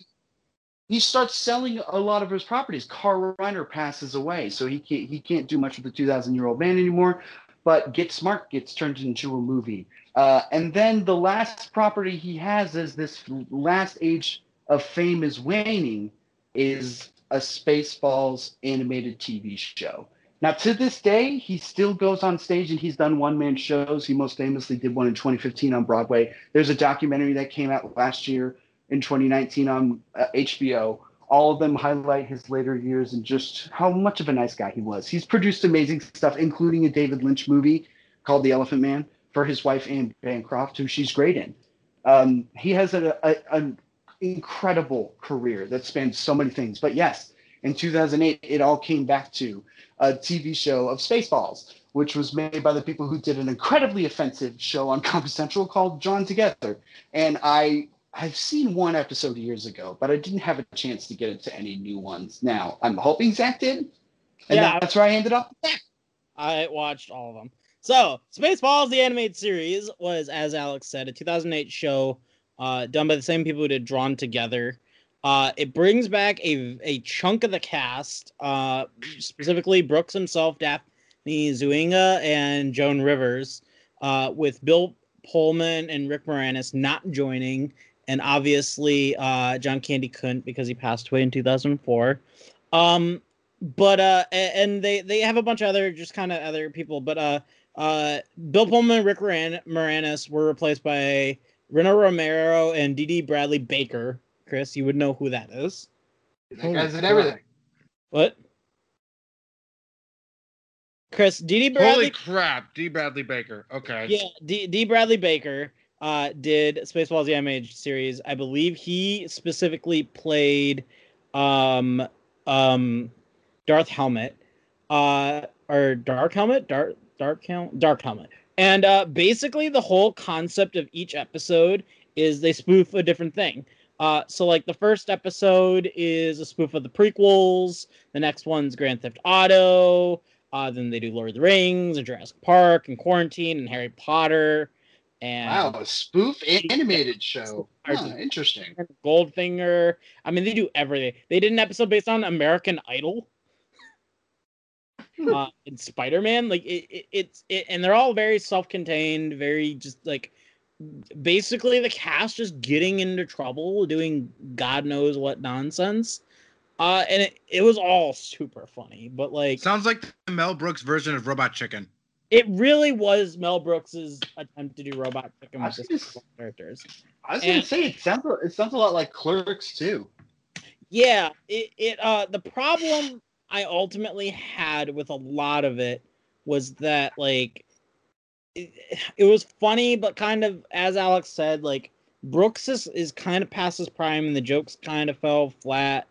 he starts selling a lot of his properties. Carl Reiner passes away, so he can't, he can't do much with the two thousand-year-old man anymore. But Get Smart gets turned into a movie. Uh, and then the last property he has as this last age of fame is waning is a Spaceballs animated T V show. Now, to this day, he still goes on stage, and he's done one-man shows. He most famously did one in twenty fifteen on Broadway. There's a documentary that came out last year in twenty nineteen on uh, H B O. All of them highlight his later years and just how much of a nice guy he was. He's produced amazing stuff, including a David Lynch movie called The Elephant Man for his wife, Anne Bancroft, who she's great in. Um, he has an incredible career that spans so many things. But, yes, in two thousand eight, it all came back to a T V show of Spaceballs, which was made by the people who did an incredibly offensive show on Comedy Central called Drawn Together. And I, I've seen one episode years ago, but I didn't have a chance to get into any new ones. Now, I'm hoping Zach did, and yeah, that's where I ended up. I watched all of them. So, Spaceballs, the animated series, was, as Alex said, a two thousand eight show uh, done by the same people who did Drawn Together. Uh, it brings back a a chunk of the cast, uh, specifically Brooks himself, Daphne Zúñiga, and Joan Rivers, uh, with Bill Pullman and Rick Moranis not joining, and obviously uh, John Candy couldn't because he passed away in two thousand four. Um, but uh, and they, they have a bunch of other just kind of other people, but uh, uh, Bill Pullman and Rick Moranis were replaced by Reno Romero and Dee Dee Bradley Baker. Chris, you would know who that is. That guy's in everything. What? Chris, Dee Dee Bradley... Holy crap, Dee Bradley Baker. Okay. Yeah, Dee Dee Bradley Baker uh, did Spaceballs the Animated Series. I believe he specifically played um, um, Darth Helmet. Uh, or Dark Helmet? Dark, Dark, Hel- Dark Helmet. And uh, basically the whole concept of each episode is they spoof a different thing. Uh, so, like, the first episode is a spoof of the prequels. The next one's Grand Theft Auto. Uh, then they do Lord of the Rings and Jurassic Park and Quarantine and Harry Potter. And wow, a spoof animated show. Huh, interesting. Goldfinger. I mean, they do everything. They did an episode based on American Idol. uh, and Spider-Man. Like, it, it, it's, it, and they're all very self-contained, very just, like, basically the cast just getting into trouble, doing God knows what nonsense. Uh, and it, it was all super funny, but like... Sounds like the Mel Brooks version of Robot Chicken. It really was Mel Brooks's attempt to do Robot Chicken with just characters. I was and, gonna say, it sounds, it sounds a lot like Clerks, too. Yeah, it, it uh, the problem I ultimately had with a lot of it was that, like, it, it was funny, but kind of, as Alex said, like, Brooks is, is kind of past his prime, and the jokes kind of fell flat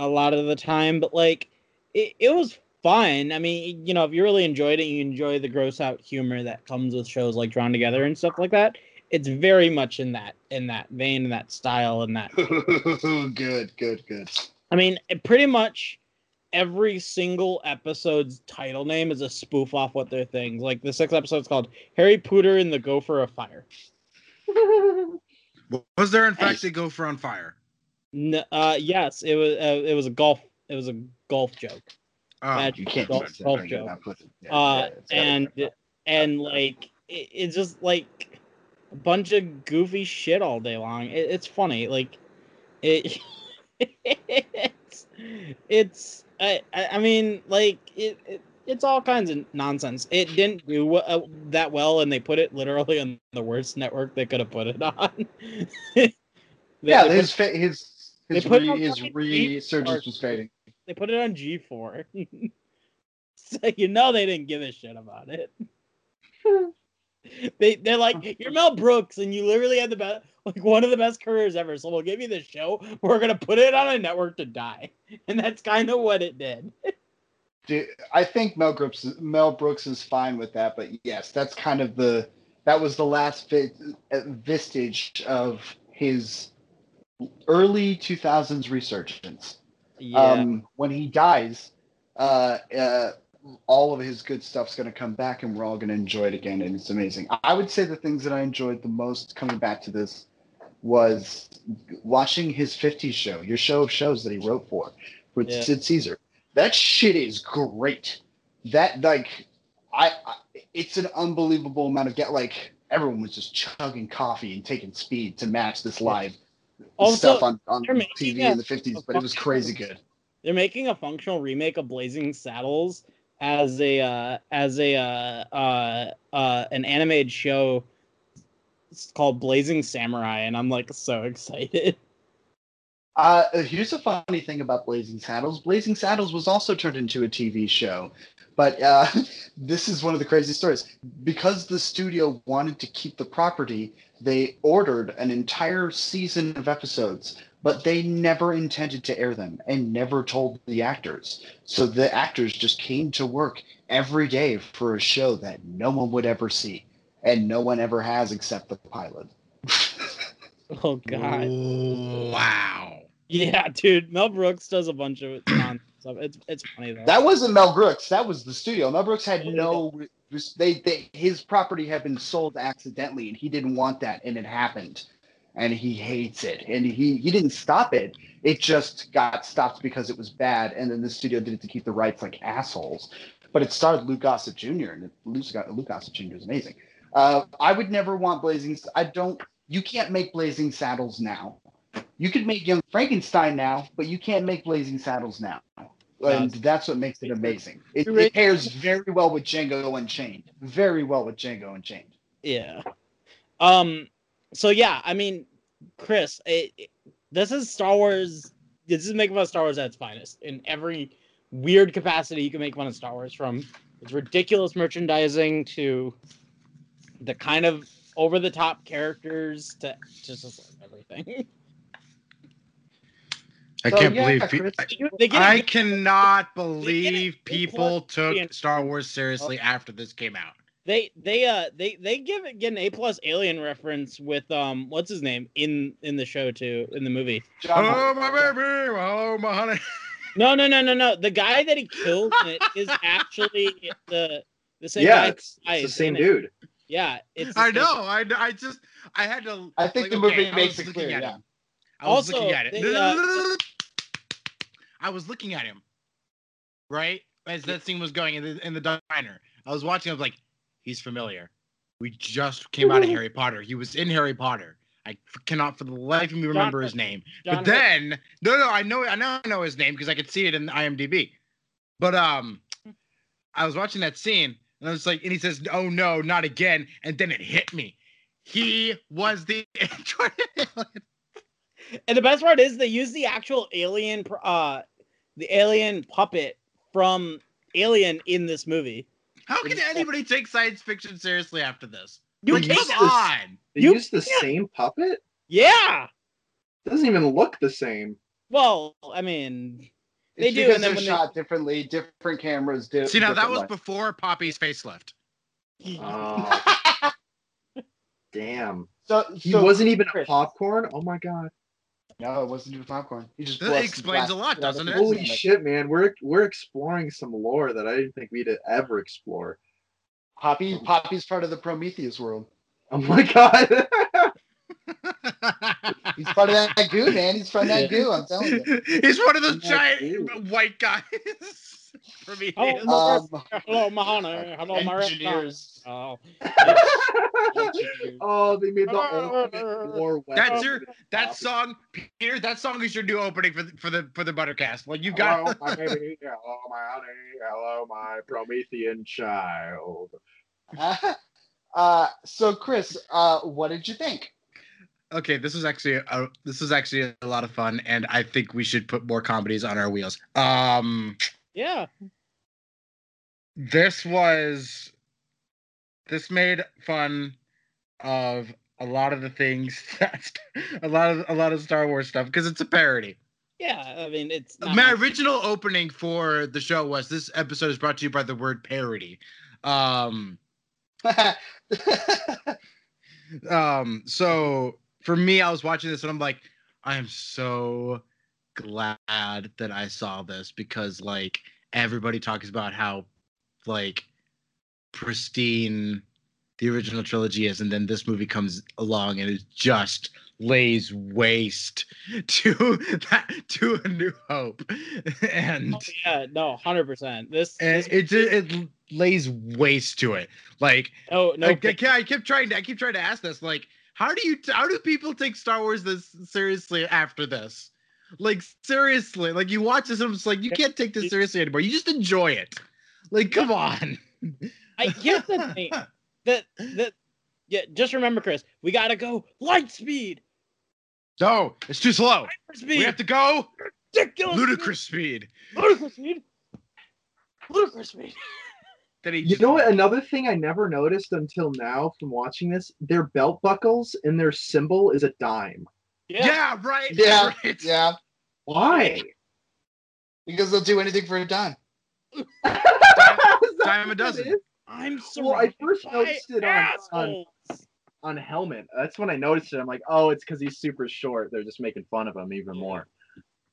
a lot of the time, but like it, it was fun. I mean, you know, if you really enjoyed it, you enjoy the gross out humor that comes with shows like Drawn Together and stuff like that. It's very much in that in that vein, in that style, in that good, good, good. I mean, it pretty much every single episode's title name is a spoof off what their things. Like the sixth episode is called Harry Potter and the Gopher of Fire. Was there in fact hey. a gopher on fire? No, uh, yes, it was. Uh, it was a golf. It was a golf joke. Oh, you can't golf, golf joke. Yeah, uh, yeah, and be, and like it, it's just like a bunch of goofy shit all day long. It, it's funny. Like it. it's it's. I I mean, like it, it. It's all kinds of nonsense. It didn't do uh, that well, and they put it literally on the worst network they could have put it on. they, yeah, they his fa- his. His, re, his resurgence was fading. They put it on G four. So you know they didn't give a shit about it. they, they're like, you're Mel Brooks, and you literally had the best, like one of the best careers ever, so we'll give you this show. We're going to put it on a network to die. And that's kind of what it did. Dude, I think Mel Brooks, Mel Brooks is fine with that, but yes, that's kind of the, that was the last vi- vestige of his... early two thousands resurgence. Yeah. Um, when he dies, uh, uh, all of his good stuff's going to come back, and we're all going to enjoy it again, and it's amazing. I would say the things that I enjoyed the most coming back to this was watching his fifties show, your show of shows that he wrote for, with yeah. Sid Caesar. That shit is great. That, like, I, I it's an unbelievable amount of get. Like, everyone was just chugging coffee and taking speed to match this live Also, stuff on, on T V a, in the fifties, but it was crazy good. They're making a functional remake of Blazing Saddles as a uh, as a uh, uh, uh, an animated show. It's called Blazing Samurai, and I'm like so excited. Uh, here's a funny thing about Blazing Saddles. Blazing Saddles was also turned into a T V show, but uh, this is one of the crazy stories. Because the studio wanted to keep the property, they ordered an entire season of episodes, but they never intended to air them and never told the actors. So the actors just came to work every day for a show that no one would ever see, and no one ever has except the pilot. Oh, God. Wow. Yeah, dude, Mel Brooks does a bunch of stuff. It's it's funny though. That wasn't Mel Brooks. That was the studio. Mel Brooks had no. They, they his property had been sold accidentally, and he didn't want that, and it happened, and he hates it, and he he didn't stop it. It just got stopped because it was bad, and then the studio did it to keep the rights like assholes. But it started Lou Gossett Junior, and Lou, Lou Gossett Junior is amazing. Uh, I would never want Blazing. I don't. You can't make Blazing Saddles now. You could make Young Frankenstein now, but you can't make Blazing Saddles now. And uh, that's what makes it amazing. It, it pairs very well with Django Unchained. Very well with Django Unchained. Yeah. Um. So, yeah, I mean, Chris, it, it, this is Star Wars. This is making fun of Star Wars at its finest. In every weird capacity you can make fun of Star Wars, from its ridiculous merchandising to the kind of over-the-top characters to just, just like everything. I so, can't yeah, believe people, Chris, I, I cannot believe people took Star Wars seriously after this came out. They they uh they they give it get an A plus alien reference with um what's his name in in the show too in the movie. John Hello Wick. My baby, hello my honey. No no no no no. The guy that he killed in it is actually the the same yeah, guy. It's, it's the same dude. It. Yeah, it's. I know. I I just I had to. I think like, the movie okay, makes it clear. Yeah. I was also, looking at it. They, uh, I was looking at him, right as that scene was going in the, in the diner. I was watching. I was like, he's familiar. We just came out of Harry Potter. He was in Harry Potter. I cannot for the life of me remember John, his name. John but then, Wick. no, no, I know, I now know his name because I could see it in IMDb. But um, I was watching that scene. And I was like, and he says, "Oh no, not again!" And then it hit me. He was the android alien. And the best part is they use the actual alien, uh, the alien puppet from Alien in this movie. How can anybody take science fiction seriously after this? You like, come the, on! They you, use the yeah. same puppet? Yeah. It doesn't even look the same. Well, I mean. They it's do, and then when shot they... differently, different cameras do. See, now that was life. Before Poppy's facelift. Oh. Damn. So, so he wasn't even a popcorn? Oh, my God. No, it wasn't even popcorn. He just that explains a lot, doesn't it? Holy shit, man. We're we're exploring some lore that I didn't think we'd ever explore. Poppy, Poppy's part of the Prometheus world. Oh, my God. He's part of that goo, man. He's part of that goo. I'm telling you. He's one of those giant goo. White guys. For me, oh, um, hello, Mahana. Hello, engineers. Oh. Oh, they made the old war. That's your that song, Peter. That song is your new opening for the for the for the Buttercast. Well, you got. Hello, my baby. Hello, my honey. Hello, my Promethean child. Uh, uh, so, Chris, uh, what did you think? Okay, this is actually a, this is actually a lot of fun, and I think we should put more comedies on our wheels. Um, yeah, this was this made fun of a lot of the things that a lot of a lot of Star Wars stuff because it's a parody. Yeah, I mean it's not my original opening for the show was this episode is brought to you by the word parody. Um, um, so. For me, I was watching this and I'm like, I am so glad that I saw this because, like, everybody talks about how, like, pristine the original trilogy is. And then this movie comes along and it just lays waste to that, to A New Hope. And oh, yeah, no, one hundred percent. This, and this- it, it lays waste to it. Like, oh, no. I, I, I kept trying to, I keep trying to ask this, like, How do you t- how do people take Star Wars this seriously after this? Like seriously, like you watch this and it's like you can't take this seriously anymore. You just enjoy it. Like come on. I get the thing that that yeah. Just remember, Chris, we gotta go light speed. No, it's too slow. We have to go ridiculous ludicrous speed. speed. Ludicrous speed. Ludicrous speed. You know what? Another thing I never noticed until now from watching this, their belt buckles and their symbol is a dime. Yeah, yeah right. Yeah, right. yeah. Why? Because they'll do anything for a dime. dime, dime a dozen. I'm so. Well, I first noticed it on, on on Helmet. That's when I noticed it. I'm like, oh, it's because he's super short. They're just making fun of him even more.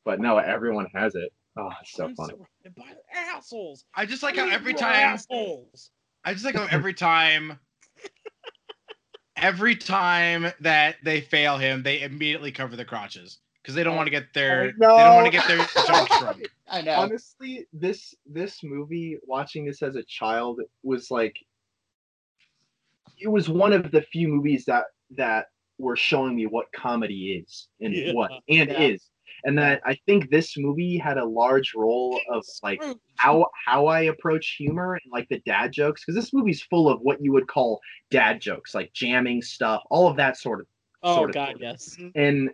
But no, everyone has it. Oh, it's so I'm funny. Surrounded by assholes. I just like how every time. Assholes. I just like how every time. every time that they fail him, they immediately cover the crotches because they don't want to get their. They don't want to get their junk shrunk. I know. Honestly, this this movie, watching this as a child, was like. It was one of the few movies that that were showing me what comedy is and yeah. what and yeah. is. And that I think this movie had a large role of like how how I approach humor and like the dad jokes because this movie's full of what you would call dad jokes, like jamming stuff, all of that sort of. Oh sort of God, thing. Yes. And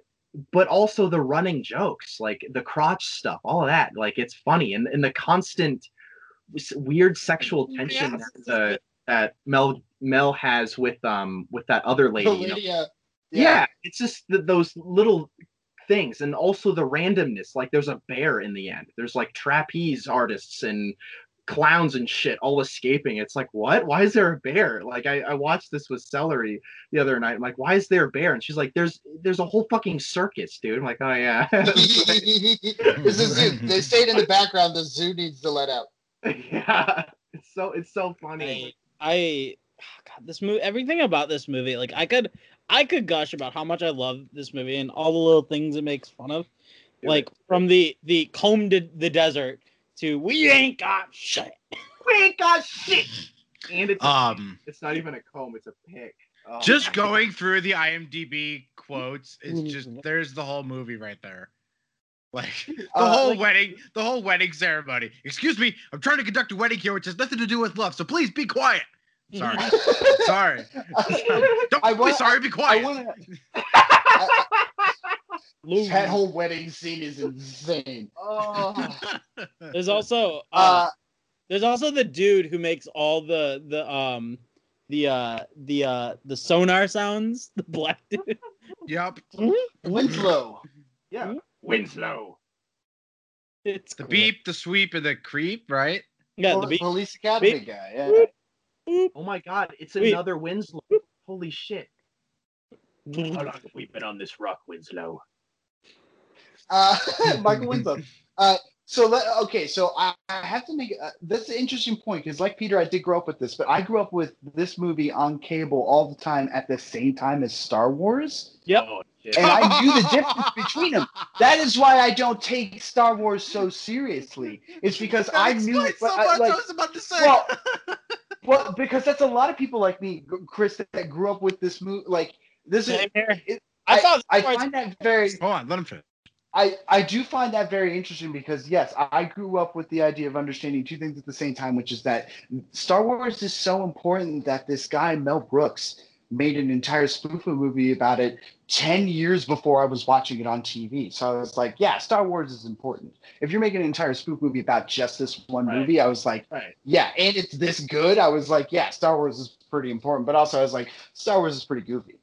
but also the running jokes, like the crotch stuff, all of that, like it's funny and and the constant weird sexual tension yes. that, the, that Mel Mel has with um with that other lady. You know? yeah. yeah, it's just the, those little. Things and also the randomness, like there's a bear in the end, there's like trapeze artists and clowns and shit all escaping. It's like, what? Why is there a bear? Like, I, I watched this with Celery the other night. I'm like, why is there a bear? And she's like, there's there's a whole fucking circus, dude. I'm like, oh, yeah. It's a zoo. They stayed in the background. The zoo needs to let out. Yeah. It's so, it's so funny. I... I... God, this movie, everything about this movie, like I could, I could gush about how much I love this movie and all the little things it makes fun of, yeah, like from the the comb to the desert to we ain't got shit, we ain't got shit, and it's um, a, it's not even a comb, it's a pick. Oh, just going through the I M D B quotes, it's just there's the whole movie right there, like the uh, whole like, wedding, the whole wedding ceremony. Excuse me, I'm trying to conduct a wedding here, which has nothing to do with love, so please be quiet. Sorry. sorry. Don't I wanna, be sorry, be quiet. I wanna, I, I, that whole wedding scene is insane. Oh. There's also uh, uh, there's also the dude who makes all the the um the uh the uh the sonar sounds, the black dude. Yep. Winslow. Yeah. Winslow. It's the cool. beep, the sweep, and the creep, right? Yeah, oh, the beep. Police Academy beep. guy, yeah. Whoop. Oh my God! It's Wait. another Winslow. Holy shit! How long have we been on this rock, Winslow? Uh, Michael Winslow. Uh, so let, okay, so I, I have to make uh, that's an interesting point because, like Peter, I did grow up with this, but I grew up with this movie on cable all the time at the same time as Star Wars. Yep. Oh, shit. And I knew the difference between them. That is why I don't take Star Wars so seriously. It's because that I knew. It, so but, much I, like, I was about to say. Well, Well, because that's a lot of people like me, Chris, that, that grew up with this movie. Like this is, it, I, I, thought I find that very. Hold on, let him finish. I, I do find that very interesting because yes, I grew up with the idea of understanding two things at the same time, which is that Star Wars is so important that this guy Mel Brooks made an entire spoof movie about it ten years before I was watching it on T V. So I was like, yeah, Star Wars is important. If you're making an entire spoof movie about just this one right. movie, I was like, right. yeah, and it's this good. I was like, yeah, Star Wars is pretty important. But also I was like, Star Wars is pretty goofy.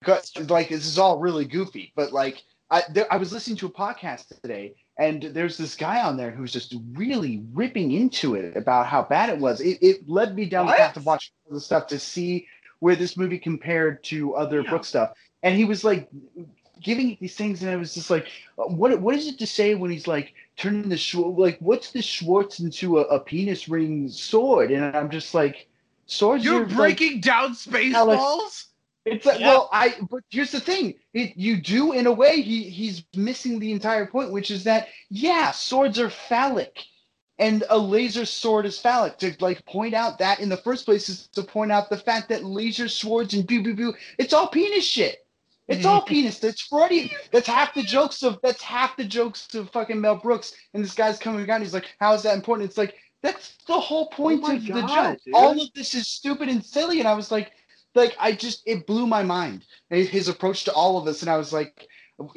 Because, like, this is all really goofy. But, like, I, there, I was listening to a podcast today, and there's this guy on there who's just really ripping into it about how bad it was. It, it led me down what? the path to watch the stuff to see where this movie compared to other yeah. Brooks stuff. And he was like giving these things, and I was just like, what what is it to say when he's like turning the Schwartz, like what's the Schwartz into a, a penis ring sword? And I'm just like, swords You're are, breaking like, down Spaceballs? It's like, yeah. well, I, but here's the thing. It, you do, in a way, he he's missing the entire point, which is that, yeah, swords are phallic. And a laser sword is phallic. To like point out that in the first place is to point out the fact that laser swords and boo boo boo, it's all penis shit. It's all penis. That's Freudian. That's half the jokes of that's half the jokes of fucking Mel Brooks. And this guy's coming around. He's like, "How is that important?" It's like that's the whole point oh of God, the joke. Dude. All of this is stupid and silly. And I was like, like I just it blew my mind. His approach to all of this, and I was like.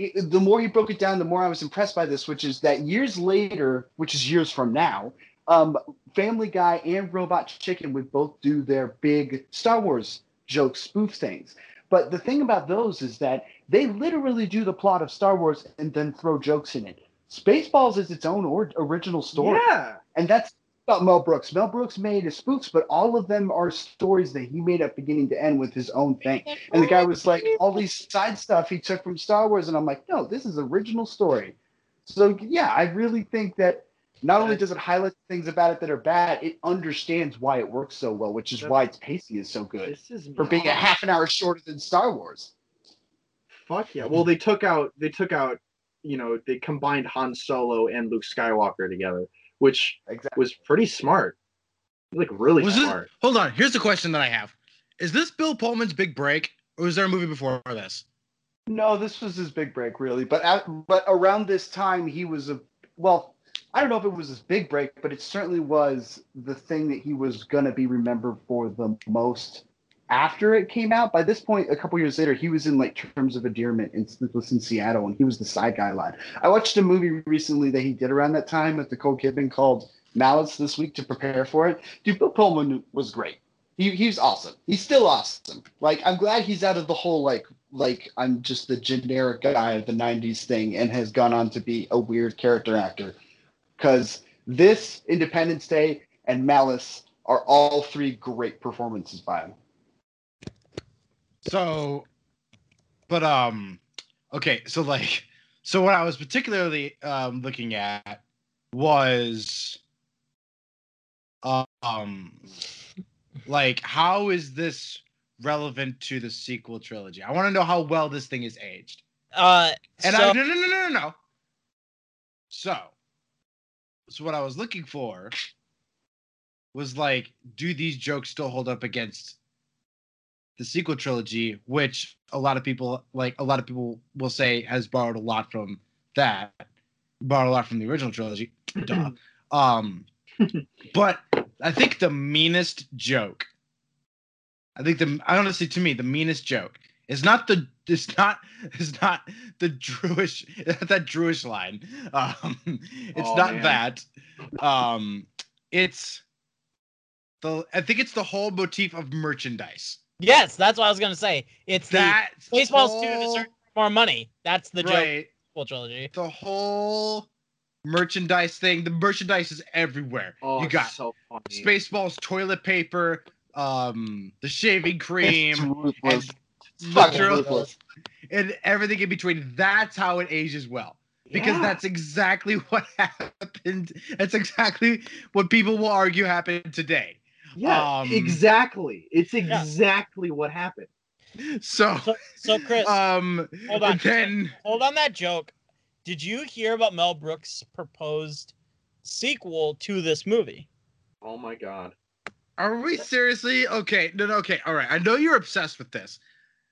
The more he broke it down, the more I was impressed by this, which is that years later, which is years from now, um, Family Guy and Robot Chicken would both do their big Star Wars joke spoof things. But the thing about those is that they literally do the plot of Star Wars and then throw jokes in it. Spaceballs is its own or- original story. Yeah. And that's about Mel Brooks. Mel Brooks made his spoofs, but all of them are stories that he made up beginning to end with his own thing. And the guy was like, all these side stuff he took from Star Wars, and I'm like, no, this is original story. So yeah, I really think that not only does it highlight things about it that are bad, it understands why it works so well, which is why its pacing is so good for being a half an hour shorter than Star Wars. Fuck yeah! Well, they took out they took out you know they combined Han Solo and Luke Skywalker together. Which exactly. was pretty smart. Like, really was smart. This, hold on. Here's the question that I have. Is this Bill Pullman's big break, or was there a movie before this? No, this was his big break, really. But at, but around this time, he was a... Well, I don't know if it was his big break, but it certainly was the thing that he was going to be remembered for the most after it came out. By this point, a couple years later, he was in, like, Terms of Endearment in, in Seattle, and he was the side guy line. I watched a movie recently that he did around that time with Nicole Kidman called Malice This Week to prepare for it. Dude, Bill Pullman was great. He, he was awesome. He's still awesome. Like, I'm glad he's out of the whole, like, like I'm just the generic guy of the nineties thing and has gone on to be a weird character actor. Because This, Independence Day, and Malice are all three great performances by him. So, but, um, okay, so, like, so what I was particularly um, looking at was, um, like, how is this relevant to the sequel trilogy? I want to know how well this thing is aged. Uh, and so- I, no, no, no, no, no. So, so what I was looking for was, like, do these jokes still hold up against the sequel trilogy, which a lot of people, like, a lot of people will say has borrowed a lot from that, borrowed a lot from the original trilogy. Duh. Um, but I think the meanest joke, I think the, honestly, to me, the meanest joke is not the, it's not, it's not the Jewish, that Jewish line. Um, it's oh, not man. that. Um, it's the, I think it's the whole motif of merchandise. Yes, that's what I was going to say. It's that Spaceballs two deserve more money. That's the right. joke trilogy. The whole merchandise thing. The merchandise is everywhere. Oh, you got so funny. Spaceballs toilet paper, um, the shaving cream. It's ruthless. And, fucking ruthless. And everything in between. That's how it ages well. Because yeah. that's exactly what happened. That's exactly what people will argue happened today. Yeah, um, exactly. It's exactly yeah. what happened. So, so, so Chris, um, hold on. Then, hold on that joke. Did you hear about Mel Brooks' proposed sequel to this movie? Oh my God. Are we seriously? Okay. No, no, okay. All right. I know you're obsessed with this.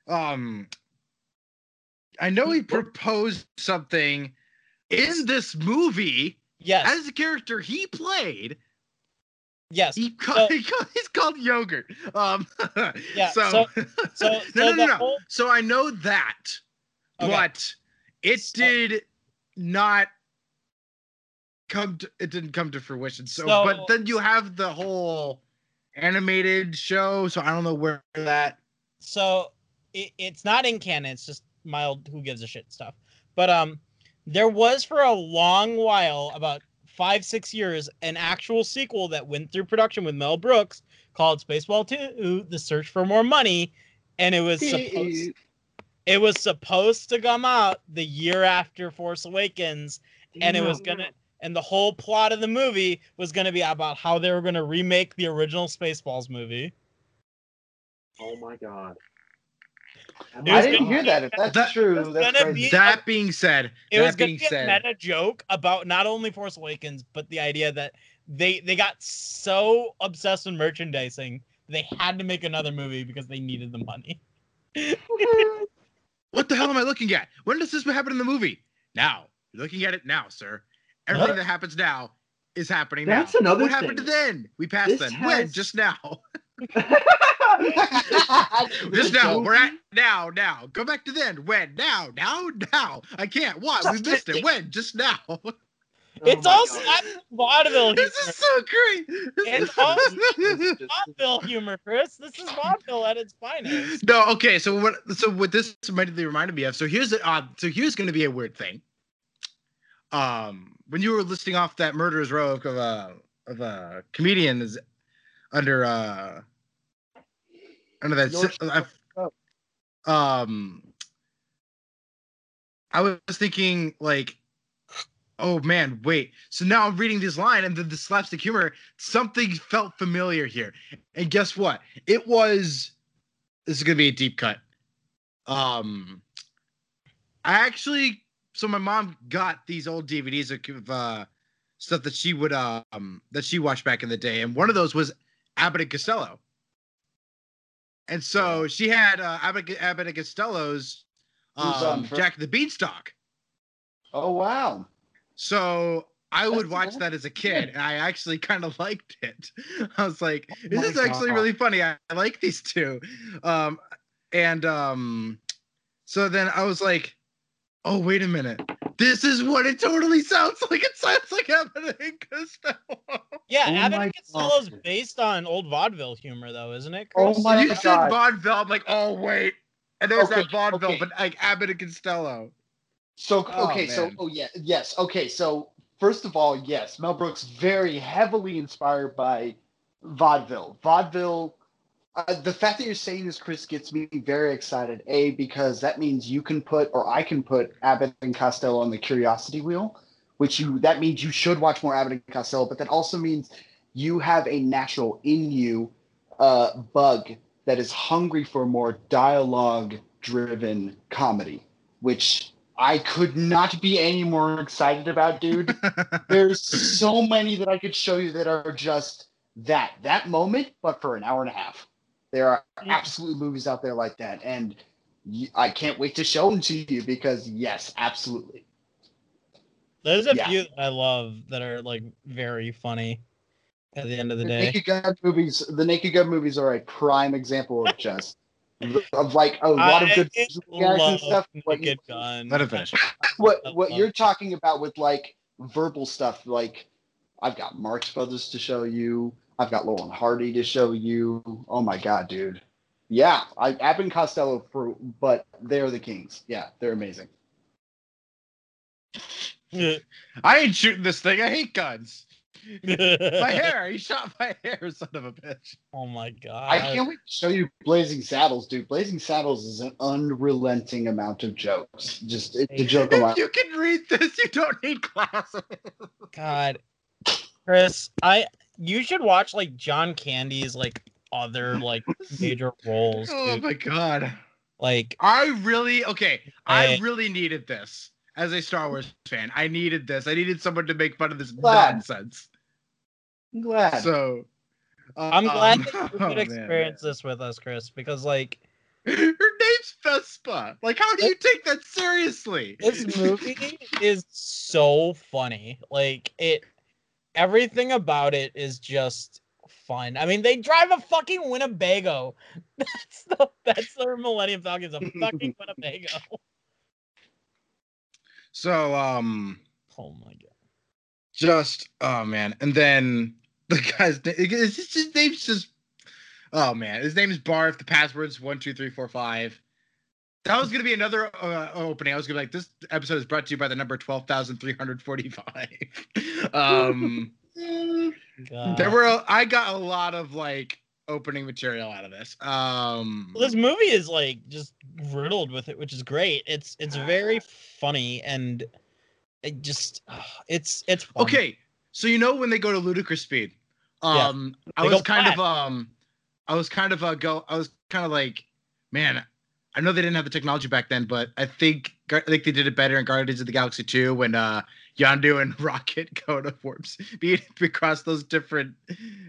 Um, I know he proposed something in this movie. Yes. As a character he played. Yes, he called, so, he called, he's called yogurt. Um, yeah. So, so, so no, so no, no, no. Whole... So I know that, okay. but it so, did not come. To, it didn't come to fruition. So, so, but then you have the whole animated show. So I don't know where that. So it, it's not in canon. It's just mild. Who gives a shit stuff. But um, there was for a long while about. Five, six years, an actual sequel that went through production with Mel Brooks called Spaceballs two, The Search for More Money, and it was supposed it was supposed to come out the year after Force Awakens, and it was gonna and the whole plot of the movie was gonna be about how they were gonna remake the original Spaceballs movie. Oh my God. I didn't hear that. If that's that, true, that's crazy. Be, that being said, it was going to be a said, meta joke about not only Force Awakens, but the idea that they they got so obsessed with merchandising, they had to make another movie because they needed the money. What the hell am I looking at? When does this happen in the movie? Now. You're looking at it now, sir. Everything what? that happens now is happening that's now. That's another what thing. What happened to then? We passed this then. Has... When? Just now. Just now, we're at now, now. Go back to then. When? Now, now, now. I can't. Why? We missed it. When? Just now. Oh it's all slap vaudeville. This humor. Is so great. This it's all vaudeville humor, Chris. This is vaudeville at its finest. No, okay. So what? So what this immediately reminded me of. So here's the. Uh, so here's going to be a weird thing. Um, when you were listing off that murderer's row of uh, of uh, comedians under uh. Under that, I, um, I was thinking like, oh man, wait. So now I'm reading this line and the, the slapstick humor. Something felt familiar here, and guess what? It was. This is gonna be a deep cut. Um, I actually. So my mom got these old D V Ds of uh, stuff that she would uh, um that she watched back in the day, and one of those was Abbott and Costello. And so she had uh, Abbott, Abbott and Costello's um, for- Jack the Beanstalk. Oh, wow. So I would That's watch nice. that as a kid, and I actually kind of liked it. I was like, this oh is God. actually really funny. I, I like these two. Um, and um, so then I was like, oh, wait a minute. This is what it totally sounds like. It sounds like Abbott and Costello. Yeah, oh Abbott and Costello is based on old vaudeville humor, though, isn't it, Chris? Oh my you God. said vaudeville. I'm like, oh, wait. And there's okay, that vaudeville, okay. but like Abbott and Costello. So, okay, oh, so, oh, yeah, yes. Okay, so First of all, yes, Mel Brooks very heavily inspired by vaudeville. Vaudeville, uh, the fact that you're saying this, Chris, gets me very excited. A, because that means you can put, or I can put, Abbott and Costello on the curiosity wheel, which you, that means you should watch more Abbott and Costello, but that also means you have a natural in you uh, bug that is hungry for more dialogue-driven comedy, which I could not be any more excited about, dude. There's so many that I could show you that are just that, that moment, but for an hour and a half. There are absolute movies out there like that, and I can't wait to show them to you because, yes, absolutely. There's a yeah. few that I love that are, like, very funny. At the end of the, the day, Naked Gun movies, the Naked Gun movies are a prime example of just of like a lot of good guys and stuff. Naked Gun. Let it finish. What what you're talking about with like verbal stuff, like I've got Marx Brothers to show you, I've got Laurel and Hardy to show you. Oh my god, dude! Yeah, I, Abbott and Costello, for, but they're the kings. Yeah, they're amazing. I ain't shooting this thing. I hate guns. My hair! He shot my hair, son of a bitch! Oh my god! I can't wait to show you Blazing Saddles, dude. Blazing Saddles is an unrelenting amount of jokes. Just it's a joke. If about. You can read this, you don't need glasses. God, Chris, I you should watch like John Candy's like other like major roles. Oh dude. My god! Like I really okay. I, I really needed this. As a Star Wars fan, I needed this. I needed someone to make fun of this glad. nonsense. I'm glad. So, um, I'm glad that you could oh, experience man, this with us, Chris, because, like... Her name's Vespa. Like, how do it, you take that seriously? This movie is so funny. Like, it... Everything about it is just fun. I mean, they drive a fucking Winnebago. That's the, that's their Millennium Falcon. It's a fucking Winnebago. So, um... oh, my God. Just... oh, man. And then the guy's... his name's just... oh, man. His name is Barf. The password's one two three four five. That was going to be another uh, opening. I was going to be like, this episode is brought to you by the number twelve thousand three hundred forty-five. um, God. There were... A, I got a lot of, like, opening material out of this. Um, well, this movie is, like, just riddled with it, which is great. It's it's very... funny and it just uh, it's it's fun. Okay, so you know when they go to ludicrous speed, um yeah, I was kind flat. of um I was kind of uh, go I was kind of like, man, I know they didn't have the technology back then, but I think I think they did it better in Guardians of the Galaxy two when uh Yondu and Rocket go to warp speed across those different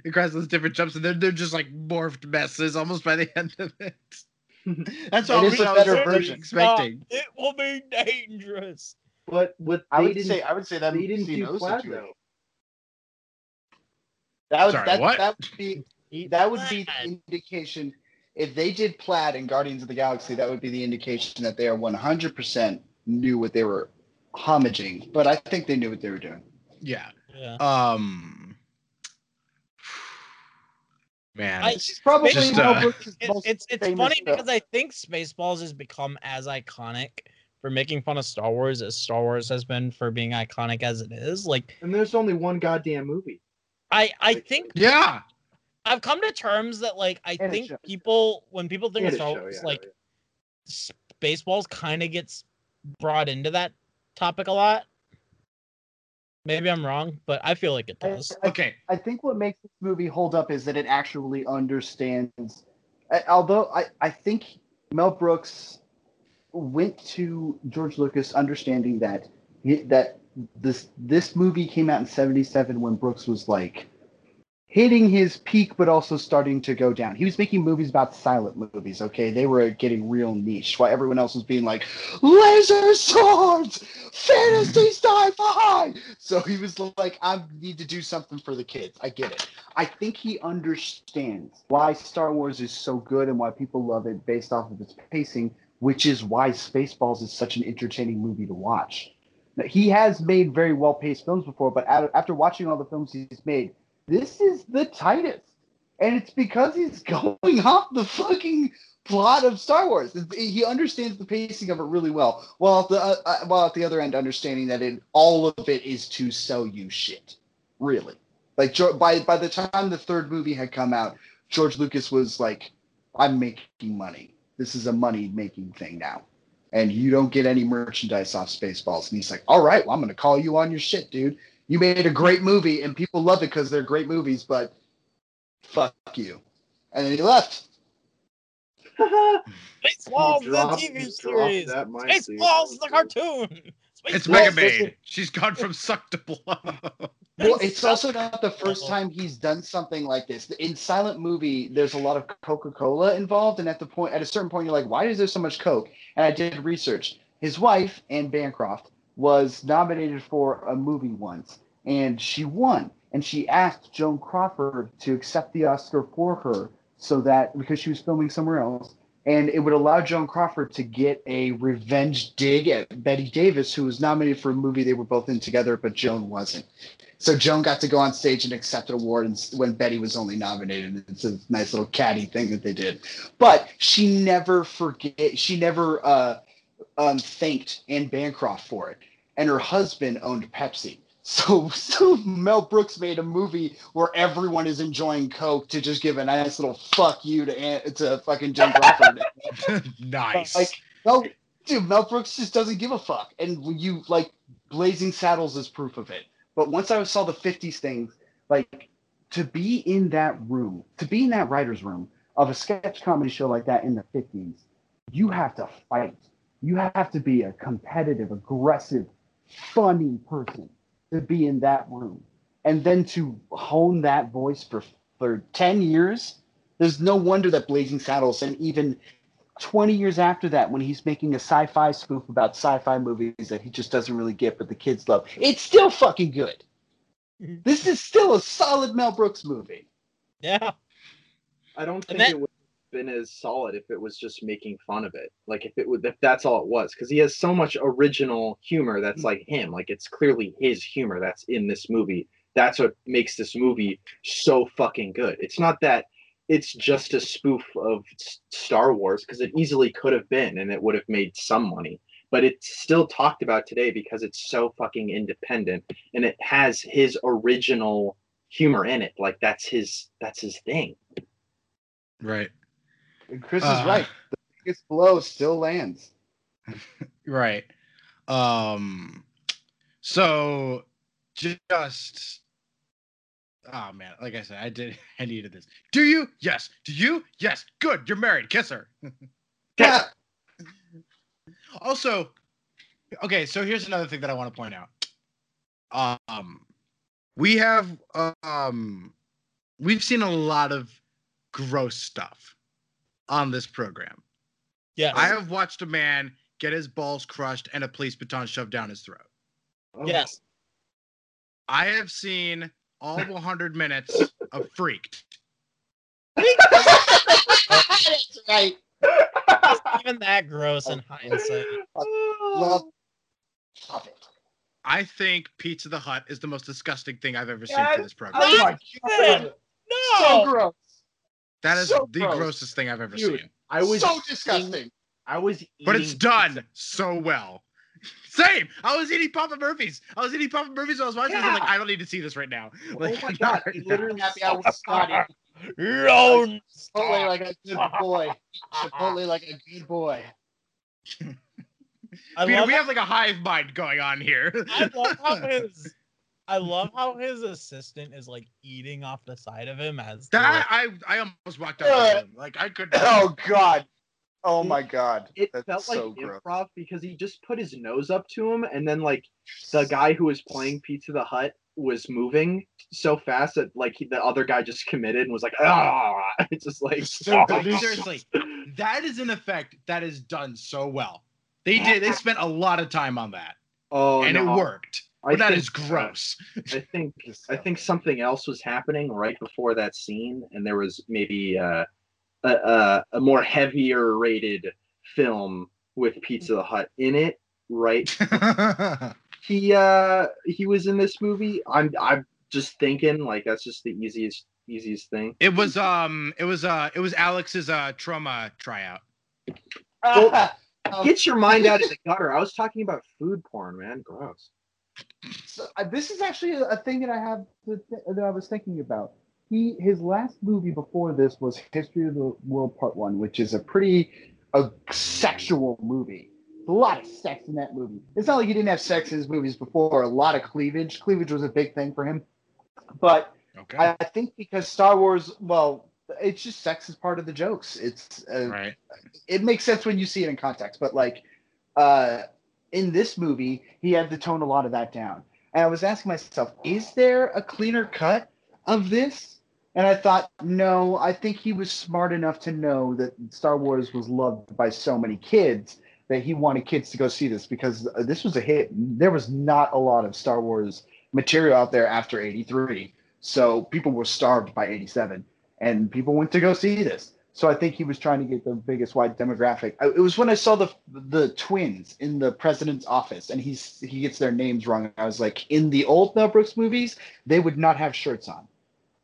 across those different jumps, and they're they're just like morphed messes almost by the end of it. That's all we were expecting. It will be dangerous. But what I would say, I would say that they didn't do flat though. That was that. That would be that would be the indication. If they did plaid in Guardians of the Galaxy, that would be the indication that they are one hundred percent knew what they were homaging. But I think they knew what they were doing. Yeah. Yeah. Um. Man, I, it's probably just, uh, it's it's, it's funny stuff. Because I think Spaceballs has become as iconic for making fun of Star Wars as Star Wars has been for being iconic as it is. Like, and there's only one goddamn movie. I I think yeah, I've come to terms that like I and think people when people think and of Star Wars, show, yeah, like yeah. Spaceballs kind of gets brought into that topic a lot. Maybe I'm wrong, but I feel like it does. I, I, okay. I think what makes this movie hold up is that it actually understands. I, although I, I think Mel Brooks went to George Lucas understanding that he, that this this movie came out in seventy-seven when Brooks was like hitting his peak, but also starting to go down. He was making movies about silent movies. Okay, they were getting real niche, while everyone else was being like laser swords, fantasy sci-fi. So he was like, I need to do something for the kids. I get it. I think he understands why Star Wars is so good and why people love it based off of its pacing, which is why Spaceballs is such an entertaining movie to watch. Now, he has made very well-paced films before, but after watching all the films he's made, this is the tightest, and it's because he's going off the fucking plot of Star Wars. He understands the pacing of it really well, while at the, uh, while at the other end understanding that it, all of it is to sell you shit, really. Like, by by the time the third movie had come out, George Lucas was like, I'm making money. This is a money-making thing now. And you don't get any merchandise off Spaceballs. And he's like, all right, well, I'm going to call you on your shit, dude. You made a great movie, and people love it because they're great movies, but fuck you. And then he left. Spaceballs is a T V series. Spaceballs is the cartoon. Space it's Mega Maid. She's gone from suck to blow. Well, it's also not the first time he's done something like this. In Silent Movie, there's a lot of Coca-Cola involved, and at the point, at a certain point, you're like, "Why is there so much Coke?" And I did research. His wife, Anne Bancroft, was nominated for a movie once, and she won. And she asked Joan Crawford to accept the Oscar for her, so that because she was filming somewhere else. And it would allow Joan Crawford to get a revenge dig at Bette Davis, who was nominated for a movie they were both in together, but Joan wasn't. So Joan got to go on stage and accept an award when Bette was only nominated. It's a nice little catty thing that they did. But she never forget. She never uh, um, thanked Anne Bancroft for it. And her husband owned Pepsi. So, so Mel Brooks made a movie where everyone is enjoying Coke to just give a nice little fuck you to to fucking John Crawford. Nice. Like, Mel, dude, Mel Brooks just doesn't give a fuck. And you like Blazing Saddles is proof of it. But once I saw the fifties thing, like to be in that room, to be in that writer's room of a sketch comedy show like that in the fifties, you have to fight. You have to be a competitive, aggressive, funny person to be in that room, and then to hone that voice for, for ten years, there's no wonder that Blazing Saddles, and even twenty years after that, when he's making a sci-fi spoof about sci-fi movies that he just doesn't really get, but the kids love, it's still fucking good. This is still a solid Mel Brooks movie. Yeah. I don't think that- it would have been as solid if it was just making fun of it. Like, if it would, if that's all it was, because he has so much original humor that's like him. Like, it's clearly his humor that's in this movie. That's what makes this movie so fucking good. It's not that it's just a spoof of Star Wars, because it easily could have been, and it would have made some money. But it's still talked about today because it's so fucking independent, and it has his original humor in it. Like, that's his, that's his thing. Right. And Chris uh, is right. The biggest blow still lands. Right. Um, so just... Oh, man. Like I said, I did. I needed this. Do you? Yes. Do you? Yes. Good. You're married. Kiss her. Yeah. Also, okay, so here's another thing that I want to point out. Um, we have... um, We've seen a lot of gross stuff on this program. Yeah, I have watched a man get his balls crushed and a police baton shoved down his throat. Oh. Yes. I have seen all one hundred minutes of Freaked. That's right. It's even that gross in hindsight. Love it. I think Pizza the Hut is the most disgusting thing I've ever seen for this program. Oh my God. No. So gross. That is so the gross. grossest thing I've ever Dude, seen. I was so disgusting. Eating, I was, eating but it's done pizza. so well. Same. I was eating Papa Murphy's. I was eating Papa Murphy's. While I was watching. Yeah. I was like, I don't need to see this right now. Like, oh my God! Right literally happy I was starting. Chipotle like a good boy. Chipotle like a good boy. I Peter, we have like a hive mind going on here. I love how his. I love how his assistant is like eating off the side of him as that. The, like, I I almost walked out uh, of him. Like I could. Oh God! Oh my God! It That's felt so like gross. Improv because he just put his nose up to him, and then like the guy who was playing Pizza the Hut was moving so fast that like he, the other guy just committed and was like, ah! It's just like so, oh, seriously, that is an effect that is done so well. They did. They spent a lot of time on that. Oh, and no. It worked. Well, that think, is gross. I think I think something else was happening right before that scene, and there was maybe uh, a, a a more heavier rated film with Pizza the Hut in it. Right? he uh he was in this movie. I'm I'm just thinking like that's just the easiest easiest thing. It was um, it was uh, it was Alex's uh trauma tryout. Well, get your mind out of the gutter. I was talking about food porn, man. Gross. So, uh, this is actually a, a thing that I have th- that I was thinking about. He his last movie before this was History of the World Part One, which is a pretty a sexual movie. A lot of sex in that movie. It's not like he didn't have sex in his movies before. A lot of cleavage. Cleavage was a big thing for him. But okay. I, I think because Star Wars, well, it's just sex is part of the jokes. It's uh, right. It makes sense when you see it in context. But like uh, in this movie, he had to tone a lot of that down. And I was asking myself, is there a cleaner cut of this? And I thought, no, I think he was smart enough to know that Star Wars was loved by so many kids that he wanted kids to go see this, because this was a hit. There was not a lot of Star Wars material out there after eighty-three. So people were starved by eighty-seven, and people went to go see this. So I think he was trying to get the biggest wide demographic. It was when I saw the the twins in the president's office, and he's he gets their names wrong. I was like, in the old Mel Brooks movies, they would not have shirts on.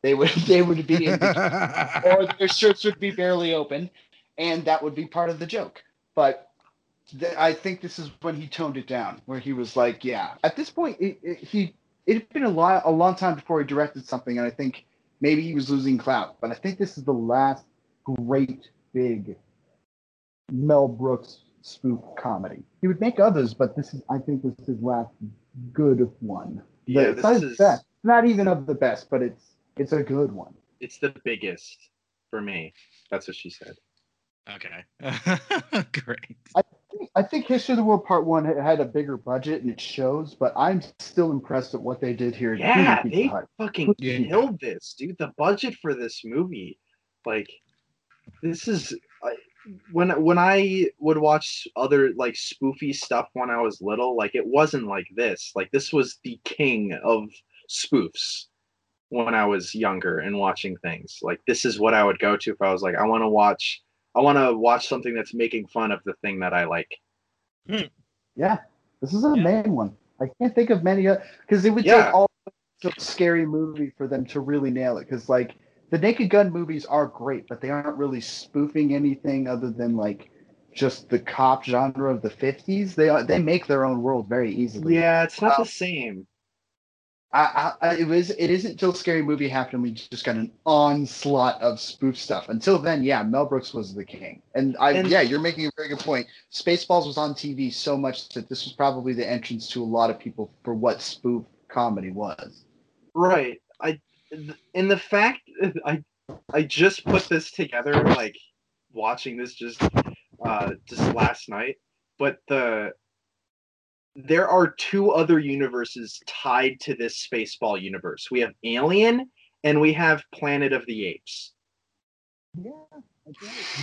They would they would be in the, or their shirts would be barely open, and that would be part of the joke. But I think this is when he toned it down, where he was like, yeah. At this point, it, it, he it had been a, lot, a long time before he directed something, and I think maybe he was losing clout. But I think this is the last great, big Mel Brooks spoof comedy. He would make others, but this is, I think, was his last good one. Yeah, the, this is... Best. Not even of the best, but it's it's a good one. It's the biggest for me. That's what she said. Okay. Great. I, I think History of the World Part One had a bigger budget, and it shows. But I'm still impressed at what they did here. Yeah, they fucking yeah. killed this, dude. The budget for this movie, like, this is I, when when I would watch other like spoofy stuff when I was little, like it wasn't like this. Like this was the king of spoofs when I was younger and watching things. Like this is what I would go to if I was like, I want to watch. I want to watch something that's making fun of the thing that I like. Yeah, this is a yeah. main one. I can't think of many other, because it would yeah. take all a scary movie for them to really nail it. Because like the Naked Gun movies are great, but they aren't really spoofing anything other than like just the cop genre of the fifties. They are, they make their own world very easily. Yeah, it's not um, the same. I, I, it was. It isn't till Scary Movie happened we just got an onslaught of spoof stuff. Until then, yeah, Mel Brooks was the king. And I, and yeah, you're making a very good point. Spaceballs was on T V so much that this was probably the entrance to a lot of people for what spoof comedy was. Right. I, and the fact I, I just put this together like watching this just, uh, just last night. But the. There are two other universes tied to this Spaceball universe. We have Alien and we have Planet of the Apes. Yeah.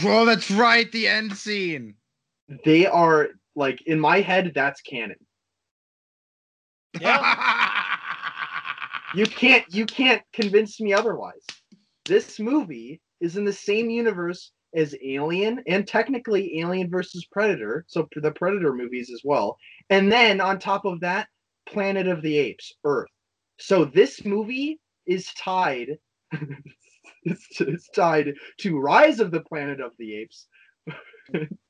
Well, that's right. The end scene. They are like in my head. That's canon. Yeah. you can't. You can't convince me otherwise. This movie is in the same universe as Alien, and technically Alien versus Predator, so the Predator movies as well. And then on top of that, Planet of the Apes, Earth. So this movie is tied it's, it's tied to Rise of the Planet of the Apes.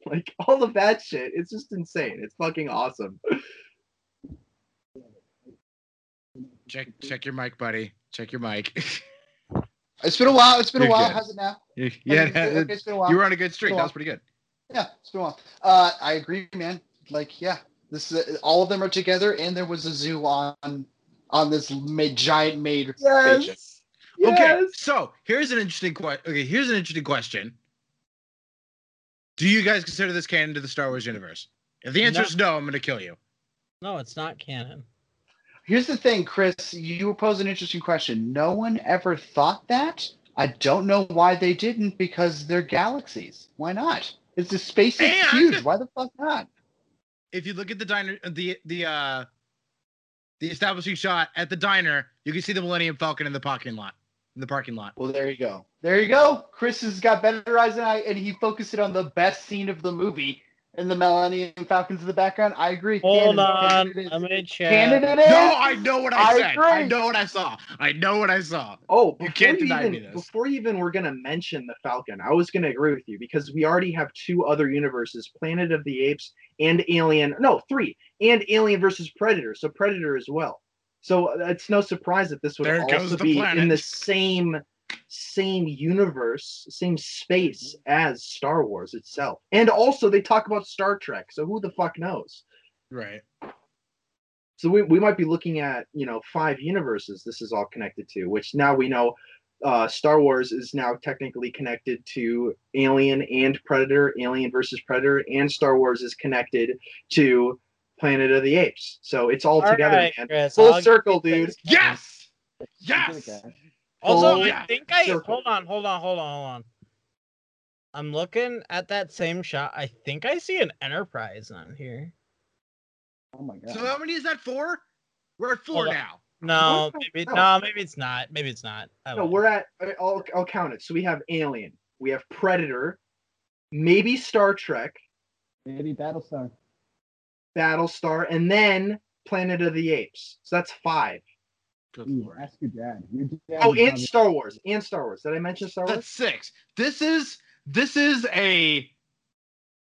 Like all of that shit. It's just insane. It's fucking awesome. Check check your mic, buddy. Check your mic. It's been a while. It's been You're a while. Good. How's it now? Yeah, it's been, okay, it's been a while. You were on a good streak. That was pretty good. Yeah, it's been a while. Uh, I agree, man. Like, yeah, this is, all of them are together, and there was a zoo on on this made, giant made. Yes. Station. Yes. Okay, so here's an interesting question. Okay, here's an interesting question. Do you guys consider this canon to the Star Wars universe? If the answer no. is no, I'm going to kill you. No, it's not canon. Here's the thing, Chris. You pose an interesting question. No one ever thought that. I don't know why they didn't, because they're galaxies. Why not? It's the space is and huge. Why the fuck not? If you look at the diner, the the uh, the establishing shot at the diner, you can see the Millennium Falcon in the parking lot. In the parking lot. Well, there you go. There you go. Chris has got better eyes than I, and he focused it on the best scene of the movie. and the Millennium Falcon's in the background. I agree. Hold Canada, on. Canada is, I'm going to check. Canada is. No, I know what I, I said. Agree. I know what I saw. I know what I saw. Oh, you can't you deny even, me this. Before you even were going to mention the Falcon, I was going to agree with you because we already have two other universes, Planet of the Apes and Alien. No, three. And Alien versus Predator. So Predator as well. So it's no surprise that this would there also be planet. in the same same universe, same space as Star Wars itself. And also they talk about Star Trek, so who the fuck knows? Right. So we, we might be looking at, you know, five universes this is all connected to, which now we know uh, Star Wars is now technically connected to Alien and Predator, Alien versus Predator, and Star Wars is connected to Planet of the Apes. So it's all, all together, right, man. Chris, Full I'll circle, dude. Yes! Yes! Also, oh, yeah. I think I... Circle. Hold on, hold on, hold on, hold on. I'm looking at that same shot. I think I see an Enterprise on here. Oh, my God. So how many is that for? We're at four now. No, maybe, no, maybe it's not. Maybe it's not. No, we're at... I'll, I'll count it. So we have Alien. We have Predator. Maybe Star Trek. Maybe Battlestar. Battlestar. And then Planet of the Apes. So that's five. Ooh, ask your dad. Your dad oh, and Star Wars. And Star Wars. Did I mention Star Wars? That's six. This is this is a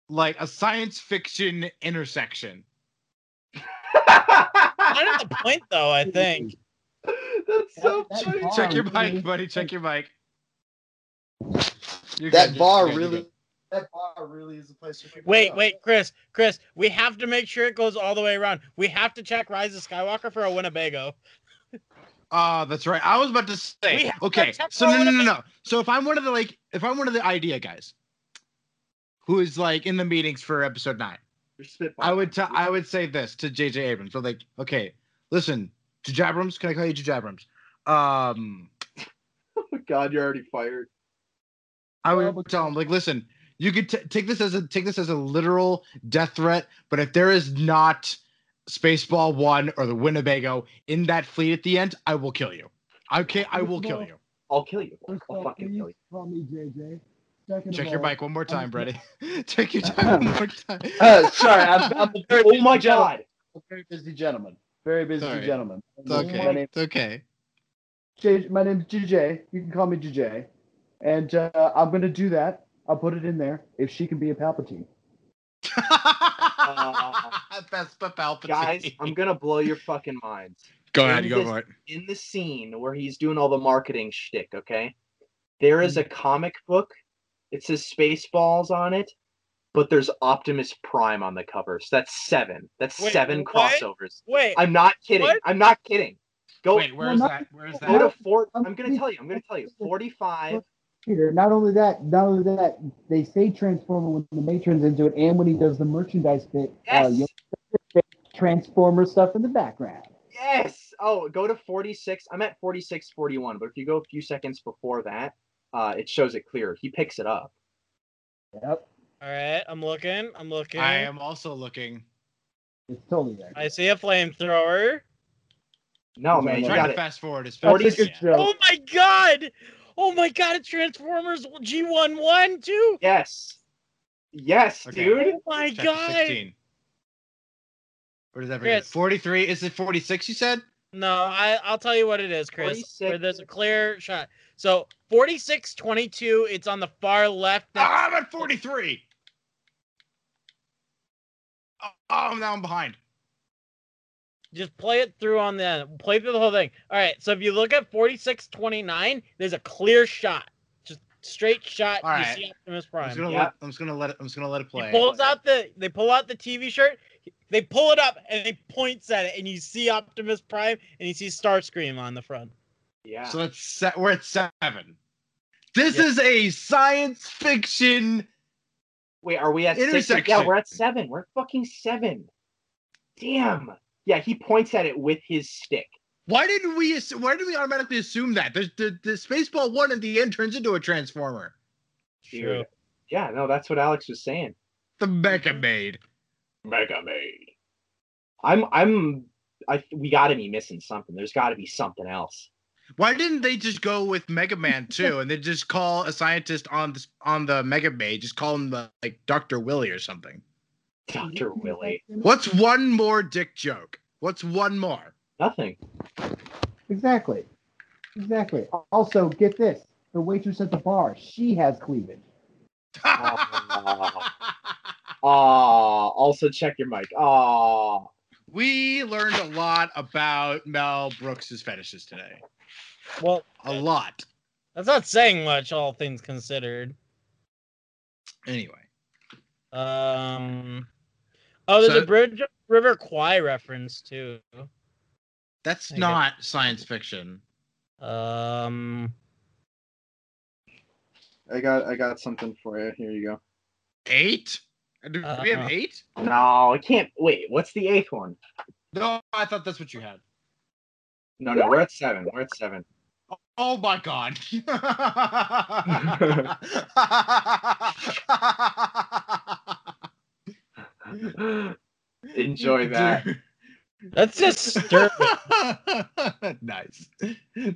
like a science fiction intersection. Not at the point though, I think. That's so that, funny. That Check your mic, buddy. Check your mic. You're that good. bar good. really That bar really is the place for people. Wait, wait, Chris, Chris, we have to make sure it goes all the way around. We have to check Rise of Skywalker for a Winnebago. Ah, uh, that's right. I was about to say. Wait, okay, so no, no, no, no. So if I'm one of the like, if I'm one of the idea guys, who is like in the meetings for episode nine, I would t- I would say this to J J Abrams. So like, okay, listen, J J Abrams. Can I call you J J Abrams? Um, oh my God, you're already fired. I would tell him like, listen, you could t- take this as a take this as a literal death threat, but if there is not Spaceball one or the Winnebago in that fleet at the end, I will kill you. Okay, I will kill you. I'll kill you. I'll, I'll fucking kill you. Call me J J. Check your mic one more time, Brady. Check your time one more time. Uh, sorry, I'm, I'm a very oh my God. I'm a very busy gentleman. Very busy sorry. gentleman. It's okay. My name, it's okay. J, my name's J J. You can call me J J. And uh, I'm going to do that. I'll put it in there if she can be a Palpatine. Uh, Best guys, I'm gonna blow your fucking minds. Go ahead, in go this, for it. In the scene where he's doing all the marketing shtick, okay? There is a comic book. It says Spaceballs on it, but there's Optimus Prime on the cover. So that's seven. That's wait, seven crossovers. What? Wait, I'm not kidding. What? I'm not kidding. Go. Wait, where's no, that? Where's that? Go to four. I'm gonna tell you. I'm gonna tell you. Forty-five. Peter, not only that, not only that, they say Transformer when the matron's into it, and when he does the merchandise bit, yes. uh, you know, Transformer stuff in the background. Yes! Oh, go to forty-six. I'm at forty-six forty-one, but if you go a few seconds before that, uh, it shows it clear. He picks it up. Yep. All right, I'm looking. I'm looking. I am also looking. It's totally there. I see a flamethrower. No, I'm man. I'm trying you got to it. fast forward. It's forty-six. Oh, my God! Oh my God! It's Transformers G one one two. Yes, yes, okay. Dude. Oh my Chapter God. sixteen. What does that bring? Forty-three. Is it forty-six? You said? No, I I'll tell you what it is, Chris. forty-six. Where there's a clear shot. So forty-six twenty-two. It's on the far left. Oh, I'm at forty-three. Oh, now I'm behind. Just play it through on the play through the whole thing. All right, so if you look at forty-six twenty-nine, there's a clear shot, just straight shot. All right. You see Optimus Prime. I'm just gonna, yeah. let, I'm just gonna let it. I'm just gonna let it play. He pulls out the. They pull out the T V shirt. They pull it up and they points at it, and you see Optimus Prime, and you see Starscream on the front. Yeah. So it's we're at seven. This yeah. is a science fiction. Wait, are we at intersection? Six? Yeah, we're at seven. We're at fucking seven. Damn. Yeah, he points at it with his stick. Why didn't we? Why did we automatically assume that? There's the the Spaceball one at the end turns into a Transformer. Sure. Yeah, no, that's what Alex was saying. The Mecha Maid. Mecha Maid. I'm I'm I we got to be missing something. There's got to be something else. Why didn't they just go with Mega Man two and they just call a scientist on the on the Mega Maid? Just call him the, like Doctor Willy or something. Doctor Willie. What's one more dick joke? What's one more? Nothing. Exactly. Exactly. Also, get this. The waitress at the bar, she has cleavage. Ah. uh, uh, also, check your mic. Ah. Uh. We learned a lot about Mel Brooks' fetishes today. Well, a lot. That's not saying much, all things considered. Anyway. Um. Oh, there's so, a Bridge River Kwai reference too. That's not science fiction. Um. I got. I got something for you. Here you go. Eight. Do we have eight? Uh, no, I can't. Wait, what's the eighth one? No, I thought that's what you had. No, no, we're at seven. We're at seven. Oh, oh my God. Enjoy that. That's just disturbing. Nice.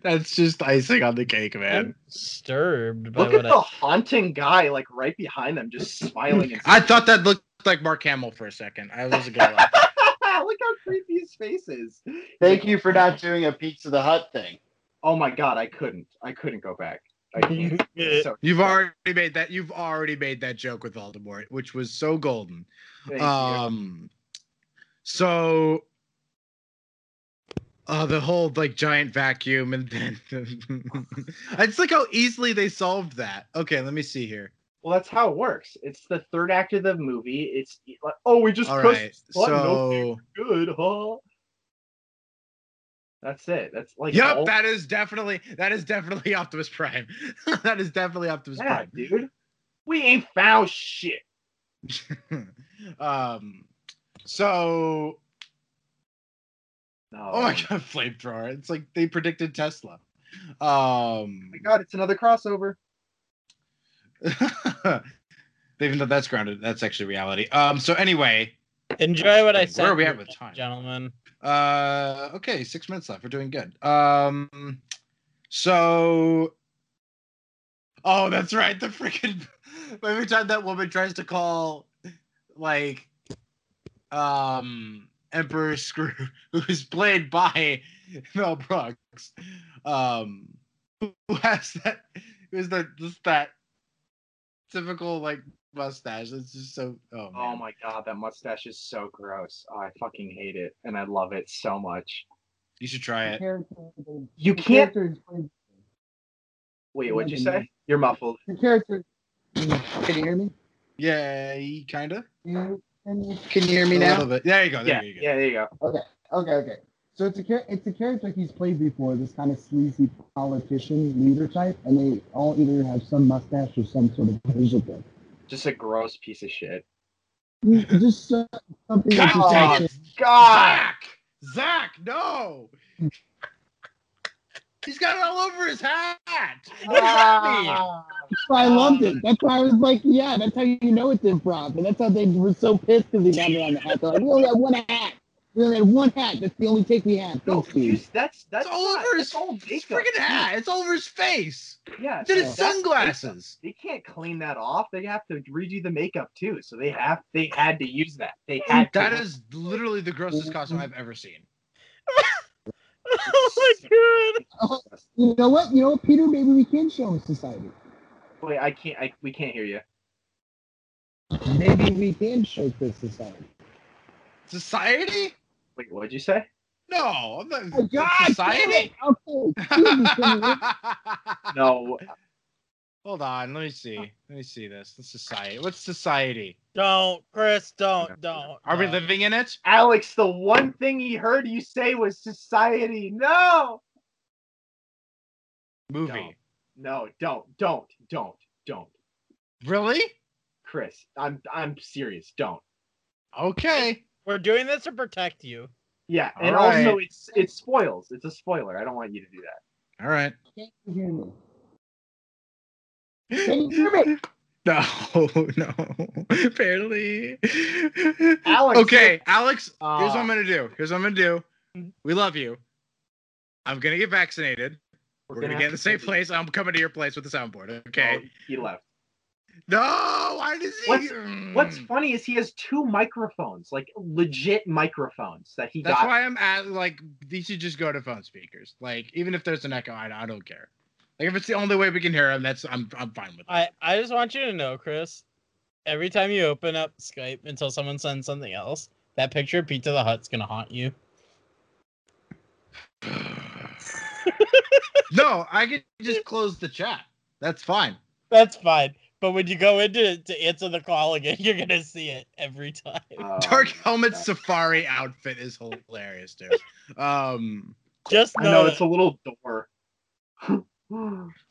That's just icing on the cake, man. I'm disturbed by Look what at I... the haunting guy, like, right behind them, just smiling. And I thought that looked like Mark Hamill for a second. I wasn't going to lie. Look how creepy his face is. Thank you for not doing a Pizza the Hut thing. Oh, my God. I couldn't. I couldn't go back. I so You've already made that. You've already made that joke with Voldemort, which was so golden. Thank um, you. So... Oh, the whole, like, giant vacuum, and then... It's like how easily they solved that. Okay, let me see here. Well, that's how it works. It's the third act of the movie. It's like, oh, we just... All right, so... Good, huh? That's it. That's, like... Yep, all... that is definitely... That is definitely Optimus Prime. That is definitely Optimus yeah, Prime. Dude. We ain't found shit. um, so... No. Oh my God, flamethrower. It's like they predicted Tesla. Um, oh my God, it's another crossover. Even though that's grounded, that's actually reality. Um, so anyway. Enjoy what I said. Where are we at with time? Gentlemen. Uh, okay, six minutes left. We're doing good. Um, so. Oh, that's right. The freaking. Every time that woman tries to call, like. Um. Emperor Screw, who's played by Mel Brooks, um, who has that, who's that, just that typical, like, mustache. It's just so, oh, man. Oh my God, that mustache is so gross. Oh, I fucking hate it, and I love it so much. You should try it. You can't. Wait, what'd you say? You're muffled. The character. Can you hear me? Yeah, kind of. Yeah. Can you hear me now? There you go. There yeah, you go. Yeah, there you go. Okay, okay, okay. So it's a it's a character he's played before. This kind of sleazy politician leader type, and they all either have some mustache or some sort of visible. Just a gross piece of shit. Just uh, something. God, just dang it. God, Zach, Zach, no. He's got it all over his hat. What does that mean? That's why I loved it. That's why I was like, yeah, that's how you know it's improv. And that's how they were so pissed because they got it on the hat. They're like, we only had one hat. We only had one hat. That's the only take we had. No, that's, that's that's all not, over his freaking up. hat. It's all over his face. Yeah. It's in his sunglasses. They can't clean that off. They have to redo the makeup too. So they have they had to use that. They had that to. is literally the grossest costume I've ever seen. Oh my God! Oh, you know what? You know what, Peter? Maybe we can show him society. Wait, I can't. I we can't hear you. Maybe we can show this society. Society? Wait, what'd you say? No, I'm not. Oh, God, society. No. Hold on. Let me see. Let me see this. This society. What's society? Don't, Chris. Don't, don't. Are we living in it? Alex, the one thing he heard you say was society. No. Movie. No, don't, don't, don't, don't. Really? Chris, I'm I'm serious. Don't. Okay. We're doing this to protect you. Yeah, All and right. also it's it spoils. It's a spoiler. I don't want you to do that. All right. Can you hear me? Can you hear me? No, no. Apparently. Alex. Okay, Alex, uh, here's what I'm going to do. Here's what I'm going to do. We love you. I'm going to get vaccinated. We're, We're going to get in the same place. I'm coming to your place with the soundboard. Okay. Oh, he left. No, why does he? What's, what's funny is he has two microphones, like legit microphones that he That's got. That's why I'm at, like, these should just go to phone speakers. Like, even if there's an echo, I, I don't care. Like, if it's the only way we can hear him, that's I'm I'm fine with it. I, I just want you to know, Chris, every time you open up Skype until someone sends something else, that picture of Pizza the Hutt's going to haunt you. No, I can just close the chat. That's fine. That's fine. But when you go into it to answer the call again, you're going to see it every time. Oh, Dark Helmet's safari outfit is hilarious, dude. Um, just know no, it's a little door.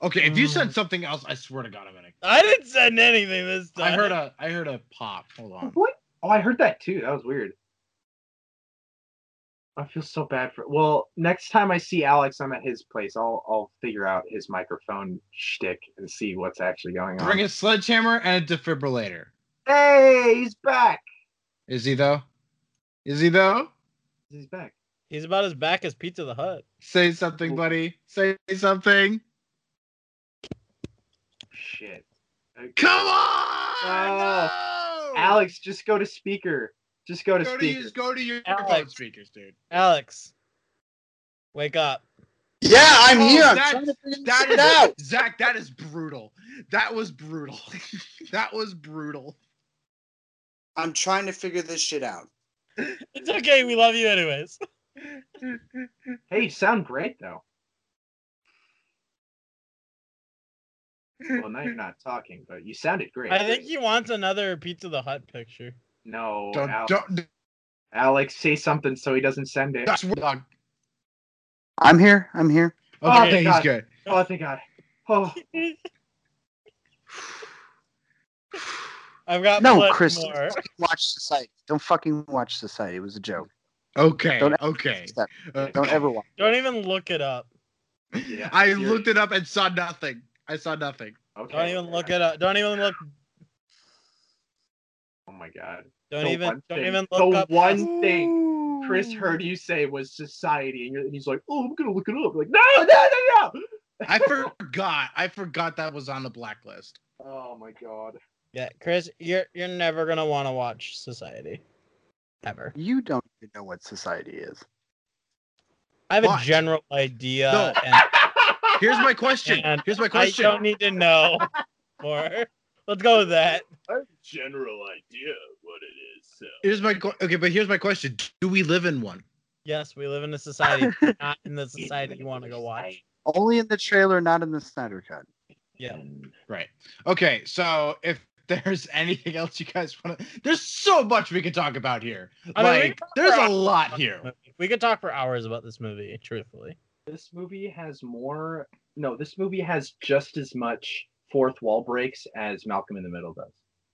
Okay, if you send something else, I swear to God, I'm gonna. I didn't send anything this time. I heard a, I heard a pop. Hold on. What? Oh, I heard that too. That was weird. I feel so bad for. Well, next time I see Alex, I'm at his place. I'll, I'll figure out his microphone shtick and see what's actually going on. Bring a sledgehammer and a defibrillator. Hey, he's back. Is he though? Is he though? He's back. He's about as back as Pizza the Hutt. Say something, buddy. Say something. Shit. Okay. Come on! Oh, no! Alex, just go to speaker. Just go to go speaker. To, just go to your phone speakers, dude. Alex, wake up. Yeah, I'm oh, here. That, I'm trying to figure that is, out. Zach, that is brutal. That was brutal. That was brutal. I'm trying to figure this shit out. It's okay. We love you anyways. Hey, you sound great, though. Well, now you're not talking, but you sounded great. I think he wants another Pizza the Hutt picture. No, don't, Alex. Don't. Alex, say something so he doesn't send it. I'm here. I'm here. Okay, oh, thank God. He's good. Oh, thank God. Oh. I've got no, Chris. More. Don't fucking watch Society. Don't fucking watch Society. It was a joke. Okay. Don't okay. Uh, don't ever watch. Don't even look it up. Yeah, I you're... looked it up and saw nothing. I saw nothing. Okay. Don't even look it up. Don't even look. Oh my God. Don't the even. Don't thing. Even look the up. The one thing Chris heard you say was Society, and he's like, "Oh, I'm gonna look it up." Like, no, no, no, no. I forgot. I forgot that was on the blacklist. Oh my God. Yeah, Chris, you're you're never gonna want to watch Society, ever. You don't even know what Society is. I have Why? a general idea. No. And, here's my question. Here's my question. I don't need to know more. Let's go with that. I have a general idea of what it is. So. Here's my okay, but here's my question. Do we live in one? Yes, we live in a society, not in the Society you want to go watch. Only in the trailer, not in the Snyder Cut. Yeah. Right. Okay. So if there's anything else you guys want to, there's so much we could talk about here. I mean, like, there's a lot here. We could talk for hours about this movie, truthfully. This movie has more. No, this movie has just as much fourth wall breaks as Malcolm in the Middle does.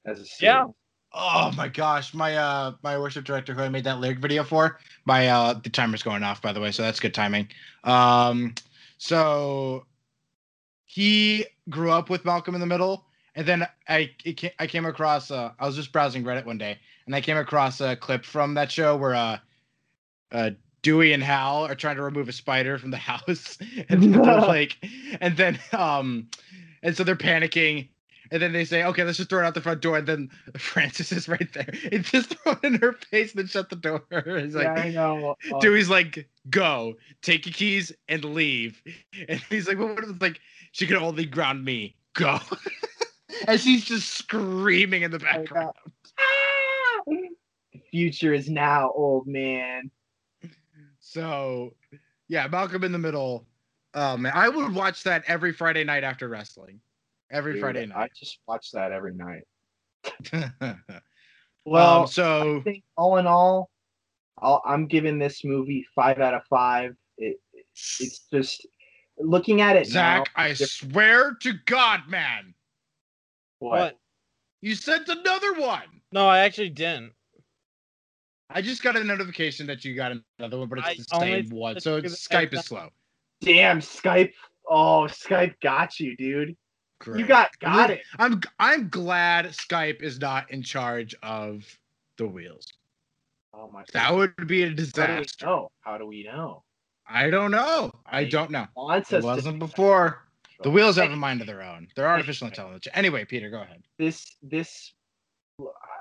As a series. Yeah. Oh my gosh, my uh, my worship director who I made that lyric video for. My uh, the timer's going off, by the way, so that's good timing. Um, so. He grew up with Malcolm in the Middle, and then I it, I came across uh, I was just browsing Reddit one day, and I came across a clip from that show where uh, uh, Dewey and Hal are trying to remove a spider from the house, and they're like, and then um, and so they're panicking, and then they say, okay, let's just throw it out the front door, and then Francis is right there, and just throw it in her face, and then shut the door. He's like, yeah, I know. Oh. Dewey's like, go, take your keys and leave, and he's like, well, what if it's like. She could only ground me. Go. And she's just screaming in the background. Ah! The future is now, old man. So, yeah, Malcolm in the Middle. Um, I would watch that every Friday night after wrestling. Every Dude, Friday night. I just watch that every night. Well, um, so I think all in all, I'll, I'm giving this movie five out of five. It, it it's just... Looking at it, Zach, now, I swear to God, man. What? You sent another one. No, I actually didn't. I just got a notification that you got another one, but it's I the same one. So it's, Skype is slow. Damn, Skype. Oh, Skype got you, dude. Great. You got got I'm, it. I'm I'm glad Skype is not in charge of the wheels. Oh my! That God. Would be a disaster. How do we know? How do we know? I don't know. I don't know. It wasn't before. The wheels have a mind of their own. They're artificial intelligence. Anyway, Peter, go ahead. This, this,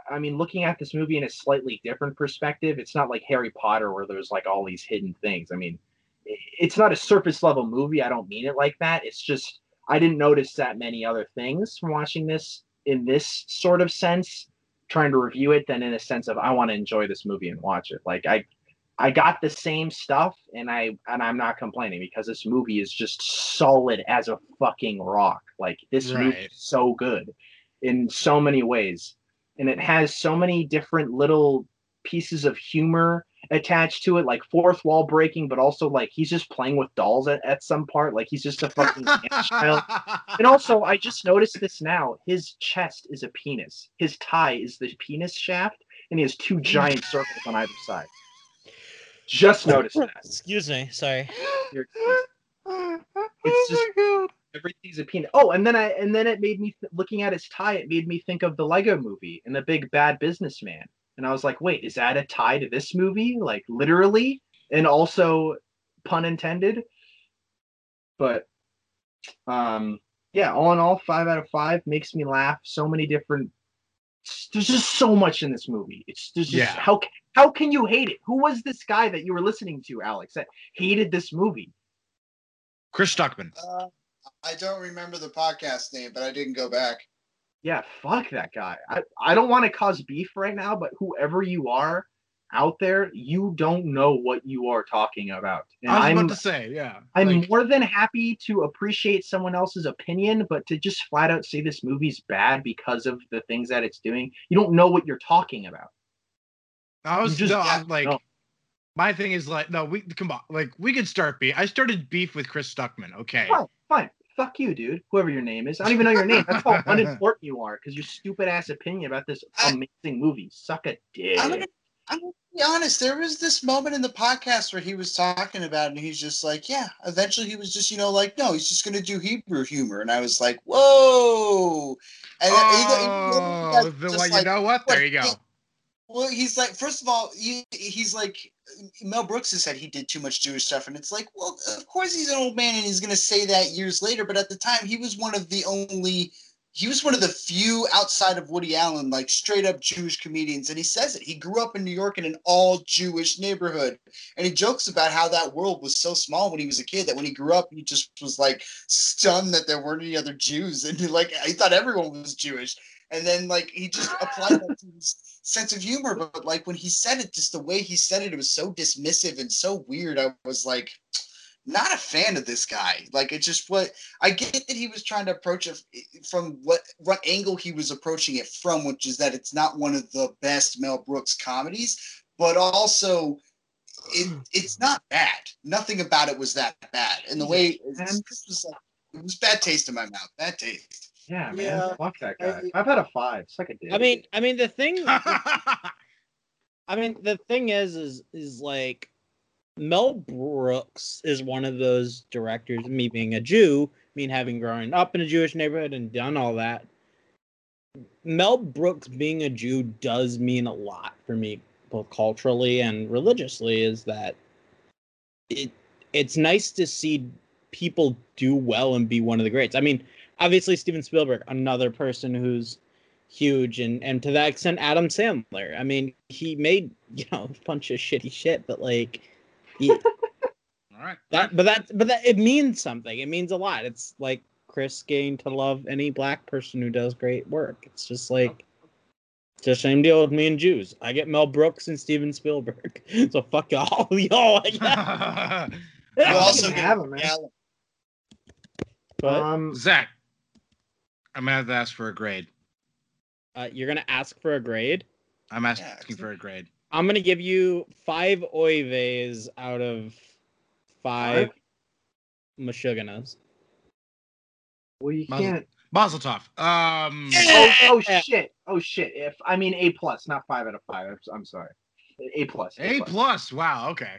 I mean, looking at this movie in a slightly different perspective, it's not like Harry Potter where there's like all these hidden things. I mean, it's not a surface level movie. I don't mean it like that. It's just, I didn't notice that many other things from watching this in this sort of sense, trying to review it, than in a sense of, I want to enjoy this movie and watch it. Like I, I got the same stuff, and I and I'm not complaining because this movie is just solid as a fucking rock. Like this right. movie is so good in so many ways, and it has so many different little pieces of humor attached to it, like fourth wall breaking, but also like he's just playing with dolls at, at some part. Like he's just a fucking child. And also, I just noticed this now. His chest is a penis. His tie is the penis shaft, and he has two giant circles on either side. Just noticed that. Excuse me. Sorry. It's oh just my God. Everything's a peanut. Oh, and then I and then it made me th- looking at his tie. It made me think of the Lego Movie and the Big Bad Businessman. And I was like, wait, is that a tie to this movie? Like literally, and also pun intended. But um, yeah. All in all, five out of five. Makes me laugh. So many different. There's just so much in this movie. It's there's just yeah. how how can you hate it? Who was this guy that you were listening to, Alex, that hated this movie? Chris Stuckman. Uh, I don't remember the podcast name, but I didn't go back. Yeah, fuck that guy. I, I don't want to cause beef right now, but whoever you are out there, you don't know what you are talking about. And I was I'm, about to say, yeah. I'm like, more than happy to appreciate someone else's opinion, but to just flat out say this movie's bad because of the things that it's doing, you don't know what you're talking about. I was just no, yeah, like, no. My thing is like, no, we come on, like we could start beef. I started beef with Chris Stuckman. Okay, fine, fine. Fuck you, dude. Whoever your name is, I don't even know your name. That's how unimportant you are because your stupid ass opinion about this amazing I, movie. Suck a dick. I'm gonna, I'm gonna be honest. There was this moment in the podcast where he was talking about it and he's just like, yeah. Eventually, he was just, you know, like, no, he's just gonna do Hebrew humor, and I was like, whoa. And oh, he, he, he, he, he, well, like, you know what? There you go. He, Well, he's like, first of all, he, he's like, Mel Brooks has said he did too much Jewish stuff. And it's like, well, of course he's an old man and he's going to say that years later. But at the time, he was one of the only, he was one of the few outside of Woody Allen, like straight up Jewish comedians. And he says it. He grew up in New York in an all Jewish neighborhood. And he jokes about how that world was so small when he was a kid that when he grew up, he just was like stunned that there weren't any other Jews. And he, like, he thought everyone was Jewish. And then, like, he just applied that to his sense of humor. But, like, when he said it, just the way he said it, it was so dismissive and so weird. I was, like, not a fan of this guy. Like, it just what I get that he was trying to approach it from what, what angle he was approaching it from, which is that it's not one of the best Mel Brooks comedies. But also, it it's not bad. Nothing about it was that bad. And the way it was, like, it was bad taste in my mouth. Bad taste. Yeah, man, yeah. Fuck that guy. I, I've had a five. Suck a dick. I mean, I mean the thing. I mean the thing is, is, is like, Mel Brooks is one of those directors. Me being a Jew, I mean having grown up in a Jewish neighborhood and done all that. Mel Brooks being a Jew does mean a lot for me, both culturally and religiously. Is that it? It's nice to see people do well and be one of the greats. I mean. Obviously, Steven Spielberg, another person who's huge, and, and to that extent, Adam Sandler. I mean, he made, you know, a bunch of shitty shit, but like, yeah. All right. That, but that, but that, it means something. It means a lot. It's like Chris getting to love any black person who does great work. It's just like, it's the same deal with me and Jews. I get Mel Brooks and Steven Spielberg, so fuck y'all, y'all. Like that. You also have him, man. But, um, Zach. I'm going to have to ask for a grade. Uh, you're going to ask for a grade? I'm asking yeah. for a grade. I'm going to give you five oives out of five Meshuganas. Well, you Mazel- can't. Mazel tov. Um... Yeah! Oh, oh, shit. Oh, shit. If I mean A plus, not five out of five. I'm sorry. A plus. A, a plus. plus. Wow. Okay.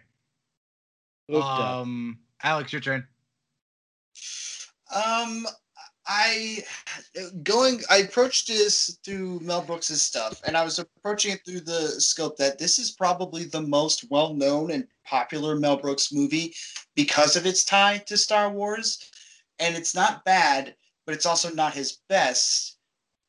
Ooped um, up. Alex, your turn. Um... I going. I approached this through Mel Brooks's stuff, and I was approaching it through the scope that this is probably the most well-known and popular Mel Brooks movie because of its tie to Star Wars. and it's not bad, but it's also not his best.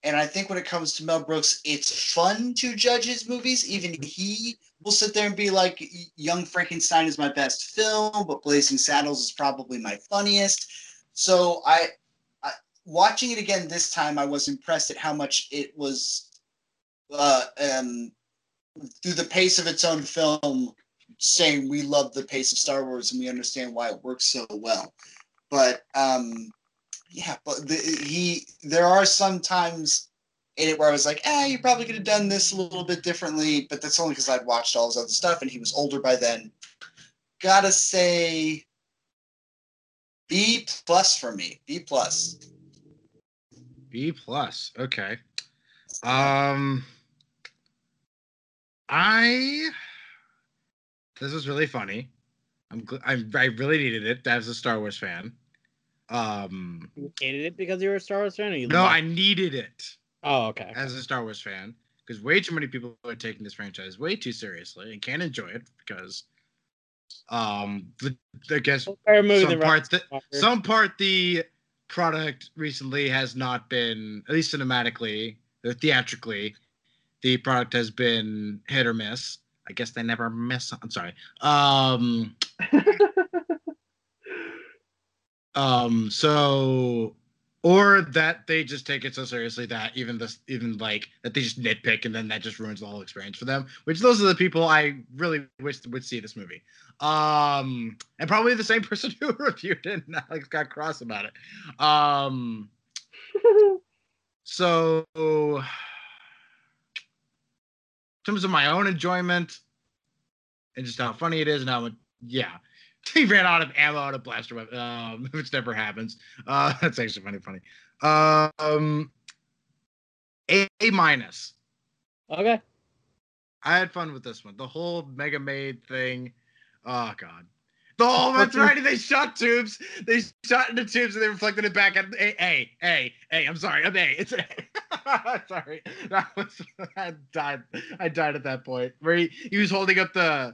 And I think when it comes to Mel Brooks, it's fun to judge his movies. Even he will sit there and be like, Young Frankenstein is my best film, but Blazing Saddles is probably my funniest. So I, I watching it again this time, I was impressed at how much it was, uh, um, through the pace of its own film, saying we love the pace of Star Wars and we understand why it works so well. But... Um, Yeah, but the, he there are some times in it where I was like, ah, eh, you probably could have done this a little bit differently, but that's only because I'd watched all his other stuff and he was older by then. Gotta say, B plus for me. B plus. B plus. Okay. Um, I. This was really funny. I'm. Gl- I. I really needed it. I was a Star Wars fan. Um, you hated it because you were a Star Wars fan? Or you no, I needed it. Oh, okay. As a Star Wars fan, because way too many people are taking this franchise way too seriously and can't enjoy it because, um, the, I guess some part, the, some part the product recently has not been, at least cinematically or theatrically, the product has been hit or miss. I guess they never miss. I'm sorry. Um... Um, so, or that they just take it so seriously that even this, even like that they just nitpick and then that just ruins the whole experience for them, which those are the people I really wish would see this movie. Um, and probably the same person who reviewed it and Alex got cross about it. Um, so in terms of my own enjoyment and just how funny it is and how, yeah. He ran out of ammo on a blaster weapon, um, which never happens. Uh, that's actually funny, funny. Um, a-, a minus. Okay. I had fun with this one. The whole Mega Maid thing. Oh, God. The whole, that's right, they shot tubes. They shot into tubes and they reflected it back at A, A, A, A. I'm sorry, I'm A. It's an A. Sorry. That was, I died. I died at that point. Where he, he was holding up the...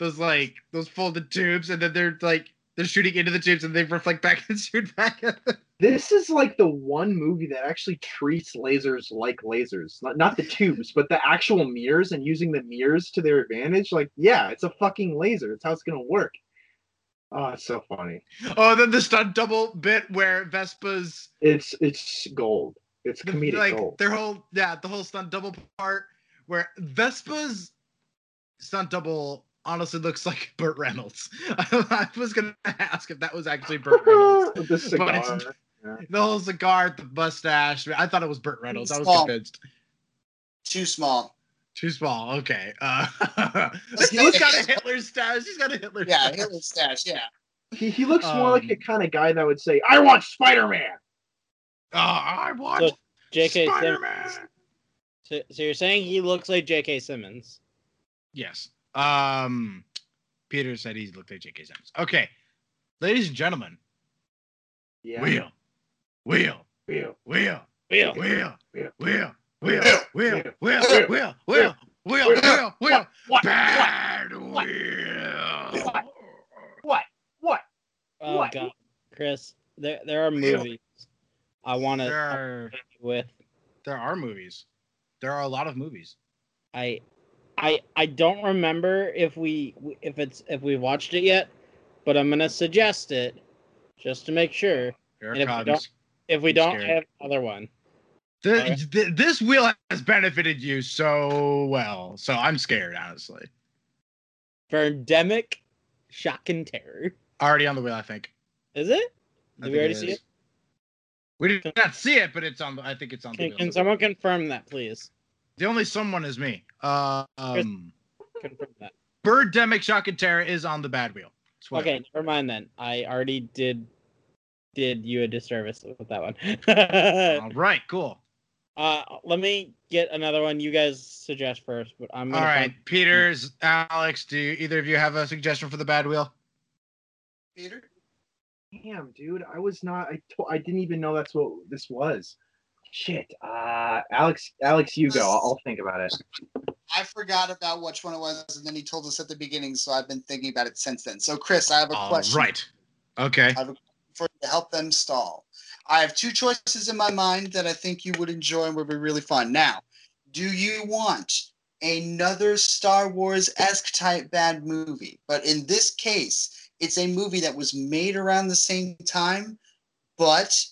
Those like those folded tubes, and then they're like they're shooting into the tubes, and they reflect back and shoot back at them. This is like the one movie that actually treats lasers like lasers, not not the tubes, but the actual mirrors, and using the mirrors to their advantage. Like, yeah, it's a fucking laser. It's how it's gonna work. Oh, it's so funny. Oh, then the stunt double bit where Vespa's. It's it's gold. It's comedic like, gold. Their whole yeah, the whole stunt double part where Vespa's stunt double. Honestly, looks like Burt Reynolds. I was gonna ask if that was actually Burt Reynolds. With the cigar, yeah. The whole cigar, the mustache. I thought it was Burt Reynolds. I was convinced. Too small. Too small. Okay. Uh, he's got a Hitler stash. He's got a Hitler. Yeah, stash. Hitler stash. Yeah. He he looks um, more like the kind of guy that would say, "I want Spider-Man." Oh, I want so, J K Spider-Man. So, so you're saying he looks like J K Simmons? Yes. Um, Peter said he looked like J K Simmons. Okay, ladies and gentlemen. Yeah. Wheel, wheel, wheel, wheel, wheel, wheel, wheel, wheel, wheel, wheel, wheel, wheel, wheel, wheel, wheel, wheel, bad wheel. What? What? What? Oh God, Chris, there there are movies I want to with. There are movies. There are a lot of movies. I. I, I don't remember if we if it's if we watched it yet, but I'm gonna suggest it just to make sure. Here it comes. If we don't, if we don't have another one, the, okay. th- this wheel has benefited you so well. So I'm scared, honestly. Pandemic, shock and terror. Already on the wheel, I think. Is it? Did I we already it see it? We did not see it, but it's on. The, I think it's on can, the wheel. Can someone confirm that, please? The only someone is me. Uh, um, confirm that. Birdemic Shock and Terror is on the bad wheel. Okay, never mind then. I already did did you a disservice with that one. All right, cool. Uh, let me get another one you guys suggest first. But I'm All right, find- Peters, Alex, do you, either of you have a suggestion for the bad wheel? Peter? Damn, dude, I was not. I to- I didn't even know that's what this was. Shit, uh, Alex, Alex, you go. I'll, I'll think about it. I forgot about which one it was, and then he told us at the beginning, so I've been thinking about it since then. So, Chris, I have a All question. All right. Okay. I have a for to help them stall. I have two choices in my mind that I think you would enjoy and would be really fun. Now, do you want another Star Wars-esque type bad movie? But in this case, it's a movie that was made around the same time, but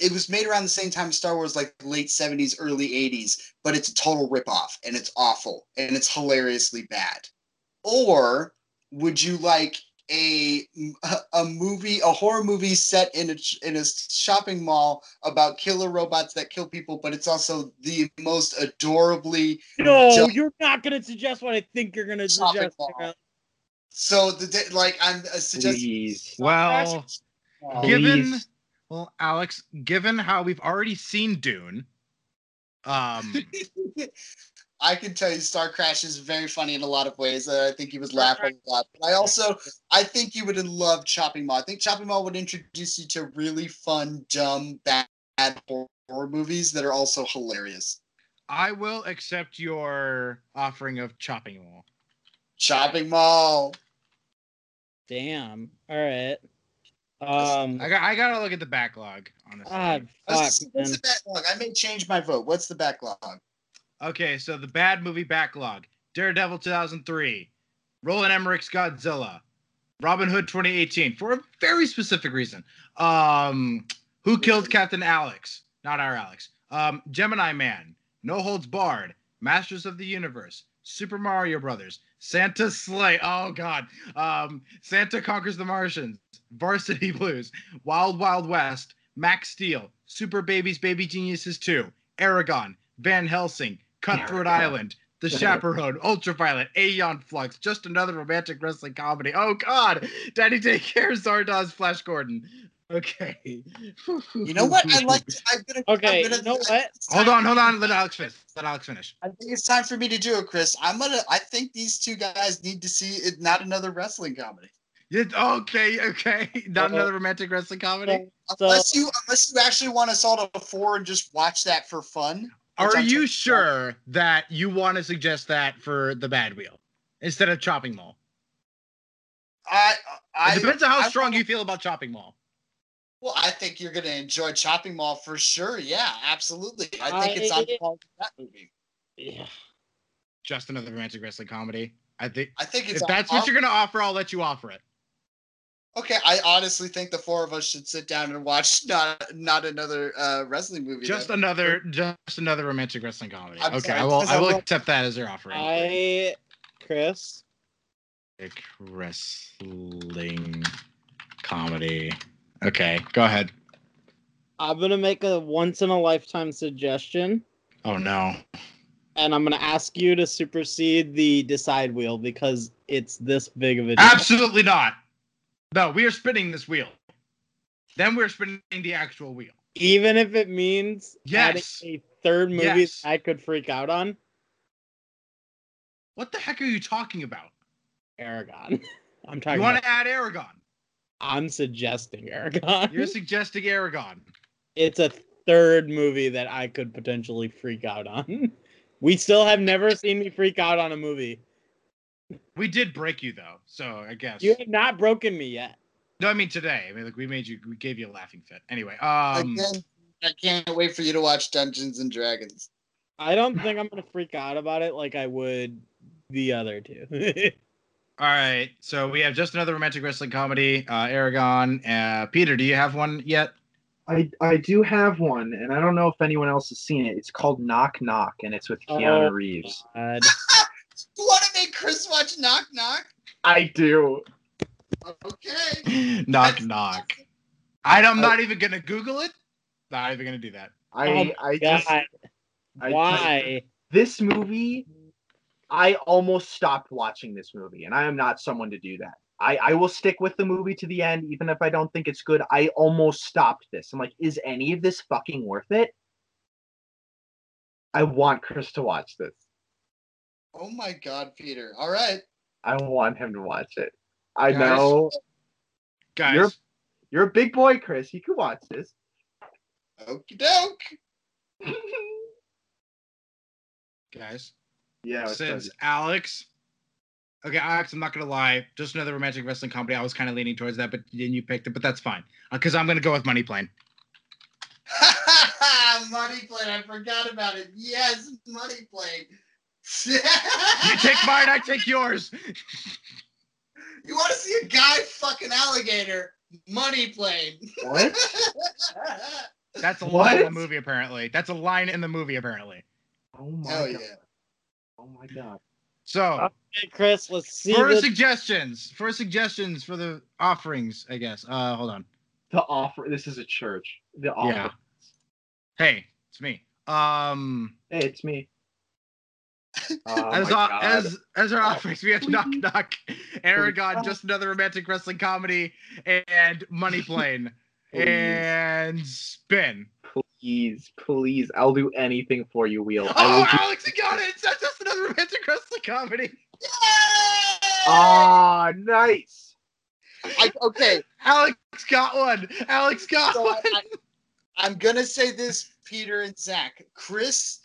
it was made around the same time as Star Wars, like late seventies, early eighties, but it's a total ripoff, and it's awful, and it's hilariously bad. Or would you like a a movie, a horror movie set in a in a shopping mall about killer robots that kill people, but it's also the most adorably... No, dumb- you're not going to suggest what I think you're going to suggest. Mall. So, the like, I'm uh, suggesting... Please. Well, oh, given... Please. Well, Alex, given how we've already seen Dune, um, I can tell you Star Crash is very funny in a lot of ways. Uh, I think he was laughing a lot. But I also, I think you would have loved Chopping Mall. I think Chopping Mall would introduce you to really fun, dumb, bad horror movies that are also hilarious. I will accept your offering of Chopping Mall. Chopping Mall. Damn. All right. Um, I got. I gotta look at the backlog. Honestly, ah, fuck, what's, what's the backlog? I may change my vote. What's the backlog? Okay, so the bad movie backlog: Daredevil two thousand three, Roland Emmerich's Godzilla, Robin Hood twenty eighteen for a very specific reason. Um, Who Killed Captain Alex? Not our Alex. Um, Gemini Man, No Holds Barred, Masters of the Universe, Super Mario Brothers, Santa Slay. Oh God, um, Santa Conquers the Martians. Varsity Blues, Wild Wild West, Max Steel, Super Babies, Baby Geniuses two, Aragon, Van Helsing, Cutthroat Island, The Chaperone, Ultraviolet, Aeon Flux, Just Another Romantic Wrestling Comedy. Oh, God. Daddy Take Care, Zardoz, Flash Gordon. Okay. You know what? I like to, I'm going to. Okay. I'm gonna, you know what? Hold on, hold on. Let Alex finish. Let Alex finish. I think it's time for me to do it, Chris. I'm going to, I think these two guys need to see it, not another wrestling comedy. Okay, okay. Not Uh-oh. Another romantic wrestling comedy? So, unless you unless you actually want us all to four and just watch that for fun. Are you sure about. that you want to suggest that for the Bad Wheel instead of Chopping Mall? I, I, it depends on how I, strong I, you feel about Chopping Mall. Well, I think you're going to enjoy Chopping Mall for sure. Yeah, absolutely. I think I, it's on par with that movie. Yeah. Just Another Romantic Wrestling Comedy. I think, I think it's if that's off- what you're going to offer, I'll let you offer it. Okay, I honestly think the four of us should sit down and watch not not another uh, wrestling movie. Just then. another, just another romantic wrestling comedy. I'm okay, sorry, I will, I will accept that as your offering. I, Chris, wrestling comedy. Okay, go ahead. I'm gonna make a once in a lifetime suggestion. Oh no! And I'm gonna ask you to supersede the decide wheel because it's this big of a deal. Absolutely not. No, we are spinning this wheel. Then we're spinning the actual wheel. Even if it means yes. adding a third movie yes. that I could freak out on? What the heck are you talking about? Aragon. I'm talking You want about- to add Aragon? I'm suggesting Aragon. You're suggesting Aragon. It's a third movie that I could potentially freak out on. We still have never seen me freak out on a movie. We did break you though, so I guess you have not broken me yet. No, I mean today. I mean, like we made you, we gave you a laughing fit. Anyway, um, Again, I can't wait for you to watch Dungeons and Dragons. I don't think I'm gonna freak out about it like I would the other two. All right, so we have Just Another Romantic Wrestling Comedy. Uh, Aragon, uh, Peter, do you have one yet? I I do have one, and I don't know if anyone else has seen it. It's called Knock Knock, and it's with Keanu oh, Reeves. Want to make Chris watch Knock Knock? I do. Okay. Knock That's Knock. Awesome. I, I'm not even going to Google it. Not even going to do that. I, oh I just... I, Why? This movie, I almost stopped watching this movie, and I am not someone to do that. I, I will stick with the movie to the end, even if I don't think it's good. I almost stopped this. I'm like, is any of this fucking worth it? I want Chris to watch this. Oh my God, Peter. All right. I want him to watch it. I guys, know. Guys. You're, you're a big boy, Chris. You can watch this. Okie doke. Guys. Yeah. Since Alex Okay, I'm not going to lie. Just another romantic wrestling comedy. I was kind of leaning towards that, but then you picked it. But that's fine, because uh, I'm going to go with Money Plane. Money Plane. I forgot about it. Yes, Money Plane. You take mine, I take yours. You want to see a guy fucking alligator? Money Plane. What? That's a what? line in the movie, apparently. That's a line in the movie, apparently. Oh, my Hell God. Yeah. Oh, my God. So, okay, Chris, let's see. For this. suggestions, for suggestions for the offerings, I guess. Uh, hold on. The offer. This is a church. The offer. Yeah. Hey, it's me. Um. Hey, it's me. Oh as, uh, as as our offerings, we have Knock Knock, Aragon, Just Another Romantic Wrestling Comedy, and Money Plane, and Spin. Please, please, I'll do anything for you, Wheel. Oh, Alex, you got it! That's Just Another Romantic Wrestling Comedy. Yay! Ah, oh, nice. I, okay, Alex got one. Alex got so one. I, I'm gonna say this, Peter and Zach, Chris.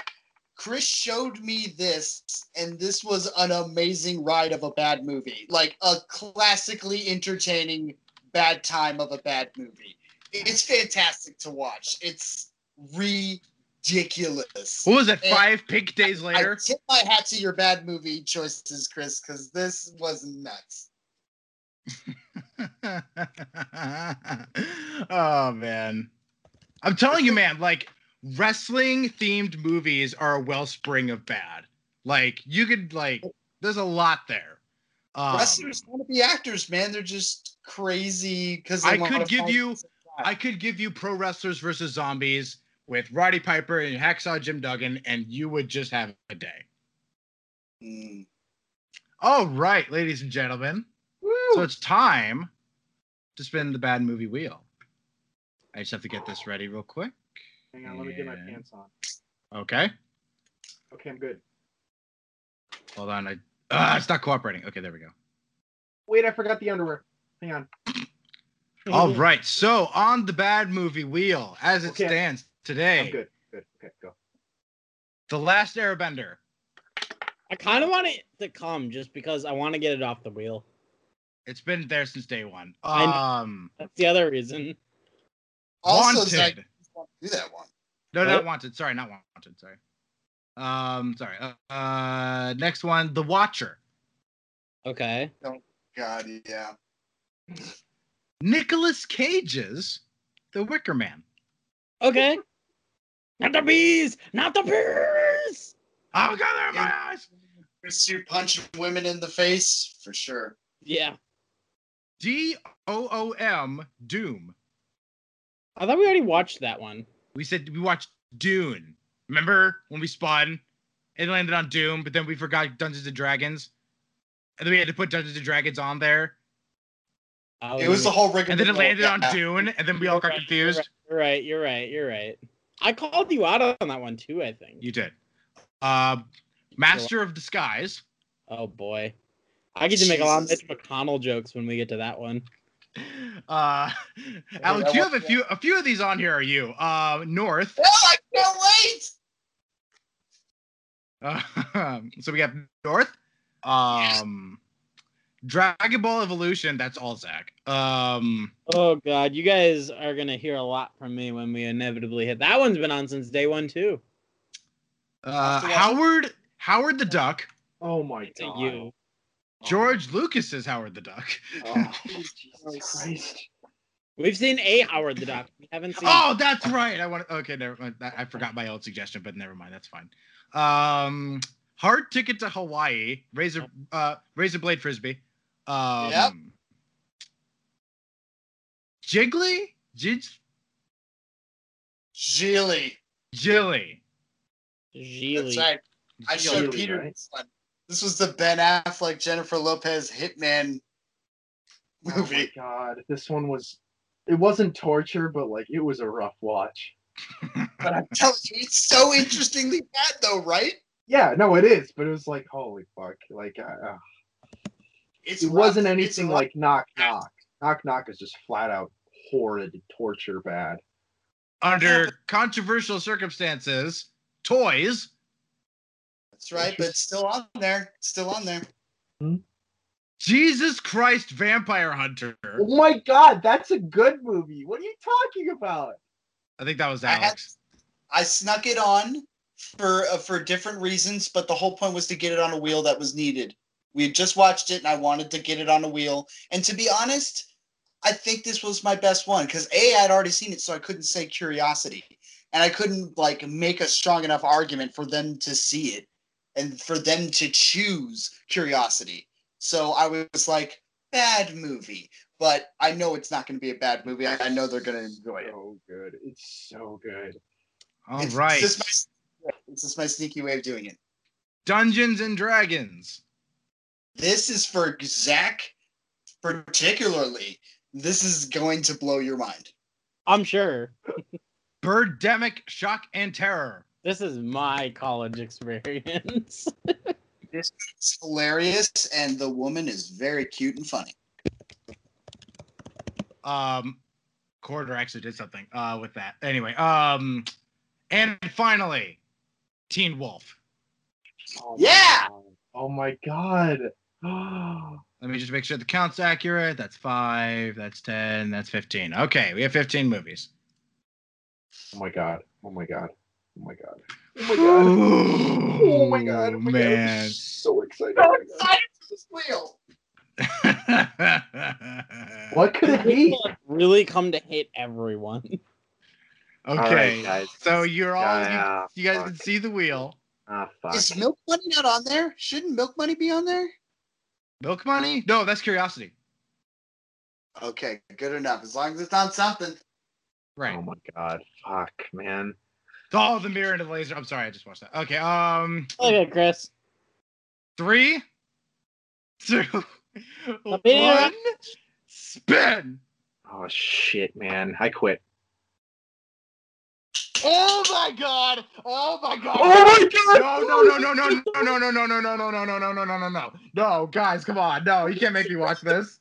Chris showed me this, and this was an amazing ride of a bad movie. Like, a classically entertaining bad time of a bad movie. It's fantastic to watch. It's ridiculous. What was it, and five pink days later? I, I tip my hat to your bad movie choices, Chris, because this was nuts. Oh, man. I'm telling you, man, like... wrestling-themed movies are a wellspring of bad. Like, you could, like, there's a lot there. Um, Wrestlers want to be actors, man. They're just crazy. Because I could give you, I could give you Pro Wrestlers versus Zombies with Roddy Piper and Hacksaw Jim Duggan, and you would just have a day. Mm. All right, ladies and gentlemen. Woo. So it's time to spin the bad movie wheel. I just have to get this ready real quick. Hang on, let me get my pants on. Okay. Okay, I'm good. Hold on, I uh, it's not cooperating. Okay, there we go. Wait, I forgot the underwear. Hang on. All right, so on the bad movie wheel, as it okay. stands today. I'm good, good, okay, go. The Last Airbender. I kind of want it to come just because I want to get it off the wheel. It's been there since day one. Um, That's the other reason. Also, Wanted. Zach- Do that one. No, not Wanted. Sorry, not Wanted. Sorry. Um, sorry. Uh, uh next one, The Watcher. Okay. Oh God, yeah. Nicolas Cage's The Wicker Man. Okay. Not the bees, not the bees. Oh God, they're in my eyes. You punch women in the face for sure. Yeah. D O O M Doom. I thought we already watched that one. We said we watched Dune. Remember when we spun? It landed on Doom, but then we forgot Dungeons and Dragons. And then we had to put Dungeons and Dragons on there. Oh, it was the whole rig. And then it landed yeah. on Dune, and then we all got right, confused. You're right, you're right, you're right. I called you out on that one, too, I think. You did. Uh, Master of Disguise. Oh, boy. I get to make Jesus. a lot of Mitch McConnell jokes when we get to that one. Uh, Alex, you have a few a few of these on here, are you? Uh, North. Oh, I can't wait! Uh, so we got North. Um, yes. Dragon Ball Evolution, that's all Zach. Um, oh, God, you guys are going to hear a lot from me when we inevitably hit. That one's been on since day one, too. Uh, Howard Howard the Duck. Oh, my God. You. George oh. Lucas is Howard the Duck. Oh, Jesus Christ. We've seen a Howard the Duck. We haven't seen... Oh, that's right. I want to... Okay, never mind. I forgot my old suggestion, but never mind. That's fine. Um, Hard Ticket to Hawaii. Razor uh, razor Blade Frisbee. Um, yep. Jiggly? Jigs? Jilly. Jilly. Jilly. That's right. I showed Jilly, Peter right? this one. This was the Ben Affleck, Jennifer Lopez Hitman movie. Oh my God, this one was, it wasn't torture, but like it was a rough watch. But I'm telling you, it's so interestingly bad though, right? Yeah, no, it is, but it was like, holy fuck. Like, uh, it's it rough. wasn't anything it's like rough. Knock Knock. Knock Knock is just flat out horrid torture bad. Under controversial circumstances, Toys. That's right, but it's still on there. Still on there. Mm-hmm. Jesus Christ, Vampire Hunter. Oh my God, that's a good movie. What are you talking about? I think that was Alex. I, had, I snuck it on for uh, for different reasons, but the whole point was to get it on a wheel that was needed. We had just watched it, and I wanted to get it on a wheel. And to be honest, I think this was my best one, because A, I'd already seen it, so I couldn't say curiosity. And I couldn't, like, make a strong enough argument for them to see it and for them to choose curiosity. So I was like, bad movie. But I know it's not going to be a bad movie. I know they're going to enjoy it. Oh, good. It's so good. All it's, right. It's just, my, it's just my sneaky way of doing it. Dungeons and Dragons. This is for Zach particularly. This is going to blow your mind. I'm sure. Birdemic, Shock and Terror. This is my college experience. This is hilarious, and the woman is very cute and funny. Um, Corridor actually did something uh, with that. Anyway, um, and finally, Teen Wolf. Oh yeah! God. Oh my God. Let me just make sure the count's accurate. That's five, that's ten, that's fifteen. Okay, we have fifteen movies. Oh my God. Oh my God. Oh my God. Oh my God. Oh my God. Oh my man. God. I'm so excited. So excited for this wheel. What could it be? Really come to hate everyone. Okay. Right, so you're all yeah, you, you guys can see the wheel. Ah, fuck. Is Milk Money not on there? Shouldn't Milk Money be on there? Milk Money? No, that's Curiosity. Okay, good enough. As long as it's on something. Right. Oh my God. Fuck, man. Oh, the mirror and the laser. I'm sorry, I just watched that. Okay, um. Okay, Chris. Three, two, one, spin. Oh shit, man. I quit. Oh my God. Oh my God. Oh my God. No, no, no, no, no, no, no, no, no, no, no, no, no, no, no, no, no, no. No, guys, come on. No, you can't make me watch this.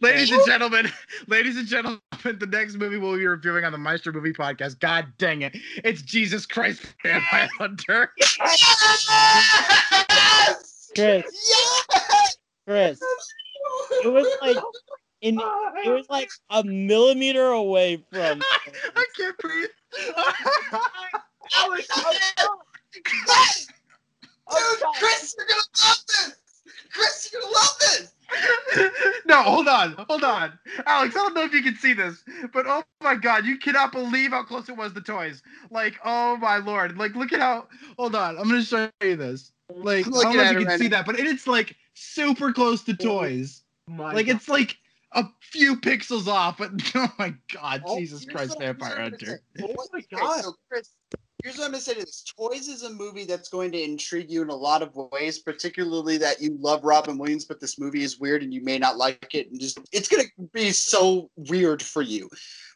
Ladies and gentlemen, ladies and gentlemen, the next movie we'll be reviewing on the Meister Movie Podcast. God dang it. It's Jesus Christ, Vampire Hunter. Yes! Chris. Yes! Chris. It was like... And it was like a millimeter away from. I can't breathe. Alex, Chris, dude, Chris, you're gonna love this. Chris, you're gonna love this. No, hold on, hold on, Alex. I don't know if you can see this, but oh my God, you cannot believe how close it was to toys. Like, oh my Lord, like look at how. Hold on, I'm gonna show you this. Like, I don't know if you can right see now. That, but it's like super close to toys. My like God. It's like. A few pixels off, but oh my God, oh, Jesus Christ, Vampire Hunter. Oh my God. So Chris, here's what I'm going to say to this. Toys is a movie that's going to intrigue you in a lot of ways, particularly that you love Robin Williams, but this movie is weird and you may not like it. And just it's going to be so weird for you.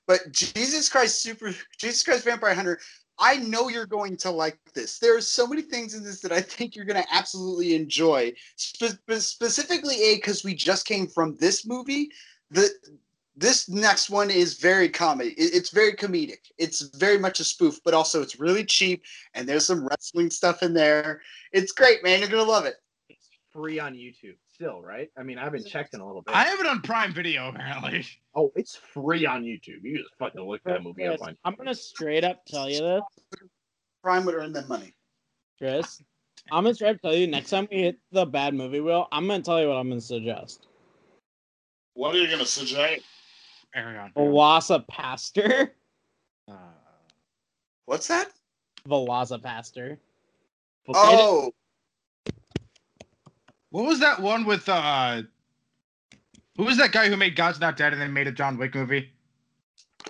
But Jesus Christ, super Jesus Christ, Vampire Hunter, I know you're going to like this. There are so many things in this that I think you're going to absolutely enjoy. Spe- specifically, A, because we just came from this movie. The This next one is very comedy. It, it's very comedic. It's very much a spoof, but also it's really cheap, and there's some wrestling stuff in there. It's great, man. You're going to love it. It's free on YouTube still, right? I mean, I haven't checked in a little bit. I have it on Prime Video, apparently. Oh, it's free on YouTube. You just fucking look that movie Chris, up on I'm going to straight up tell you this. Prime would earn that money. Chris, I'm going to straight up tell you, next time we hit the bad movie wheel, I'm going to tell you what I'm going to suggest. What are you going to suggest? Velocipaster. Uh, What's that? Velocipaster. Oh! What was that one with, uh... who was that guy who made God's Not Dead and then made a John Wick movie?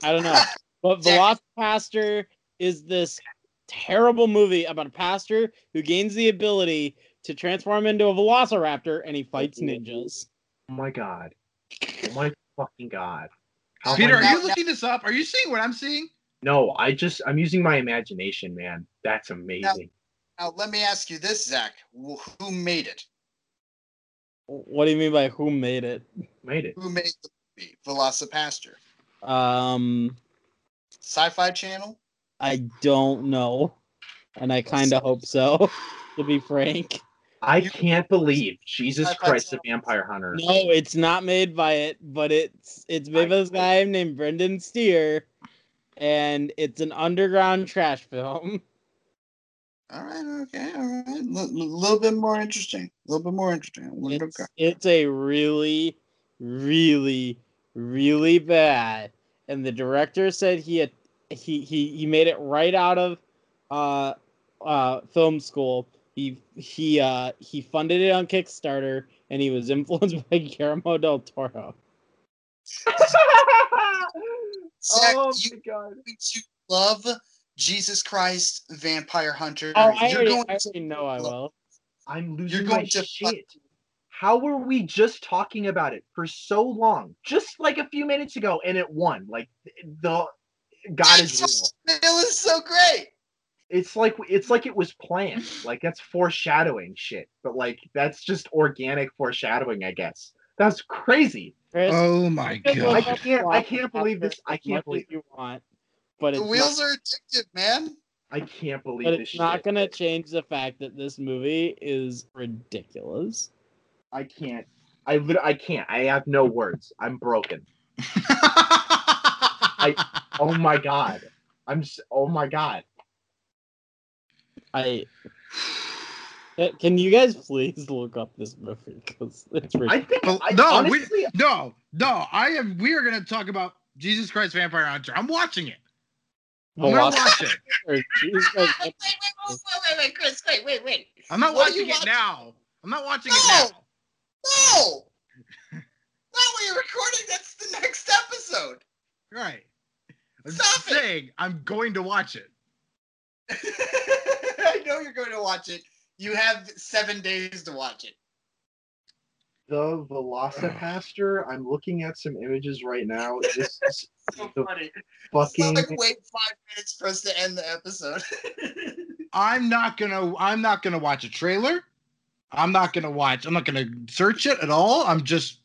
I don't know. But Velocipaster is this terrible movie about a pastor who gains the ability to transform into a velociraptor and he fights ninjas. Oh my God. Oh my fucking God. How Peter, are you looking this up? Are you seeing what I'm seeing? No, I just, I'm using my imagination, man. That's amazing. Now, now let me ask you this, Zach. Who made it? What do you mean by who made it? Made it. Who made the movie? Velocipaster. Um, Sci-Fi Channel? I don't know. And I kind of hope so, to be frank. I can't believe Jesus Christ, The Vampire Hunter. No, it's not made by it, but it's it's made by this guy named Brendan Steer, and it's an underground trash film. All right, okay, all right. A L- little bit more interesting. A little bit more interesting. It's, it's a really, really, really bad. And the director said he had, he he he made it right out of uh uh film school. He he uh, he funded it on Kickstarter, and he was influenced by Guillermo del Toro. Zach, oh you, my God! You love Jesus Christ, Vampire Hunter. Oh, I You're already, going I already to know I will. I'm losing You're going my to shit. Fuck. How were we just talking about it for so long? Just like a few minutes ago, and it won. Like the God is real. It was so great. It's like it's like it was planned. Like, that's foreshadowing shit. But, like, that's just organic foreshadowing, I guess. That's crazy. Chris, oh, my God. I can't, I can't believe this. I can't believe you want. But the wheels not, are addicted, man. I can't believe but this it's shit. It's not going to change the fact that this movie is ridiculous. I can't. I, I can't. I have no words. I'm broken. I, oh, my God. I'm just, oh, my God. I can you guys please look up this movie because it's ridiculous. I think I, no, honestly, we, no, no. I am. We are going to talk about Jesus Christ, Vampire Hunter. I'm watching it. I'm not watching it. Wait, wait, wait, wait, Chris, wait, wait, wait. I'm not what watching it watch? now. I'm not watching no. it now. No, not when you're recording. That's the next episode. Right. I'm Stop saying it. I'm going to watch it. I know you're going to watch it. You have seven days to watch it. The Velocipaster. I'm looking at some images right now. This is so funny. Fucking... It's not like wait five minutes for us to end the episode. I'm not gonna. I'm not gonna watch a trailer. I'm not gonna watch. I'm not gonna search it at all. I'm just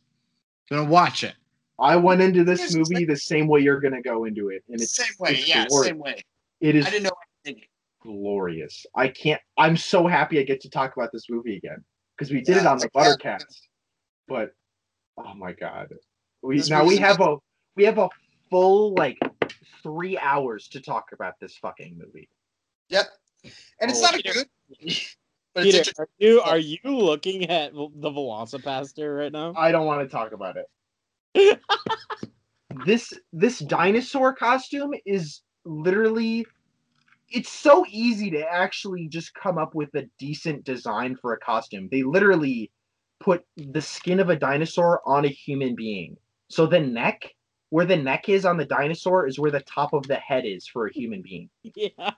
gonna watch it. I went into this Here's movie the same way you're gonna go into it, and it's same way. It's yeah, glorious. same way. It is. I didn't know. Glorious. I can't. I'm so happy I get to talk about this movie again because we did yeah, it on the Buttercast. But oh my God, we this now we have a we have a full like three hours to talk about this fucking movie. Yep, and it's oh, not a Peter, good movie. But Peter, it's are you are you looking at the Velocipaster right now? I don't want to talk about it. This this dinosaur costume is literally. It's so easy to actually just come up with a decent design for a costume. They literally put the skin of a dinosaur on a human being. So the neck, where the neck is on the dinosaur, is where the top of the head is for a human being. Yeah.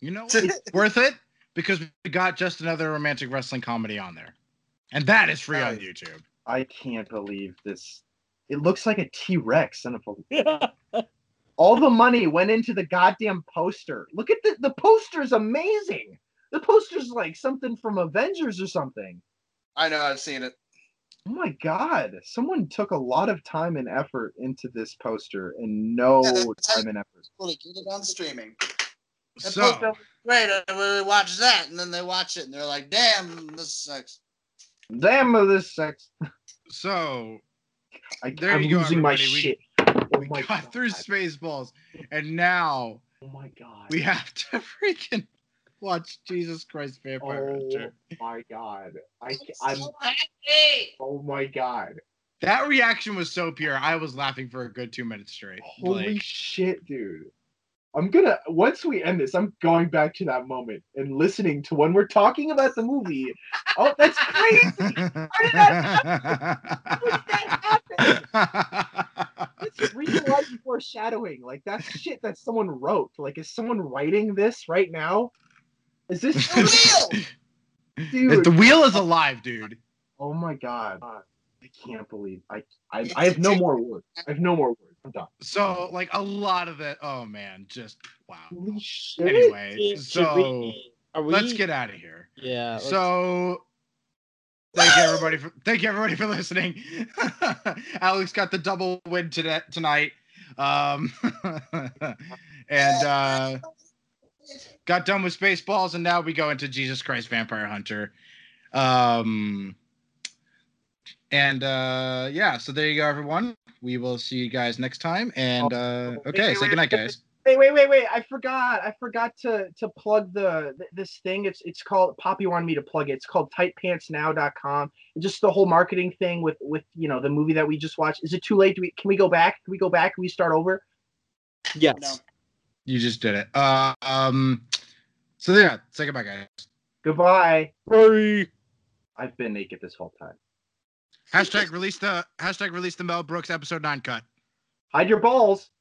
You know, it's worth it because we got just another romantic wrestling comedy on there. And that is free uh, on YouTube. I can't believe this. It looks like a T-Rex and a... All the money went into the goddamn poster. Look at the the poster's amazing. The poster's like something from Avengers or something. I know, I've seen it. Oh my God. Someone took a lot of time and effort into this poster and no yeah, time and effort. Well, get it on streaming. That so poster, great, I really watch that, and then they watch it and they're like, damn, this sucks. Damn this sucks. So I, there I'm you losing go, my shit. We oh got God. through Spaceballs, and now oh my God. we have to freaking watch Jesus Christ Vampire Hunter. Oh my God. I, I'm so happy. Oh my God. That reaction was so pure. I was laughing for a good two minutes straight. Holy like, shit, dude. I'm gonna, once we end this, I'm going back to that moment and listening to when we're talking about the movie. Oh, that's crazy. How did that happen? How did that happen? It's real life foreshadowing. Like, that's shit that someone wrote. Like, is someone writing this right now? Is this the wheel? Dude. The wheel is alive, dude. Oh my God. I can't believe I I, I have no more words. I have no more words. I'm done. So, like, a lot of it. Oh man, just wow. Holy shit. Anyway, so Are we... let's get out of here. Yeah. Let's... So Thank you everybody for thank you everybody for listening. Alex got the double win today tonight. Um, and uh, Got done with Spaceballs, and now we go into Jesus Christ Vampire Hunter. Um, and uh, yeah, so there you go, everyone. We will see you guys next time. And uh, okay, wait, say wait, goodnight, guys. Wait, wait, wait, wait! I forgot. I forgot to to plug the this thing. It's it's called Poppy wanted me to plug it. It's called tight pants now dot com. Just the whole marketing thing with with you know the movie that we just watched. Is it too late? Do we can we go back? Can we go back? Can we start over? Yes. No. You just did it. Uh, um. So yeah, say goodbye, guys. Goodbye. Bye. I've been naked this whole time. Hashtag release the hashtag release the Mel Brooks episode nine cut. Hide your balls.